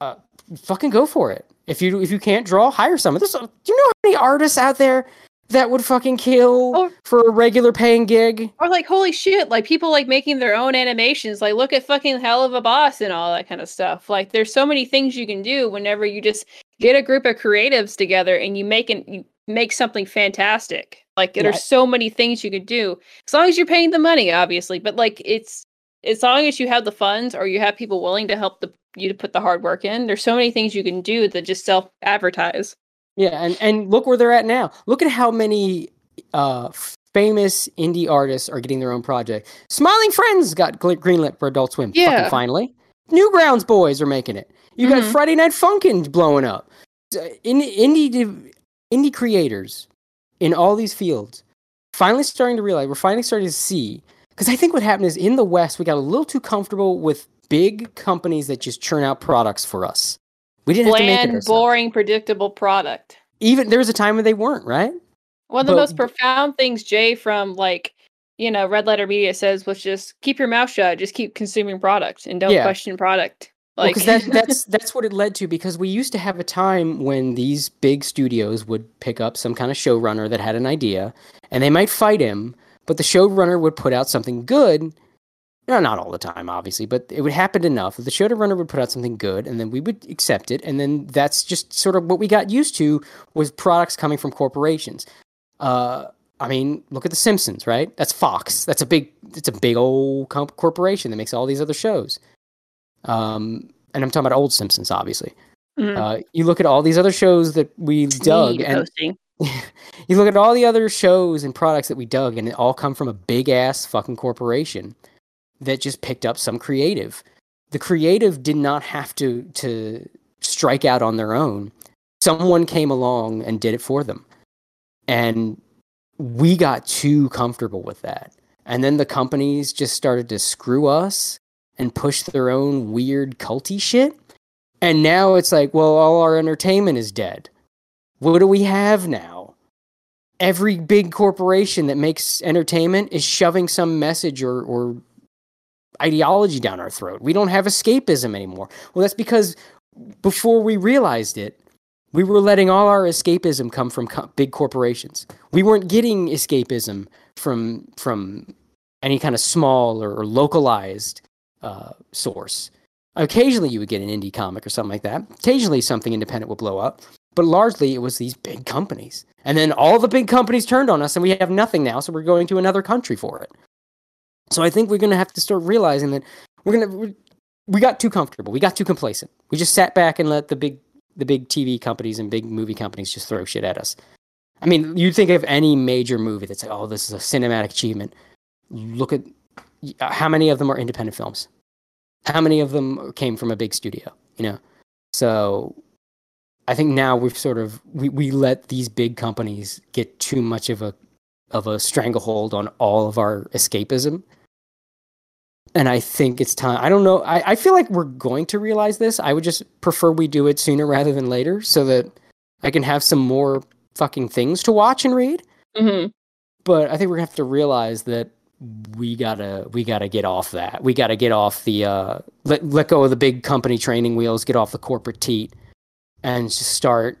uh, fucking go for it. If you if you can't draw, hire someone. There's, do you know how many artists out there that would fucking kill or, for a regular paying gig? Or like, holy shit, like people like making their own animations. Like look at fucking Hell of a Boss and all that kind of stuff. Like there's so many things you can do whenever you just get a group of creatives together and you make an, you make something fantastic. Like there's right. so many things you could do. As long as you're paying the money, obviously. But like it's as long as you have the funds or you have people willing to help the you to put the hard work in. There's so many things you can do that just self-advertise. Yeah, and, and look where they're at now. Look at how many uh, famous indie artists are getting their own project. Smiling Friends got greenlit for Adult Swim, yeah. fucking finally. Newgrounds boys are making it. You mm-hmm. got Friday Night Funkin' blowing up. In, indie indie creators in all these fields finally starting to realize, we're finally starting to see, because I think what happened is in the West, we got a little too comfortable with big companies that just churn out products for us. We didn't Bland, have to make it ourselves. Boring, predictable product. Even there was a time when they weren't, right? One of but, the most profound things Jay from like, you know, Red Letter Media says was just keep your mouth shut, just keep consuming product and don't yeah. question product. Like well, that, that's that's what it led to, because we used to have a time when these big studios would pick up some kind of showrunner that had an idea and they might fight him, but the showrunner would put out something good. No, not all the time, obviously, but it would happen enough. The showrunner would put out something good, and then we would accept it, and then that's just sort of what we got used to was products coming from corporations. Uh, I mean, look at The Simpsons, right? That's Fox. That's a big, it's a big old comp- corporation that makes all these other shows. Um, and I'm talking about old Simpsons, obviously. Mm-hmm. Uh, you look at all these other shows that we dug, Me and you look at all the other shows and products that we dug, and it all come from a big ass fucking corporation that just picked up some creative. The creative did not have to to strike out on their own. Someone came along and did it for them. And we got too comfortable with that. And then the companies just started to screw us and push their own weird culty shit. And now it's like, well, all our entertainment is dead. What do we have now? Every big corporation that makes entertainment is shoving some message or... or ideology down our throat. We don't have escapism anymore. Well, that's because before we realized it, we were letting all our escapism come from co- big corporations. We weren't getting escapism from from any kind of small or, or localized uh, source. Occasionally you would get an indie comic or something like that. Occasionally something independent would blow up, but largely it was these big companies. And then all the big companies turned on us and we have nothing now, so we're going to another country for it. So I think we're going to have to start realizing that we're going to we, we got too comfortable. We got too complacent. We just sat back and let the big the big T V companies and big movie companies just throw shit at us. I mean, you think of any major movie that's like, oh, this is a cinematic achievement. Look at uh, how many of them are independent films. How many of them came from a big studio, you know? So I think now we've sort of we, we let these big companies get too much of a of a stranglehold on all of our escapism. And I think it's time. I don't know. I, I feel like we're going to realize this. I would just prefer we do it sooner rather than later so that I can have some more fucking things to watch and read. Mm-hmm. But I think we're going to have to realize that we gotta we gotta get off that. We gotta get off the uh, let let go of the big company training wheels. Get off the corporate teat and just start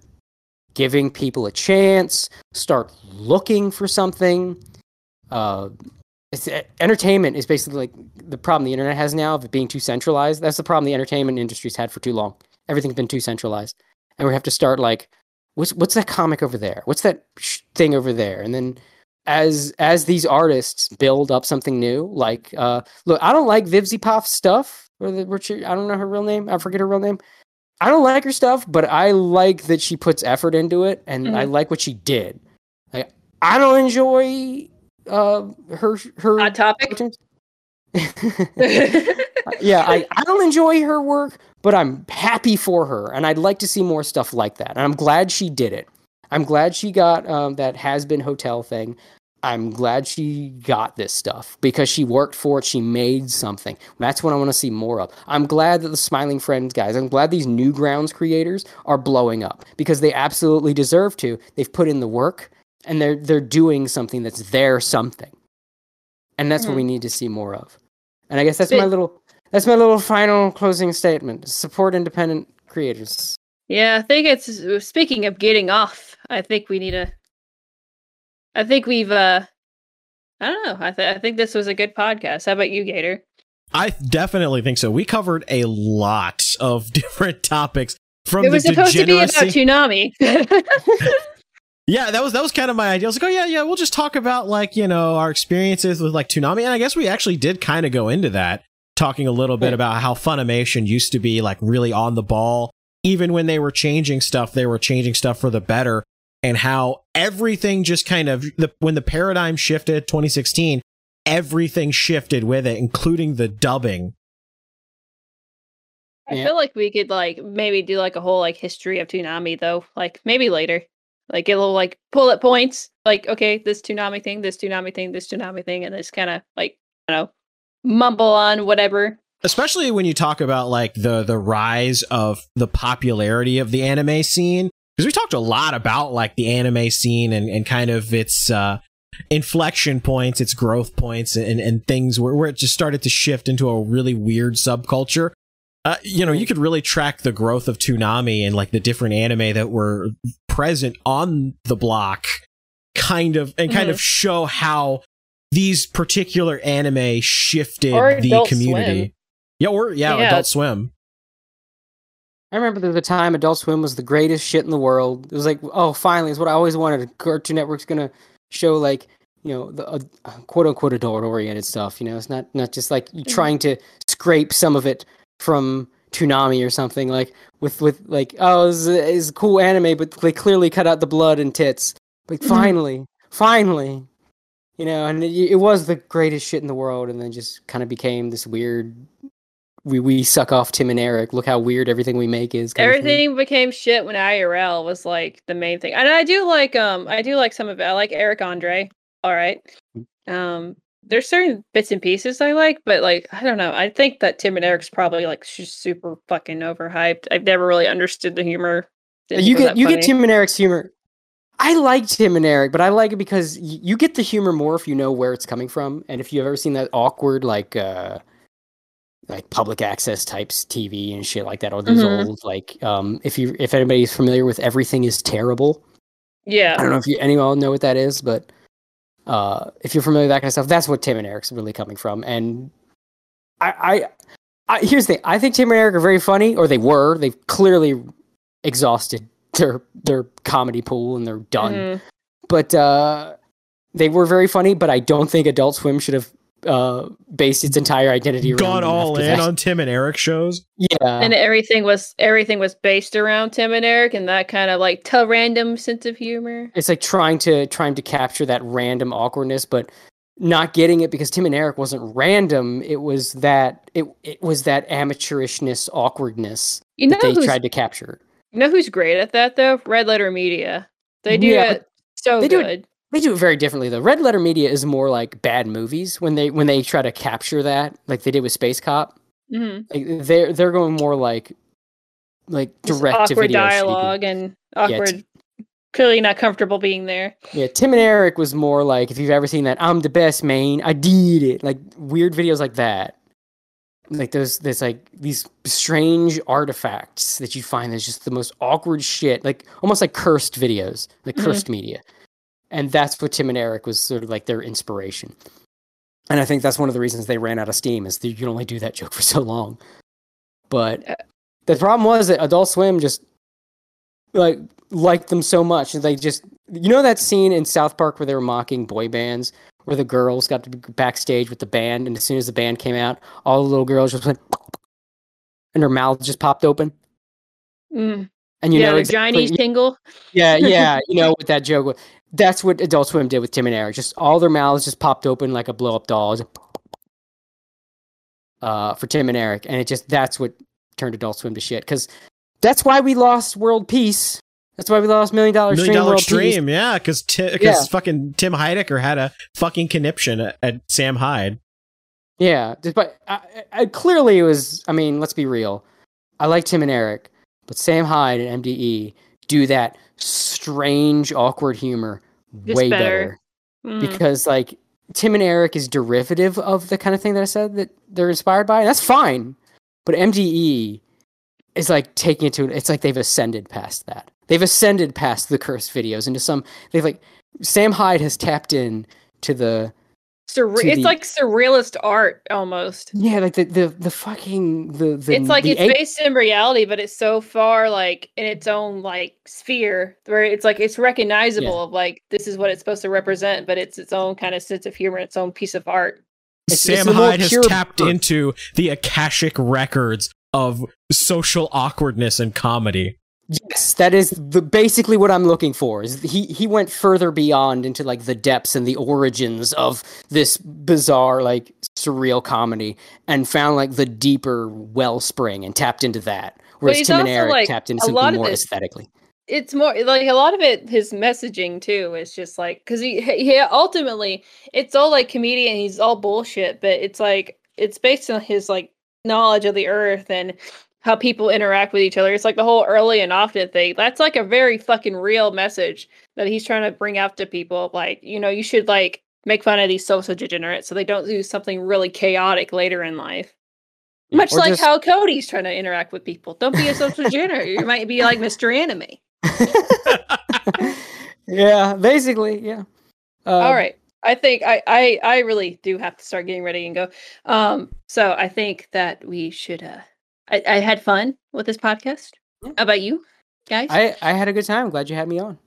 giving people a chance. Start looking for something. Uh, it's, uh, entertainment is basically like the problem the internet has now of it being too centralized. That's the problem the entertainment industry's had for too long. Everything's been too centralized, and we have to start like what's what's that comic over there? What's that sh- thing over there? And then. As as these artists build up something new, like uh, look, I don't like Vivzy Poff's stuff. Or the, or she, I don't know her real name. I forget her real name. I don't like her stuff, but I like that she puts effort into it, and mm-hmm. I like what she did. Like I don't enjoy uh, her her Hot Topic. yeah, I, I don't enjoy her work, but I'm happy for her, and I'd like to see more stuff like that. And I'm glad she did it. I'm glad she got um, that has-been hotel thing. I'm glad she got this stuff because she worked for it. She made something. That's what I want to see more of. I'm glad that the Smiling Friends guys, I'm glad these Newgrounds creators are blowing up because they absolutely deserve to. They've put in the work and they're they're doing something that's their something. And that's mm-hmm. what we need to see more of. And I guess that's my little that's my little final closing statement. Support independent creators. Yeah, I think it's, speaking of getting off, I think we need a, I think we've, uh, I don't know, I, th- I think this was a good podcast. How about you, Gator? I definitely think so. We covered a lot of different topics from it was the supposed degeneracy- to be about Toonami. Yeah, that was that was kind of my idea. I was like, oh, yeah, yeah, we'll just talk about, like, you know, our experiences with, like, Toonami. And I guess we actually did kind of go into that, talking a little cool. bit about how Funimation used to be, like, really on the ball. Even when they were changing stuff, they were changing stuff for the better, and how everything just kind of the, when the paradigm shifted twenty sixteen, everything shifted with it, including the dubbing. I yeah. feel like we could like maybe do like a whole like history of Toonami though, like maybe later, like a little like bullet points, like okay, this Toonami thing, this Toonami thing, this Toonami thing, and just kind of like you know mumble on whatever. Especially when you talk about like the the rise of the popularity of the anime scene, because we talked a lot about like the anime scene and, and kind of its uh, inflection points, its growth points and, and things where, where it just started to shift into a really weird subculture. Uh, you know, you could really track the growth of Toonami and like the different anime that were present on the block kind of and kind mm-hmm. of show how these particular anime shifted or the community. Swim. Yeah, or yeah, yeah, Adult Swim. I remember there was a time Adult Swim was the greatest shit in the world. It was like, oh, finally, it's what I always wanted. Cartoon Network's gonna show like, you know, the uh, quote unquote adult-oriented stuff. You know, it's not not just like you trying to scrape some of it from Toonami or something. Like with with like, oh, it's is a cool anime, but they clearly cut out the blood and tits. Like finally, finally. You know, and it, it was the greatest shit in the world, and then just kind of became this weird. We we suck off Tim and Eric. Look how weird everything we make is. Everything became shit when I R L was like the main thing. And I do like um I do like some of it. I like Eric Andre. All right. Um there's certain bits and pieces I like, but like I don't know. I think that Tim and Eric's probably like super fucking overhyped. I've never really understood the humor. Didn't you get you funny. Get Tim and Eric's humor. I like Tim and Eric, but I like it because y- you get the humor more if you know where it's coming from, and if you've ever seen that awkward like uh like public access types T V and shit like that, or those mm-hmm. old, like, um, if you, if anybody's familiar with Everything Is Terrible. Yeah. I don't know if you, anyone know what that is, but, uh, if you're familiar with that kind of stuff, that's what Tim and Eric's really coming from. And I, I, I, here's the thing. I think Tim and Eric are very funny, or they were, they've clearly exhausted their, their comedy pool and they're done, mm-hmm. but, uh, they were very funny, but I don't think Adult Swim should have uh based its entire identity gone all in that. On Tim and Eric shows. Yeah, and everything was everything was based around Tim and Eric and that kind of like t- random sense of humor. It's like trying to trying to capture that random awkwardness but not getting it because Tim and Eric wasn't random. It was that it it was that amateurishness awkwardness you know that they tried to capture. You know who's great at that though? Red Letter Media. They do yeah, it so they good. Do it They do it very differently, though. Red Letter Media is more like bad movies when they when they try to capture that, like they did with Space Cop. Mm-hmm. Like they're they're going more like like direct awkward to video dialogue speaking. And awkward. Yeah, t- clearly not comfortable being there. Yeah, Tim and Eric was more like, if you've ever seen that, I'm the best, man, I did it. Like weird videos like that. Like those, there's like these strange artifacts that you find that's just the most awkward shit. Like almost like cursed videos, like mm-hmm. cursed media. And that's what Tim and Eric was sort of like their inspiration. And I think that's one of the reasons they ran out of steam, is that you can only do that joke for so long. But the problem was that Adult Swim just like liked them so much. They just, you know that scene in South Park where they were mocking boy bands, where the girls got to be backstage with the band, and as soon as the band came out, all the little girls just went, and their mouths just popped open. Mm. And you yeah, know, exactly, Chinese tingle. Yeah, yeah, you know, with that joke. That's what Adult Swim did with Tim and Eric. Just all their mouths just popped open like a blow-up doll. Uh, for Tim and Eric, and it just that's what turned Adult Swim to shit. Because that's why we lost World Peace. That's why we lost Million Dollar Million Stream. Million Dollar World Stream, Peace. yeah, because because t- yeah. fucking Tim Heidecker had a fucking conniption at, at Sam Hyde. Yeah, but I, I, clearly it was. I mean, let's be real. I like Tim and Eric. But Sam Hyde and M D E do that strange, awkward humor just way better. better. Mm. Because, like, Tim and Eric is derivative of the kind of thing that I said that they're inspired by. And that's fine. But M D E is, like, taking it to... It's like they've ascended past that. They've ascended past the cursed videos into some... They've, like... Sam Hyde has tapped in to the... Surre- to it's the, like surrealist art almost. Yeah, like the the, the fucking the, the It's like the it's a- based in reality, but it's so far like in its own like sphere where it's like it's recognizable yeah. of like this is what it's supposed to represent, but it's its own kind of sense of humor, its own piece of art. It's, Sam it's Hyde has tapped birth. into the Akashic records of social awkwardness and comedy. Yes, that is the basically what I'm looking for. Is he, he went further beyond into like the depths and the origins of this bizarre, like surreal comedy, and found like the deeper wellspring and tapped into that. Whereas Tim and Eric like, tapped into something more it, aesthetically. It's more like a lot of it. His messaging too is just like because he he ultimately it's all like comedian. He's all bullshit, but it's like it's based on his like knowledge of the earth and how people interact with each other. It's like the whole early and often thing. That's like a very fucking real message that he's trying to bring out to people. Like, you know, you should like make fun of these social degenerates so they don't do something really chaotic later in life. Much or like just... how Cody's trying to interact with people. Don't be a social degenerate. You might be like Mister Anime. Yeah, basically. Yeah. Um, All right. I think I, I, I really do have to start getting ready and go. Um, so I think that we should, uh, I, I had fun with this podcast. Yeah. How about you guys? I, I had a good time. I'm glad you had me on.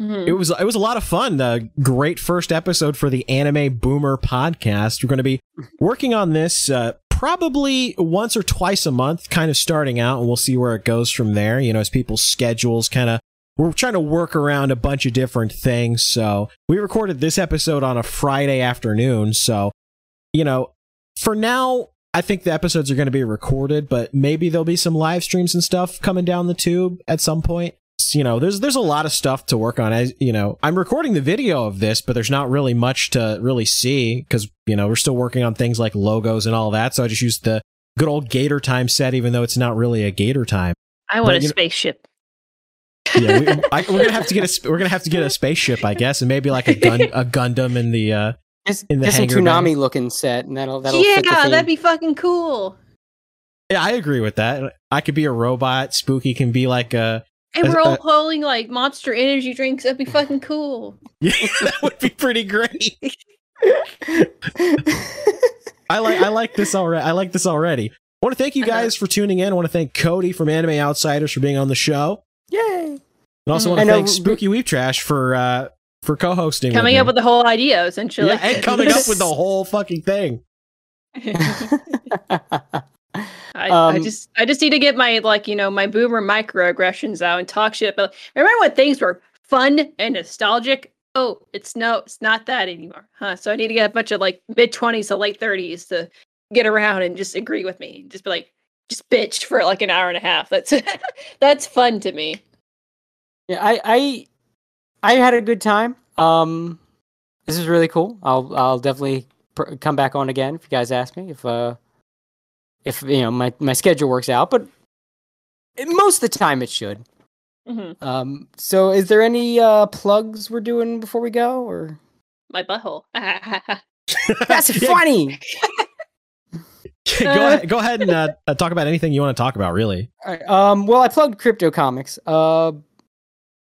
Mm-hmm. It was it was a lot of fun. Uh, great first episode for the Anime Boomer podcast. We're going to be working on this uh, probably once or twice a month, kind of starting out, and we'll see where it goes from there. You know, as people's schedules kind of, we're trying to work around a bunch of different things. So we recorded this episode on a Friday afternoon. So, you know, for now, I think the episodes are going to be recorded, but maybe there'll be some live streams and stuff coming down the tube at some point. You know, there's there's a lot of stuff to work on. As you know, I'm recording the video of this, but there's not really much to really see because, you know, we're still working on things like logos and all that. So I just used the good old Gator Time set, even though it's not really a Gator Time. I want but, a you know, spaceship. Yeah, we, I, we're gonna have to get a we're gonna have to get a spaceship, I guess, and maybe like a gun a Gundam in the. Uh, Just a tsunami band. Looking set, and that'll that'll yeah, fit the theme. That'd be fucking cool. Yeah, I agree with that. I could be a robot. Spooky can be like a. And a, we're all a, holding like Monster Energy drinks. That'd be fucking cool. Yeah, that would be pretty great. I like I like this already. I like this already. I want to thank you guys for tuning in. I want to thank Cody from Anime Outsiders for being on the show. Yay! And also want to thank know, Spooky Weeb Trash for. Uh, For co-hosting, coming up with the whole idea, essentially, yeah, and coming up with the whole fucking thing. I, um, I just, I just need to get my like, you know, my boomer microaggressions out and talk shit. But remember when things were fun and nostalgic? Oh, it's no, it's not that anymore, huh? So I need to get a bunch of like mid twenties to late thirties to get around and just agree with me, just be like, just bitch for like an hour and a half. That's that's fun to me. Yeah, I. I... I had a good time. Um, this is really cool. I'll I'll definitely pr- come back on again if you guys ask me if uh if you know my, my schedule works out, but most of the time it should. Mm-hmm. Um. So, is there any uh, plugs we're doing before we go, or my butthole? That's funny. go ahead, go ahead and uh, talk about anything you want to talk about. Really. All right, um. Well, I plugged Crypto Comics. Uh.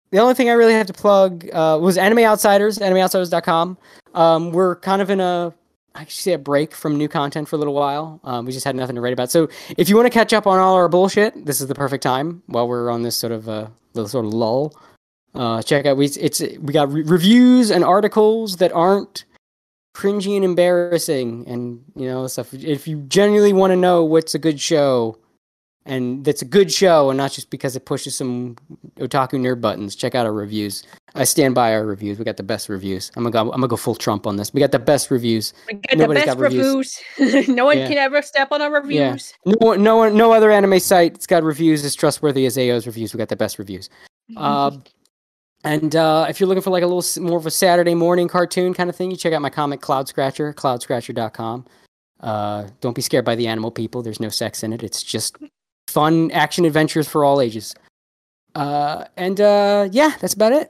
The only thing I really have to plug uh, was Anime Outsiders, anime outsiders dot com. Um, we're kind of in a, I should say, a break from new content for a little while. Um, we just had nothing to write about. So if you want to catch up on all our bullshit, this is the perfect time while we're on this sort of uh, little sort of lull. Uh, check out, we it's we got re- reviews and articles that aren't cringy and embarrassing, and you know stuff. If you genuinely want to know what's a good show. And that's a good show, and not just because it pushes some otaku nerd buttons. Check out our reviews. I stand by our reviews. We got the best reviews. I'm gonna go, I'm gonna go full Trump on this. We got the best reviews. We got Nobody's the best got reviews. reviews. No one yeah. can ever step on our reviews. Yeah. No, no one, no other anime site that's got reviews as trustworthy as A O's reviews. We got the best reviews. Mm-hmm. Uh, and uh, if you're looking for like a little more of a Saturday morning cartoon kind of thing, you check out my comic Cloud Scratcher, cloud scratcher dot com. Uh, don't be scared by the animal people. There's no sex in it. It's just fun action adventures for all ages. Uh, and uh, yeah, that's about it.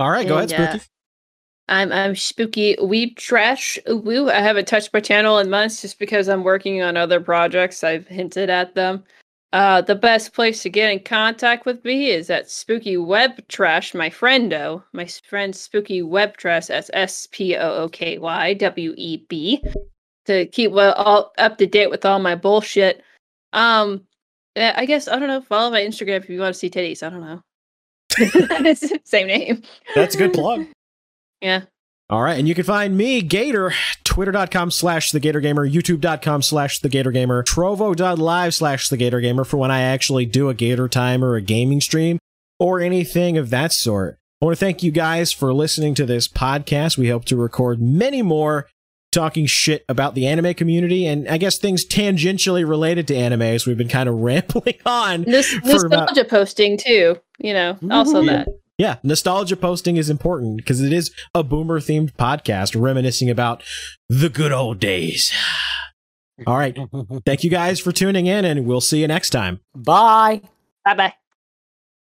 All right, go and, ahead, Spooky. Uh, I'm I'm Spooky Weeb Trash. Woo. I haven't touched my channel in months just because I'm working on other projects. I've hinted at them. Uh, the best place to get in contact with me is at Spooky Web Trash, my friendo. My friend Spooky Web Trash, that's S P O O K Y W E B, to keep well, all up to date with all my bullshit. Um, I guess, I don't know, follow my Instagram if you want to see titties. I don't know. It's same name. That's a good plug. Yeah. All right. And you can find me, Gator, twitter.com slash the Gator Gamer, youtube.com slash the Gator Gamer, trovo.live slash the Gator Gamer for when I actually do a Gator time or a gaming stream or anything of that sort. I want to thank you guys for listening to this podcast. We hope to record many more talking shit about the anime community and I guess things tangentially related to anime as we've been kind of rambling on. This, nostalgia about... posting too, you know, Ooh, also yeah. that. Yeah, nostalgia posting is important because it is a boomer themed podcast reminiscing about the good old days. All right. Thank you guys for tuning in and we'll see you next time. Bye. Bye-bye.